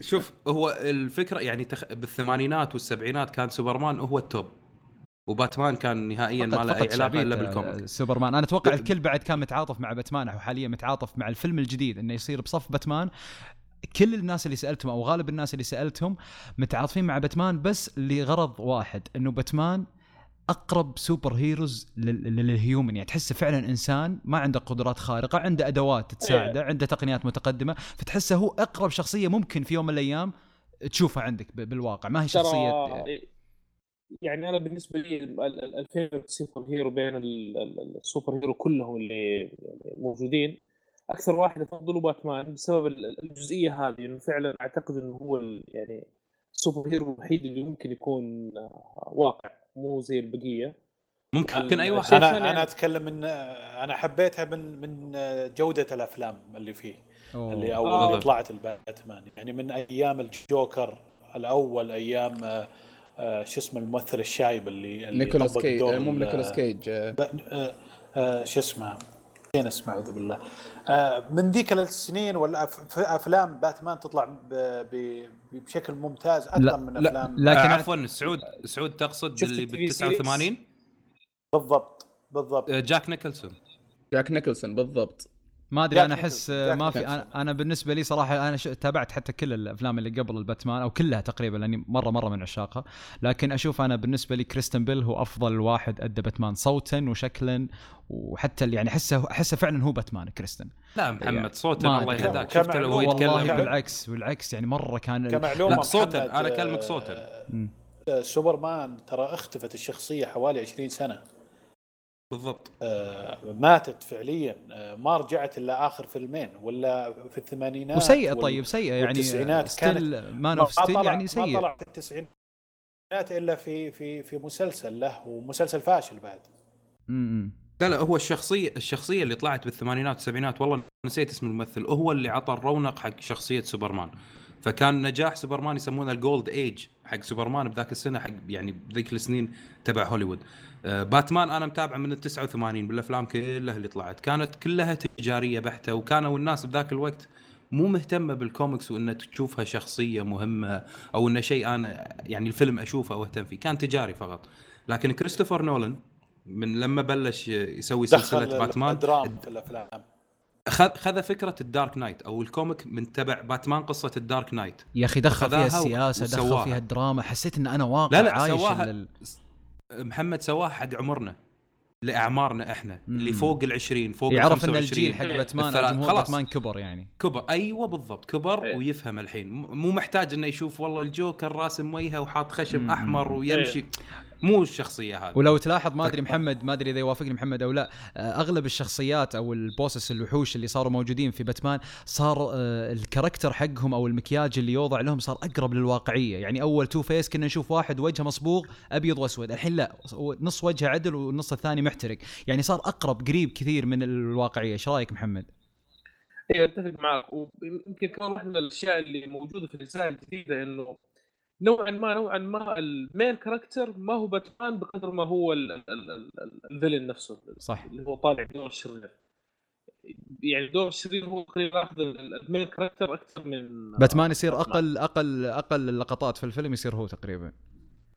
شوف هو الفكره يعني بالثمانينات والسبعينات كان سوبرمان هو التوب وباتمان كان نهائيا ما له اي علاقه الا بالكوميك سوبرمان انا اتوقع الكل بعد كان متعاطف مع باتمان وحاليا متعاطف مع الفيلم الجديد انه يصير بصف باتمان كل الناس اللي سألتهم أو غالب الناس اللي سألتهم متعاطفين مع باتمان بس لغرض واحد إنه باتمان أقرب سوبر هيروز للهيومن يعني تحسه فعلا إنسان ما عنده قدرات خارقة عنده أدوات تساعده عنده تقنيات متقدمة فتحسه هو أقرب شخصية ممكن في يوم من الأيام تشوفها عندك بالواقع ما هي شخصية يعني أنا بالنسبة لي الفيلم سوبر هيرو بين السوبر هيرو كلهم اللي موجودين اكثر واحد يفضله باتمان بسبب الجزئيه هذه انه يعني فعلا اعتقد انه هو يعني السوبر هيرو الوحيد اللي ممكن يكون واقع مو زي البقيه ممكن ممكن اي واحد انا يعني انا اتكلم من انا حبيتها من من جوده الافلام اللي فيه أوه. اللي اول آه. طلعت الباتمان يعني من ايام الجوكر الاول ايام شو اسمه الممثل الشايب اللي نيكولاس كيج مو نيكولاس كيج شو اسمه كان اسمع اعوذ بالله من ذيك السنين ولا افلام باتمان تطلع بشكل ممتاز اكثر من افلام لكن عفوا سعود سعود تقصد اللي بالتسعة وثمانين بالضبط بالضبط جاك نيكلسون جاك نيكلسون بالضبط ما ادري انا احس ما في. انا, أنا بالنسبه لي صراحه انا تابعت حتى كل الافلام اللي قبل الباتمان او كلها تقريبا لاني مره مره من عشاقها، لكن اشوف انا بالنسبه لي كريستن بيل هو افضل واحد ادى باتمان صوتا وشكلا، وحتى اللي يعني احسه احسه فعلا هو باتمان كريستن. لا محمد يعني صوته الله يهداك شفته لو يتكلم بالعكس بالعكس يعني مره كان لا صوتا انا كلمك صوتا. سوبرمان ترى اختفت الشخصيه حوالي عشرين سنة بالضبط، آه ماتت فعليا، آه ما رجعت إلا آخر فيلمين ولا في الثمانينات وسيئة. طيب سيئة يعني كانت مان اوف ستيل يعني سيئة، ما طلعت التسعينات إلا في في في مسلسل له ومسلسل فاشل بعد. امم لا لا هو الشخصية الشخصية اللي طلعت بالثمانينات والسبعينات والله نسيت اسم الممثل، هو اللي عطى الرونق حق شخصية سوبرمان، فكان نجاح سوبرمان يسمونه الجولد ايج حق سوبرمان بذاك السنه حق يعني بذيك السنين تبع هوليوود. باتمان انا متابعه من تسعة وثمانين بالافلام كلها اللي طلعت كانت كلها تجاريه بحته، وكانوا الناس بذاك الوقت مو مهتمه بالكوميكس وانها تشوفها شخصيه مهمه او انه شيء انا يعني الفيلم اشوفه او اهتم فيه، كان تجاري فقط. لكن كريستوفر نولان من لما بلش يسوي سلسله باتمان دراما في الافلام خذ فكرة الدارك نايت أو الكوميك من تبع باتمان قصة الدارك نايت يا أخي، دخل فيها السياسة وسواها. دخل فيها الدراما، حسيت أن أنا واقع لا لا عايش لل... محمد سواها حق عمرنا لأعمارنا إحنا مم. اللي فوق العشرين فوق يعرف أن الجيل حق باتمان الجمهور باتمان كبر يعني كبر أيوة بالضبط كبر إيه. ويفهم الحين مو محتاج أنه يشوف والله الجوكر راسم ميها وحاط خشم مم. أحمر ويمشي إيه. مو الشخصية هذه. ولو تلاحظ ما أدري محمد ما أدري إذا يوافقني محمد أو لا، أغلب الشخصيات أو البوسس الوحوش اللي صاروا موجودين في باتمان صار الكاركتر حقهم أو المكياج اللي يوضع لهم صار أقرب للواقعية. يعني أول تو فيس كنا نشوف واحد وجهه مصبوغ أبيض وأسود، الحين لا نص وجهه عدل والنص الثاني محترق، يعني صار أقرب قريب كثير من الواقعية. إيش رأيك محمد؟ إيه أتفق معك، ويمكن كمان إحنا الأشياء اللي موجودة في الرسالة الجديدة إنه نوعاً ما نوعاً ما المين كاركتر ما هو باتمان بقدر ما هو الفيلن نفسه صح. اللي هو طالع بدور الشرير، يعني دور الشرير هو تقريباً ياخذ المين كاركتر أكثر من باتمان، يصير باتمان. أقل أقل أقل اللقطات في الفيلم يصير هو تقريباً.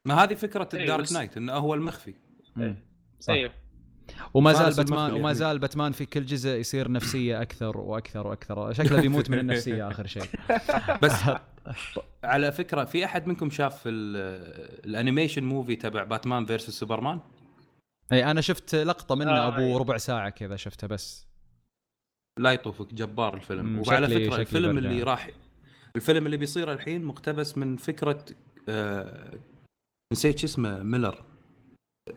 ما هذه فكرة الدارك نايت إنه هو المخفي صح. وما زال باتمان وما زال باتمان في كل جزء يصير نفسية أكثر وأكثر وأكثر، شكله بيموت من النفسية آخر شيء. بس على فكرة في أحد منكم شاف الأنيميشن موفي تبع باتمان فيرسس سوبرمان؟ أي أنا شفت لقطة منه آه أبو ربع ساعة كذا شفتها بس. لا يطوفك جبار الفيلم. وعلى فكرة الفيلم برجع. اللي راح الفيلم اللي بيصير الحين مقتبس من فكرة آه... نسيت اسمه ميلر،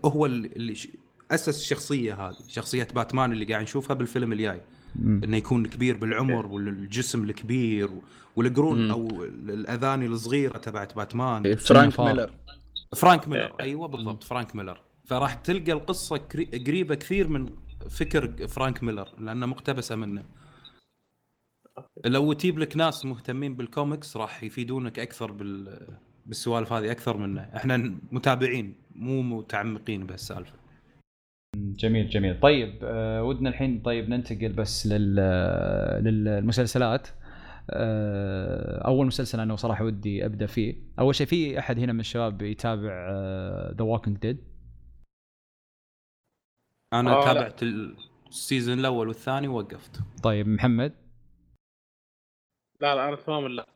هو اللي أسس الشخصية هذه، شخصية باتمان اللي قاعد نشوفها بالفيلم الجاي، إنه يكون كبير بالعمر والجسم الكبير والقرون أو الأذاني الصغيرة تبعت باتمان. فرانك ميلر فرانك ميلر أيوة بالضبط فرانك ميلر. فراح تلقى القصة قريبة كثير من فكر فرانك ميلر لأنه مقتبسة منه. لو تجيب لك ناس مهتمين بالكوميكس راح يفيدونك أكثر بال بالسوالف هذه أكثر منه، إحنا متابعين مو متعمقين بهالسالفة. جميل جميل. طيب أه ودنا الحين طيب ننتقل بس لل للمسلسلات. أه اول مسلسل انا صراحه ودي ابدا فيه، اول شيء في احد هنا من الشباب يتابع أه The Walking Dead؟ انا آه تابعت لا. السيزن الاول والثاني ووقفت. طيب محمد؟ لا لا انا تمام. لا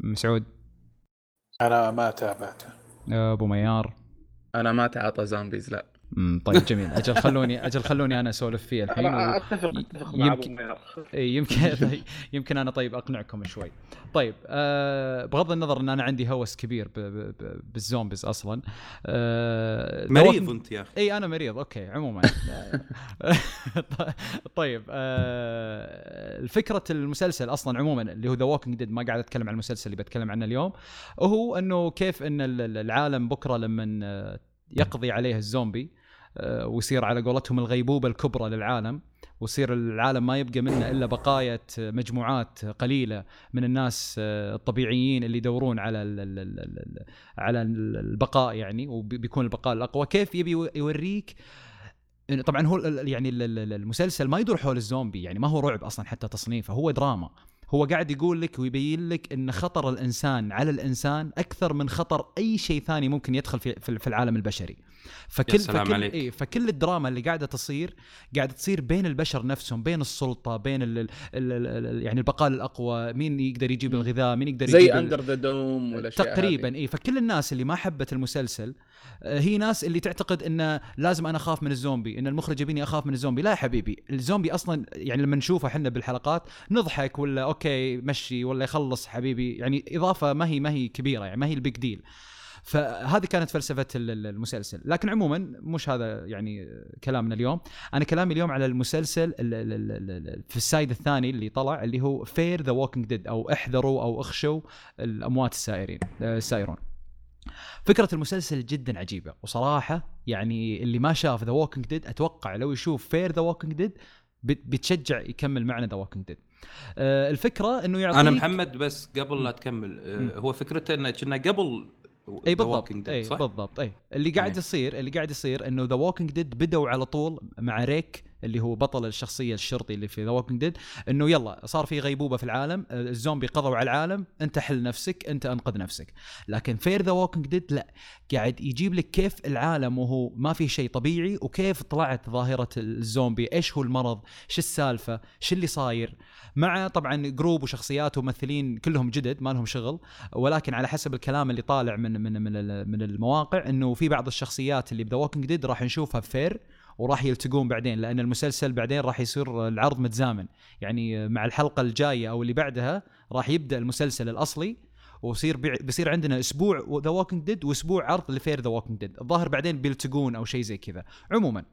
مسعود؟ انا ما تابعته. ابو ميار؟ انا ما تعاطى زامبيز. لا امم طيب جميل. اجل خلوني اجل خلوني انا اسولف فيه الحين و... اتفق اتفق مع ابو مير. يمكن يمكن انا طيب اقنعكم شوي. طيب أه بغض النظر ان انا عندي هوس كبير ب... ب... بالزومبيز اصلا. أه مريض دوك... انت يا اخي. اي انا مريض اوكي عموما. طيب أه الفكرة المسلسل اصلا عموما اللي هو The Walking Dead، ما قاعد اتكلم عن المسلسل اللي بتكلم عنه اليوم، هو انه كيف ان العالم بكره لما يقضي عليه الزومبي ويصير على قولتهم الغيبوبة الكبرى للعالم، ويصير العالم ما يبقى منه إلا بقايا مجموعات قليلة من الناس الطبيعيين اللي يدورون على على البقاء يعني، وبيكون البقاء الأقوى. كيف يبي يوريك طبعا هو يعني المسلسل ما يدور حول الزومبي، يعني ما هو رعب أصلا حتى تصنيفه، هو دراما. هو قاعد يقول لك ويبين لك ان خطر الانسان على الانسان اكثر من خطر اي شيء ثاني ممكن يدخل في في العالم البشري. فكل فكل, إيه فكل الدراما اللي قاعدة تصير قاعدة تصير بين البشر نفسهم, بين السلطة, بين ال ال ال يعني البقال الأقوى, مين يقدر يجيب الغذاء, مين يقدر يجيب زي أندر ذا دوم ولا شيء تقريبا. إيه فكل الناس اللي ما حبت المسلسل هي ناس اللي تعتقد إنه لازم أنا أخاف من الزومبي, إن المخرج يبيني أخاف من الزومبي. لا يا حبيبي, الزومبي أصلا يعني لما نشوفه حنا بالحلقات نضحك ولا أوكي مشي ولا يخلص حبيبي, يعني إضافة ما هي ما هي كبيرة, يعني ما هي البيج ديل. فهذه كانت فلسفة المسلسل. لكن عموما مش هذا يعني كلامنا اليوم. أنا كلامي اليوم على المسلسل في السايد الثاني اللي طلع, اللي هو Fear the Walking Dead, أو احذروا أو اخشوا الأموات السائرين السائرون. فكرة المسلسل جدا عجيبة, وصراحة يعني اللي ما شاف The Walking Dead أتوقع لو يشوف Fear the Walking Dead بتشجع يكمل معنا The Walking Dead. الفكرة إنه يعطيك, أنا محمد بس قبل لا تكمل, هو فكرته إنه كنا قبل اي بالضبط اي بالضبط اي اللي قاعد يصير اللي قاعد يصير انه ذا ووكينج ديد بدوا على طول مع ريك اللي هو بطل الشخصيه الشرطي اللي في ذا ووكينج ديد, انه يلا صار في غيبوبه في العالم, الزومبي قضوا على العالم, انت حل نفسك, انت انقذ نفسك. لكن فير ذا ووكينج ديد لا, قاعد يجيب لك كيف العالم وهو ما في شيء طبيعي, وكيف طلعت ظاهره الزومبي, ايش هو المرض, شو السالفه, شو اللي صاير, مع طبعا جروب وشخصيات وممثلين كلهم جدد ما لهم شغل. ولكن على حسب الكلام اللي طالع من من من, من المواقع انه في بعض الشخصيات اللي بذا ووكينج ديد راح نشوفها بفير وراح يلتقون بعدين, لأن المسلسل بعدين راح يصير العرض متزامن, يعني مع الحلقة الجاية أو اللي بعدها راح يبدأ المسلسل الأصلي, وصير بيصير عندنا أسبوع The Walking Dead وأسبوع عرض لفير The Walking Dead. الظاهر بعدين بيلتقون أو شيء زي كذا. عموما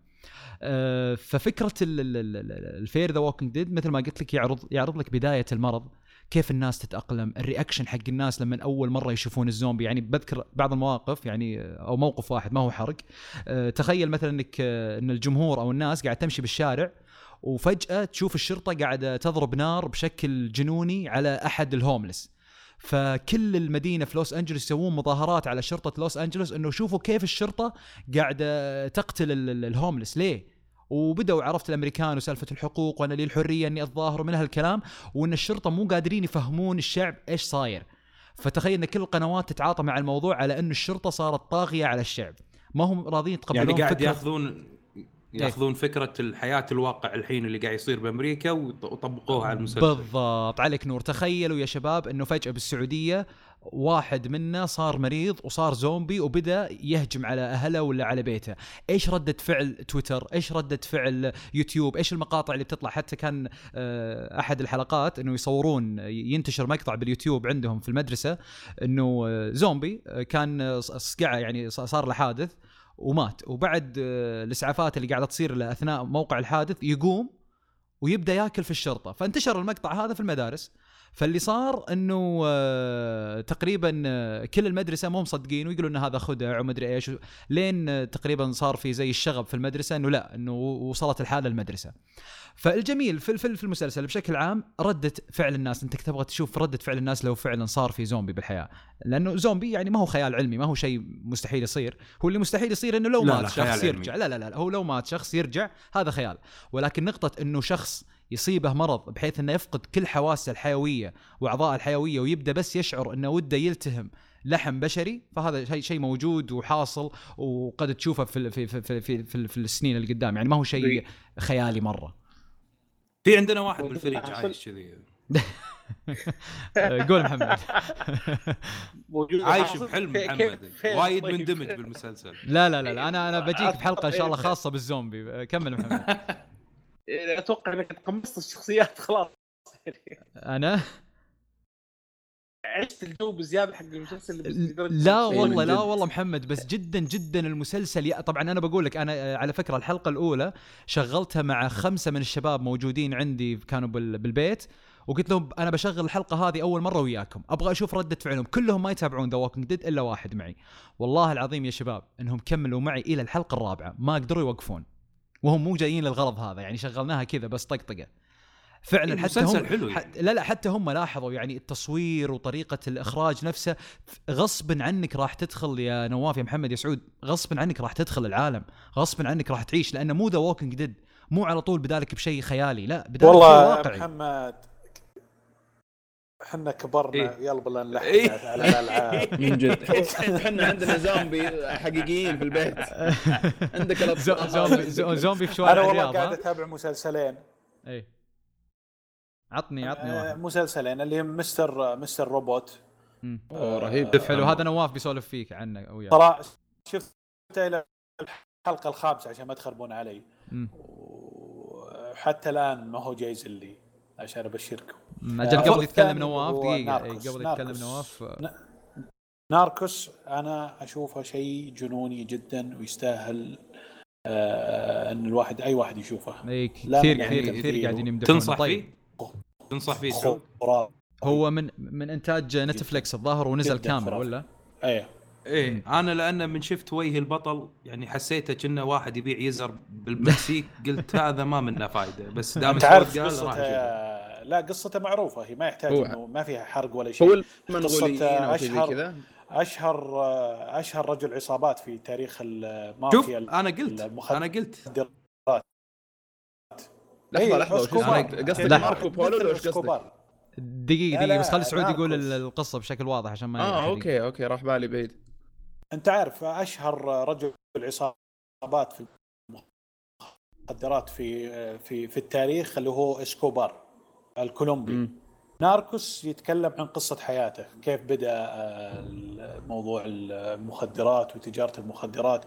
ففكرة الفير The Walking Dead مثل ما قلت لك يعرض يعرض لك بداية المرض, كيف الناس تتأقلم, الرياكشن حق الناس لما أول مرة يشوفون الزومبي. يعني بذكر بعض المواقف, يعني أو موقف واحد ما هو حرق, أه تخيل مثلا إنك أه إن الجمهور أو الناس قاعد تمشي بالشارع وفجأة تشوف الشرطة قاعدة تضرب نار بشكل جنوني على أحد الهوملس. فكل المدينة في لوس أنجلوس يسوون مظاهرات على شرطة لوس أنجلوس إنه شوفوا كيف الشرطة قاعدة تقتل الهوملس ليه, وبدأوا عرفت الأمريكان وسالفة الحقوق وأنا لي الحرية أني أتظاهر من هالكلام, وأن الشرطة مو قادرين يفهمون الشعب إيش صاير. فتخيل أن كل القنوات تتعاطى مع الموضوع على أن الشرطة صارت طاغية على الشعب, ما هم راضين يتقبلون. يعني قاعد يأخذون يأخذون فكرة الحياة الواقع الحين اللي قاعد يصير بأمريكا وطبقوها على المسلسل. بالضبط عليك نور. تخيلوا يا شباب أنه فجأة بالسعودية واحد منا صار مريض وصار زومبي وبدأ يهجم على أهله ولا على بيته. إيش ردة فعل تويتر, إيش ردة فعل يوتيوب, إيش المقاطع اللي بتطلع. حتى كان أحد الحلقات أنه يصورون, ينتشر مقطع باليوتيوب عندهم في المدرسة أنه زومبي كان صقعة, يعني صار له حادث ومات, وبعد الإسعافات اللي قاعدة تصير له أثناء موقع الحادث يقوم ويبدأ يأكل في الشرطة. فانتشر المقطع هذا في المدارس. فاللي صار انه تقريبا كل المدرسه مو مصدقين ويقولوا ان هذا خدع وما ادري ايش, لين تقريبا صار في زي الشغب في المدرسه انه لا, انه وصلت الحاله المدرسه. فالجميل في في المسلسل بشكل عام ردة فعل الناس. انت كنت تبغى تشوف ردة فعل الناس لو فعلا صار في زومبي بالحياه, لانه زومبي يعني ما هو خيال علمي, ما هو شيء مستحيل يصير. هو اللي مستحيل يصير انه لو لا مات لا شخص يرجع, لا, لا لا لا هو لو مات شخص يرجع هذا خيال. ولكن نقطه انه شخص يصيبه مرض بحيث انه يفقد كل حواسه الحيويه واعضاء الحيويه, ويبدا بس يشعر انه وده يلتهم لحم بشري, فهذا شيء موجود وحاصل وقد تشوفه في في في في, في, في السنين اللي قدام, يعني ما هو شيء خيالي مره. في عندنا واحد بالفريق عايش كذي. قول محمد. عايش بحلم محمد, وايد مندمج بالمسلسل. لا لا لا انا انا بجيك بحلقه ان شاء الله خاصه بالزومبي. كمل محمد. أتوقع أنك تقمصت الشخصيات خلاص. أنا عشت الجو بزيادة حق المسلسل. لا والله لا والله محمد, بس جدا جدا المسلسل. طبعا أنا بقول لك, أنا على فكرة الحلقة الأولى شغلتها مع خمسة من الشباب موجودين عندي كانوا بالبيت, وقلت لهم أنا بشغل الحلقة هذه أول مرة وياكم, أبغى أشوف ردة فعلهم. كلهم ما يتابعون The Walking Dead إلا واحد معي. والله العظيم يا شباب إنهم كملوا معي إلى الحلقة الرابعة, ما قدروا يوقفون, وهم مو جايين للغرض هذا, يعني شغلناها كذا بس طقطقه فعلا. حتى هم حلو يعني. ح... لا لا حتى هم لاحظوا يعني التصوير وطريقه الاخراج نفسها. غصبا عنك راح تدخل يا نواف يا محمد يا سعود, غصبا عنك راح تدخل العالم, غصبا عنك راح تعيش, لانه مو ذا ووكينج ديد مو على طول بدالك بشيء خيالي, لا بدالك واقعي. والله محمد احنا كبرنا إيه؟ يلا نلحق إيه؟ على الالعاب من جد. احنا عندنا زومبي حقيقيين في البيت. عندك زومبي زومبي في شوارع الرياض. انا والله قاعد اتابع مسلسلين. اي عطني عطني آه واحد. مسلسلين اللي هم مستر مستر روبوت. امم آه رهيب حلو. هذا نواف بيسولف فيك عنه وياك ترى. شفت الى الحلقه الخامسه عشان ما تخربون علي. وحتى الان ما هو جايز اللي عشان ابشركم. اجل قبل يتكلم نواف دقيقه قبل يتكلم نواف ناركوس انا اشوفه شيء جنوني جدا ويستاهل آه ان الواحد اي واحد يشوفه. اي كثير كثير كثير قاعدين يمدحون. تنصح فيه؟ تنصح فيه؟ هو من من انتاج نتفليكس الظاهر ونزل كامل ولا؟ ايه ايه. انا لان من شفت وجه البطل يعني حسيته كأنه واحد يبيع يزر بالمكسيك. قلت هذا ما منه فايده. بس دام تعرف قصته. لا قصته معروفه هي ما يحتاج انه ما فيها حرق ولا شيء. قصته اشهر اشهر اشهر رجل عصابات في تاريخ المافيا. انا قلت انا قلت لحظه لحظه انا قصدك ماركو بولو ولا ايش قصدك؟ دقيقة دقيقة بس خلي سعود يقول القصة بشكل واضح عشان ما آه أوكي أوكي راح بالي بعيد. أنت عارف أشهر رجل العصابات في المخدرات في في في التاريخ اللي هو إسكوبار الكولومبي. م. ناركوس يتكلم عن قصة حياته كيف بدأ موضوع المخدرات وتجارة المخدرات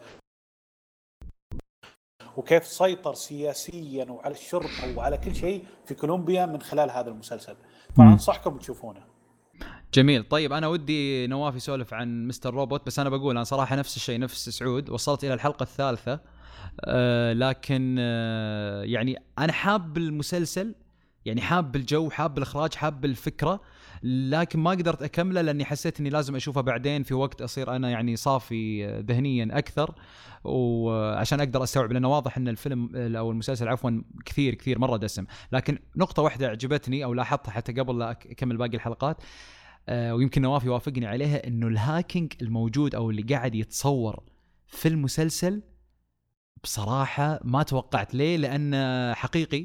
وكيف سيطر سياسياً وعلى الشرطة وعلى كل شيء في كولومبيا من خلال هذا المسلسل. فأنصحكم تشوفونه. جميل. طيب أنا ودي نواف يسولف عن مستر روبوت بس أنا بقول أنا صراحة نفس الشيء نفس سعود. وصلت إلى الحلقة الثالثة أه لكن أه يعني أنا حاب المسلسل يعني حاب الجو حاب الإخراج حاب الفكرة لكن ما قدرت أكمله لأني حسيت أني لازم أشوفه بعدين في وقت أصير أنا يعني صافي ذهنيا أكثر وعشان أقدر أستوعب لأنه واضح أن الفيلم أو المسلسل عفوا كثير كثير مرة دسم. لكن نقطة واحدة عجبتني أو لاحظتها حتى قبل لا أكمل باقي الحلقات ويمكن نواف يوافقني عليها أنه الهاكينج الموجود أو اللي قاعد يتصور في المسلسل بصراحة ما توقعت. ليه؟ لأنه حقيقي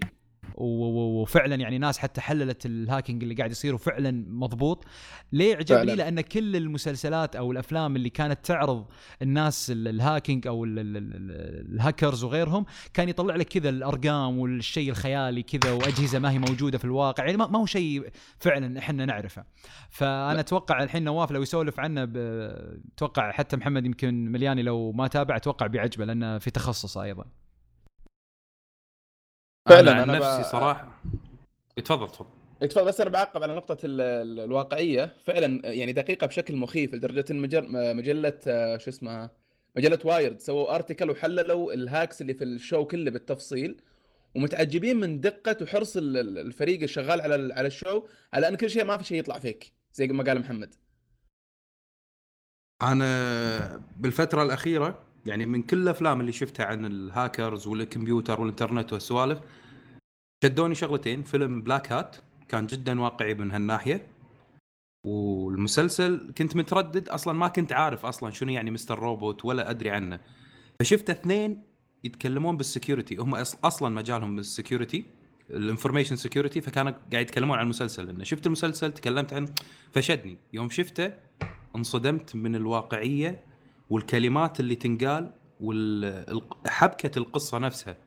وفعلا يعني ناس حتى حللت الهاكينج اللي قاعد يصير وفعلا مضبوط. ليه عجبني؟ لأن كل المسلسلات أو الأفلام اللي كانت تعرض الناس الهاكينج أو الهاكرز وغيرهم كان يطلع لك كذا الأرقام والشيء الخيالي كذا وأجهزة ما هي موجودة في الواقع يعني ما هو شيء فعلا إحنا نعرفه. فأنا أتوقع الحين نواف لو يسولف عنه أتوقع حتى محمد يمكن ملياني لو ما تابع أتوقع بيعجبه لأنه في تخصصه أيضا. فعلا انا نفسي بقى... صراحه اتفضل اتفضل اتفضل بس انا بعقب على نقطه ال... الواقعيه فعلا يعني دقيقه بشكل مخيف لدرجه ان مجل... مجله شو اسمها مجله وايرد سووا ارتيكل وحللوا الهاكس اللي في الشو كله بالتفصيل ومتعجبين من دقه وحرص الفريق الشغال على على الشو على ان كل شيء ما في شيء يطلع فيك زي ما قال محمد. انا بالفتره الاخيره يعني من كل الأفلام اللي شفتها عن الهاكرز والكمبيوتر والإنترنت والسوالف شدوني شغلتين. فيلم بلاك هات كان جدا واقعي من هالناحية والمسلسل كنت متردد أصلا ما كنت عارف أصلا شنو يعني مستر روبوت ولا أدري عنه. فشفت اثنين يتكلمون بالسكيورتي هم أصلا مجالهم بالسكيورتي الانفورميشن سكيورتي فكانوا قاعد يتكلمون عن المسلسل. إن شفت المسلسل تكلمت عنه فشدني. يوم شفته انصدمت من الواقعية والكلمات اللي تنقال وحبكة القصة نفسها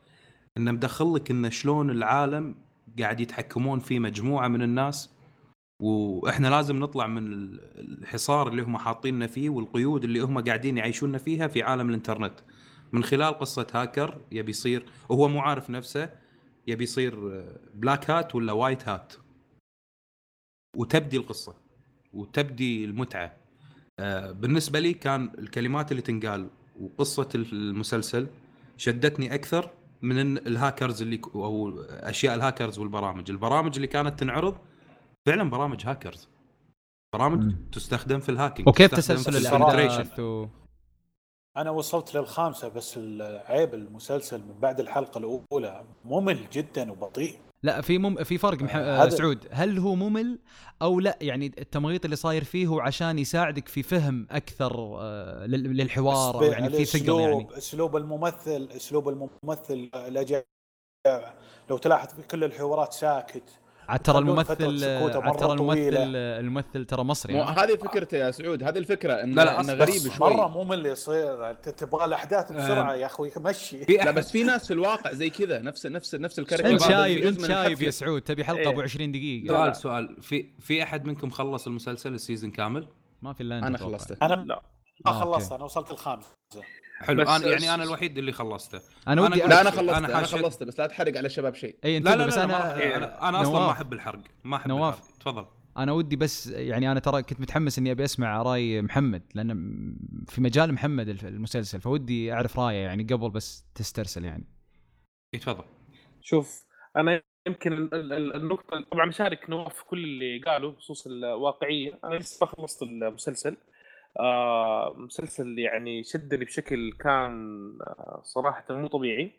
إنه مدخلك إنه شلون العالم قاعد يتحكمون في مجموعة من الناس وإحنا لازم نطلع من الحصار اللي هم حاطيننا فيه والقيود اللي هم قاعدين يعيشوننا فيها في عالم الإنترنت من خلال قصة هاكر يبي يصير وهو مو عارف نفسه يبي يصير بلاك هات ولا وايت هات وتبدي القصة وتبدي المتعة. بالنسبة لي كان الكلمات اللي تنقال وقصة المسلسل شدتني أكثر من الهاكرز اللي أو أشياء الهاكرز والبرامج. البرامج اللي كانت تنعرض فعلا برامج هاكرز برامج م. تستخدم في الهاكينج. وكيف تسلسل الأندريشن و... أنا وصلت للخامسة بس العيب المسلسل من بعد الحلقة الأولى ممل جدا وبطيء. لا في مم في فرق مح... آه سعود هل هو ممل او لا يعني التمغيط اللي صاير فيه هو عشان يساعدك في فهم اكثر آه للحوار يعني في ثقل يعني اسلوب الممثل اسلوب الممثل الاجاء لو تلاحظ في كل الحوارات ساكت ترى الممثل ترى الممثل الممثل ترى مصري. هذه فكرته يا سعود، هذه الفكره ان لا لا غريب شوي مره، مو من اللي يصير تبغى الاحداث بسرعه يا اخوي مشي. لا بس في ناس في الواقع زي كذا نفس نفس نفس الكاركتر. انت شايف انت شايف يا سعود تبي حلقه ابو عشرين دقيقه. سؤال سؤال في في احد منكم خلص المسلسل السيزون كامل؟ ما في الا انا خلصته. انا لا ما خلصت، انا وصلت الخامسه. حلو، انا يعني انا الوحيد اللي خلصته. انا ودي لا انا خلصت انا, أنا خلصت بس لا تحرق على الشباب شيء. لا لا, لا بس انا انا, أنا اصلا ما احب الحرق، ما احب الحرق. تفضل. انا ودي بس يعني انا ترى كنت متحمس اني ابي اسمع راي محمد، لان في مجال محمد المسلسل، فودي اعرف رايه يعني قبل بس تسترسل يعني. تفضل. شوف انا يمكن النقطه طبعا مشارك نواف كل اللي قالوا بخصوص الواقعيه. انا لسه خلصت المسلسل، آه مسلسل يعني شدني بشكل كان آه صراحة مو طبيعي.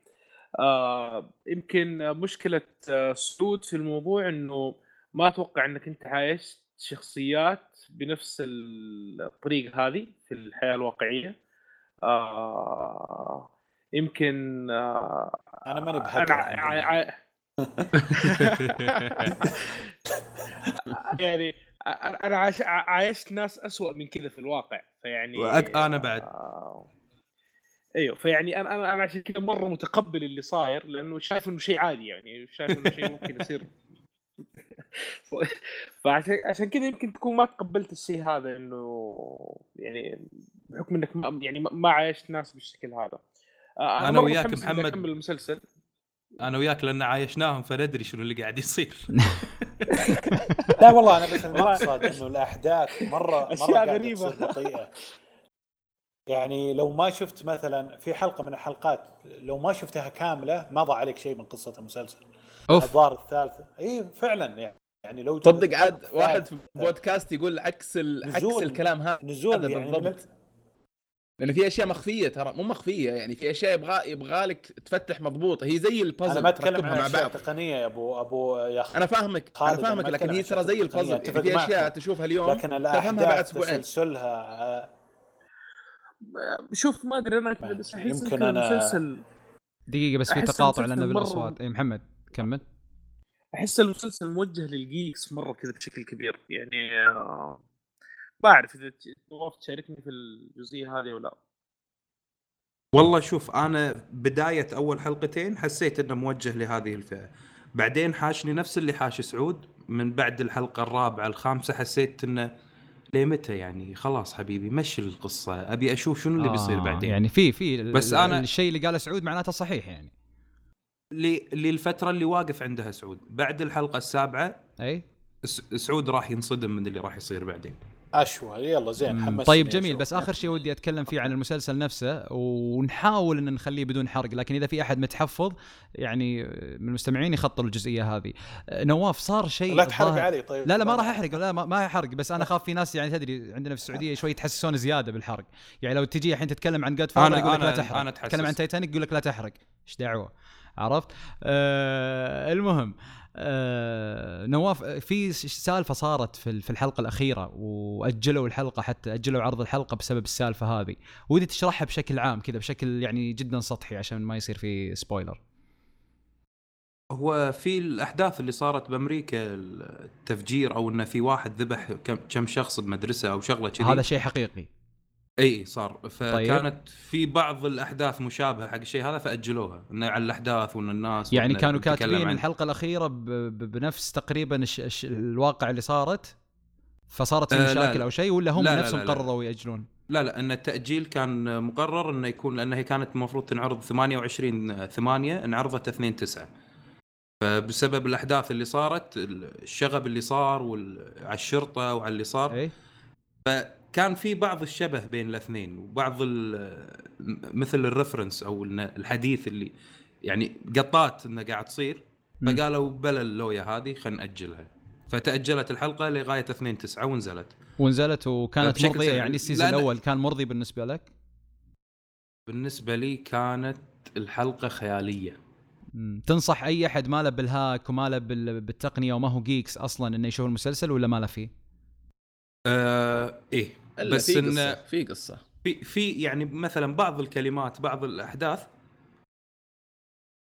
آه يمكن مشكلة آه سعود في الموضوع انه ما اتوقع انك انت عايش شخصيات بنفس الطريقة هذه في الحياة الواقعية. آه يمكن آه انا ماني بحاجة يعني انا عايش عايشت ناس أسوأ من كذا في الواقع، فيعني انا بعد آه... ايوه فيعني انا انا عشان كذا مره متقبل اللي صاير، لانه شايف انه شيء عادي، يعني شايف انه شيء ممكن يصير فعشان عشان كذا يمكن تكون ما تقبلت الشيء هذا، انه يعني بحكم انك ما... يعني ما عايشت ناس بالشكل هذا. آه... انا وياك محمد المسلسل انا وياك لان عايشناهم، فندري شنو اللي قاعد يصير. لا والله انا بس المقصد انه الاحداث مره مره غريبه بطيئه، يعني لو ما شفت مثلا في حلقه من الحلقات لو ما شفتها كامله ما ضاع عليك شيء من قصه المسلسل. الظاهر الثالثه اي فعلا يعني يعني لو تصدق عاد واحد في بودكاست يقول عكس عكس الكلام هذا نزول يعني بالضبط، لأن في أشياء مخفية، ترى مو مخفية يعني في أشياء يبغى يبغالك تفتح مضبوط. هي زي البازل. أنا ما أتكلم عن أشياء تقنية يا أبو أبو يا أخي. أنا فاهمك أنا فاهمك أنا لكن هي ترى زي البازل، في أشياء تشوفها اليوم تفهمها بعد أسبوعين. سلسلها شوف ما أدري أنا كذا بس أحس يمكن المسلسل دقيقة بس في تقاطع لأنه بالأصوات. إيه محمد كمل. أحس المسلسل موجه للجيكس مرة كذا بشكل كبير، يعني ما أعرف إذا توافق تشاركني في الجزئية هذه ولا. والله شوف أنا بداية أول حلقتين حسيت إنه موجه لهذه الفئة، بعدين حاشني نفس اللي حاش سعود من بعد الحلقة الرابعة الخامسة حسيت إنه ليه متى يعني خلاص حبيبي مشي القصة، أبي أشوف شنو اللي آه بيصير بعدين. يعني في في بس أنا الشيء اللي قاله سعود معناته صحيح يعني للفترة اللي واقف عندها سعود. بعد الحلقة السابعة أي سعود راح ينصدم من اللي راح يصير بعدين. اشوى يلا زين حمس. طيب جميل شوي. بس اخر شيء ودي اتكلم فيه عن المسلسل نفسه، ونحاول ان نخليه بدون حرق، لكن اذا في احد متحفظ يعني من المستمعين يخطر الجزئيه هذه. نواف صار شيء لا تحرق علي. طيب لا لا ما راح احرق، لا ما هي حرق، بس انا خاف في ناس يعني تدري عندنا في السعوديه شوي يتحسسون زياده بالحرق، يعني لو تجي الحين تتكلم عن قد فاهم يقول لك لا تحرق، تتكلم عن تايتانيك يقول لك لا تحرق، ايش دعوه عرفت. أه المهم أه نواف في سالفة صارت في في الحلقة الأخيرة، وأجلوا الحلقة حتى أجلوا عرض الحلقة بسبب السالفة هذه. ودي تشرحها بشكل عام كذا بشكل يعني جدا سطحي عشان ما يصير في سبويلر. هو في الأحداث اللي صارت بأمريكا التفجير، أو إنه في واحد ذبح كم شخص بمدرسة أو شغلة كذي، هذا شيء حقيقي اي صار. فكانت طيب. في بعض الاحداث مشابهه حق الشيء هذا فاجلوها انه على الاحداث وان الناس يعني كانوا كاتبين الحلقه الاخيره بنفس تقريبا الواقع اللي صارت، فصارت أه مشاكل او شيء، ولا هم لا نفسهم لا لا قرروا ياجلون؟ لا لا ان التاجيل كان مقرر انه يكون، لان هي كانت المفروض تنعرض ثمانية وعشرين ثمانية انعرضت اثنين تسعة، فبسبب الاحداث اللي صارت الشغب اللي صار وعلى الشرطه وعلى اللي صار أي. ف كان في بعض الشبه بين الاثنين وبعض مثل الريفرنس او الحديث اللي يعني قطات انه قاعد تصير، فقالوا بلا اللوية هذه خلينا ناجلها، فتاجلت الحلقه لغايه اثنين تسعة ونزلت ونزلت وكانت مرضيه. يعني السيزون الاول كان مرضي بالنسبه لك؟ بالنسبه لي كانت الحلقه خياليه. تنصح اي احد ما له بالهاك وما له بالتقنيه وما هو جيكس اصلا انه يشوف المسلسل ولا ما له فيه؟ آه إيه بس في قصة. إن في قصة في في يعني مثلا بعض الكلمات بعض الأحداث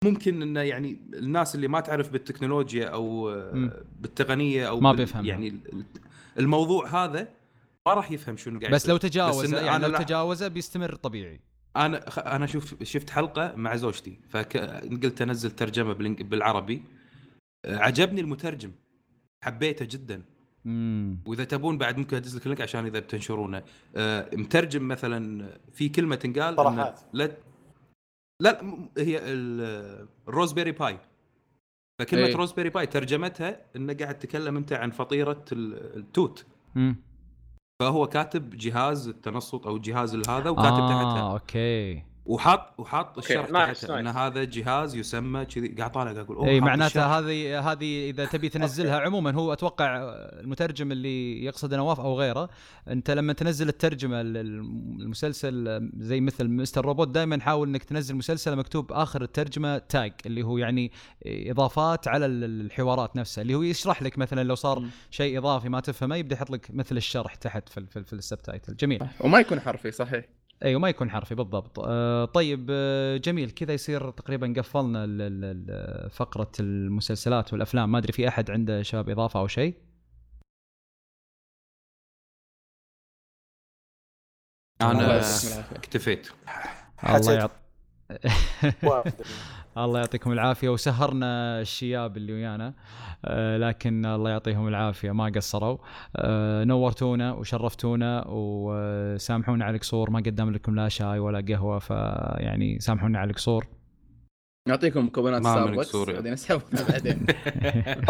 ممكن انه يعني الناس اللي ما تعرف بالتكنولوجيا او م. بالتقنيه او ما بيفهم يعني الموضوع هذا ما راح يفهم شنو قاعد. بس لو تجاوز يعني أنا لو تجاوزه بيستمر طبيعي. انا انا شوف شفت حلقه مع زوجتي فقلت انزل ترجمه بالعربي، عجبني المترجم حبيته جدا. امم واذا تبون بعد ممكن ادز لك لينك عشان اذا بتنشرونه. أه مترجم مثلا في كلمه تنقال طرحات. لا لا هي الروزبيري باي، فكلمه ايه. روزبيري باي ترجمتها انه قاعد تتكلم انت عن فطيره التوت. امم فهو كاتب جهاز التنصت او جهاز هذا وكاتب آه تحتها اوكي وحط وحط الشرح تحتها ان هذا جهاز يسمى كذي. قاعد طالع قاعد اقول اي معناتها هذه هذه اذا تبي تنزلها عموما هو اتوقع المترجم اللي يقصد نواف او غيره، انت لما تنزل الترجمه المسلسل زي مثل مستر روبوت دائما حاول انك تنزل مسلسل مكتوب اخر الترجمه تاج اللي هو يعني اضافات على الحوارات نفسها اللي هو يشرح لك مثلا لو صار شيء اضافي ما تفهمه يبدا يحط لك مثل الشرح تحت في في, في السبتايتل. جميل وما يكون حرفي صحيح. اي وما يكون حرفي بالضبط. آه طيب آه جميل كذا يصير تقريبا قفلنا فقرة المسلسلات والأفلام. ما أدري في أحد عنده شباب إضافة أو شيء؟ أنا اكتفيت. الله يعط الله يعطيكم العافية وسهرنا الشياب اللي ويانا آه لكن الله يعطيهم العافية ما قصروا. آه نورتونا وشرفتونا وسامحونا على القصور، ما قدم لكم لا شاي ولا قهوة فيعني سامحونا على القصور. نعطيكم مكونات سابوكس بعدين نسحبنا بعدين.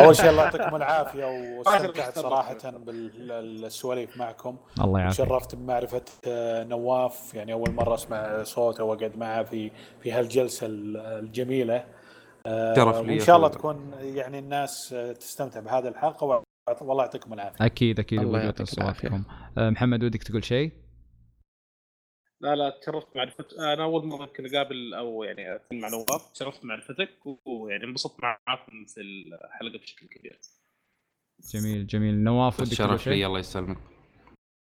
أول شيء الله يعطيكم العافية واستمتعت صراحة بالسواليف معكم. الله يعافيك. شرفت بمعرفة نواف، يعني أول مرة أسمع صوته وقعد معه في في هالجلسة الجميلة. إن شاء الله تكون يعني الناس تستمتع بهذا الحلقة والله يعطيكم العافية. أكيد أكيد وجود صوتكم. محمد ودك تقول شيء؟ لا لا تشرفت معرفتك. انا اول مره كنت اقابل او يعني اتكلم مع نواف، تشرفت معرفتك ويعني انبسطت معاكم في الحلقه بشكل كبير. جميل جميل. نواف ودك تشرف لي الله يسلمك.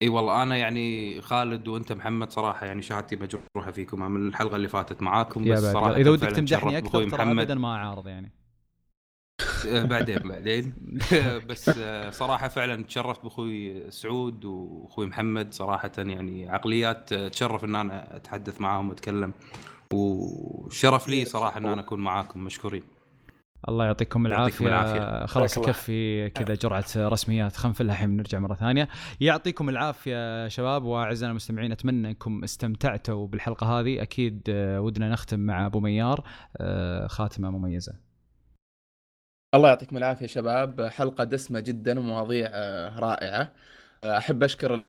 اي والله انا يعني خالد وانت محمد صراحه يعني شهادتي مجروحه فيكم من الحلقه اللي فاتت معاكم، بس صراحه اذا ودك تمدحني اكثر ترى ابدا ما اعارض يعني. بعدين بعدين بس صراحه فعلا تشرفت باخوي سعود واخوي محمد صراحه، يعني عقليات تشرف ان انا اتحدث معاهم واتكلم، وشرف لي صراحه ان انا اكون معاكم. مشكورين. الله يعطيكم العافيه, العافية. خلاص يكفي كذا جرعه رسميات خنفلها الحين نرجع مره ثانيه. يعطيكم العافيه شباب واعزائنا المستمعين، اتمنى انكم استمتعتوا بالحلقه هذه. اكيد ودنا نختم مع ابو ميار خاتمه مميزه. الله يعطيكم العافية شباب، حلقة دسمة جدا ومواضيع رائعة. أحب أشكر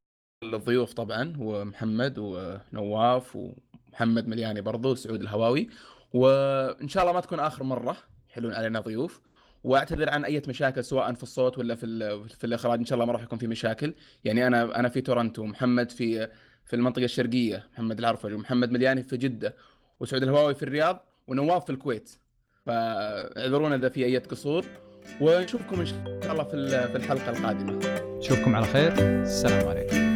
الضيوف طبعا، ومحمد ونواف ومحمد ملياني برضو سعود الهواوي، وإن شاء الله ما تكون آخر مرة يحلون علينا ضيوف. وأعتذر عن أي مشاكل سواء في الصوت ولا في في الإخراج، إن شاء الله ما راح يكون في مشاكل. يعني أنا أنا في تورنتو، محمد في في المنطقة الشرقية، محمد العرفجي ومحمد ملياني في جدة وسعود الهواوي في الرياض ونواف في الكويت، فاعذرونا إذا في أي قصور. ونشوفكم إن شاء الله في الحلقة القادمة. نشوفكم على خير. السلام عليكم.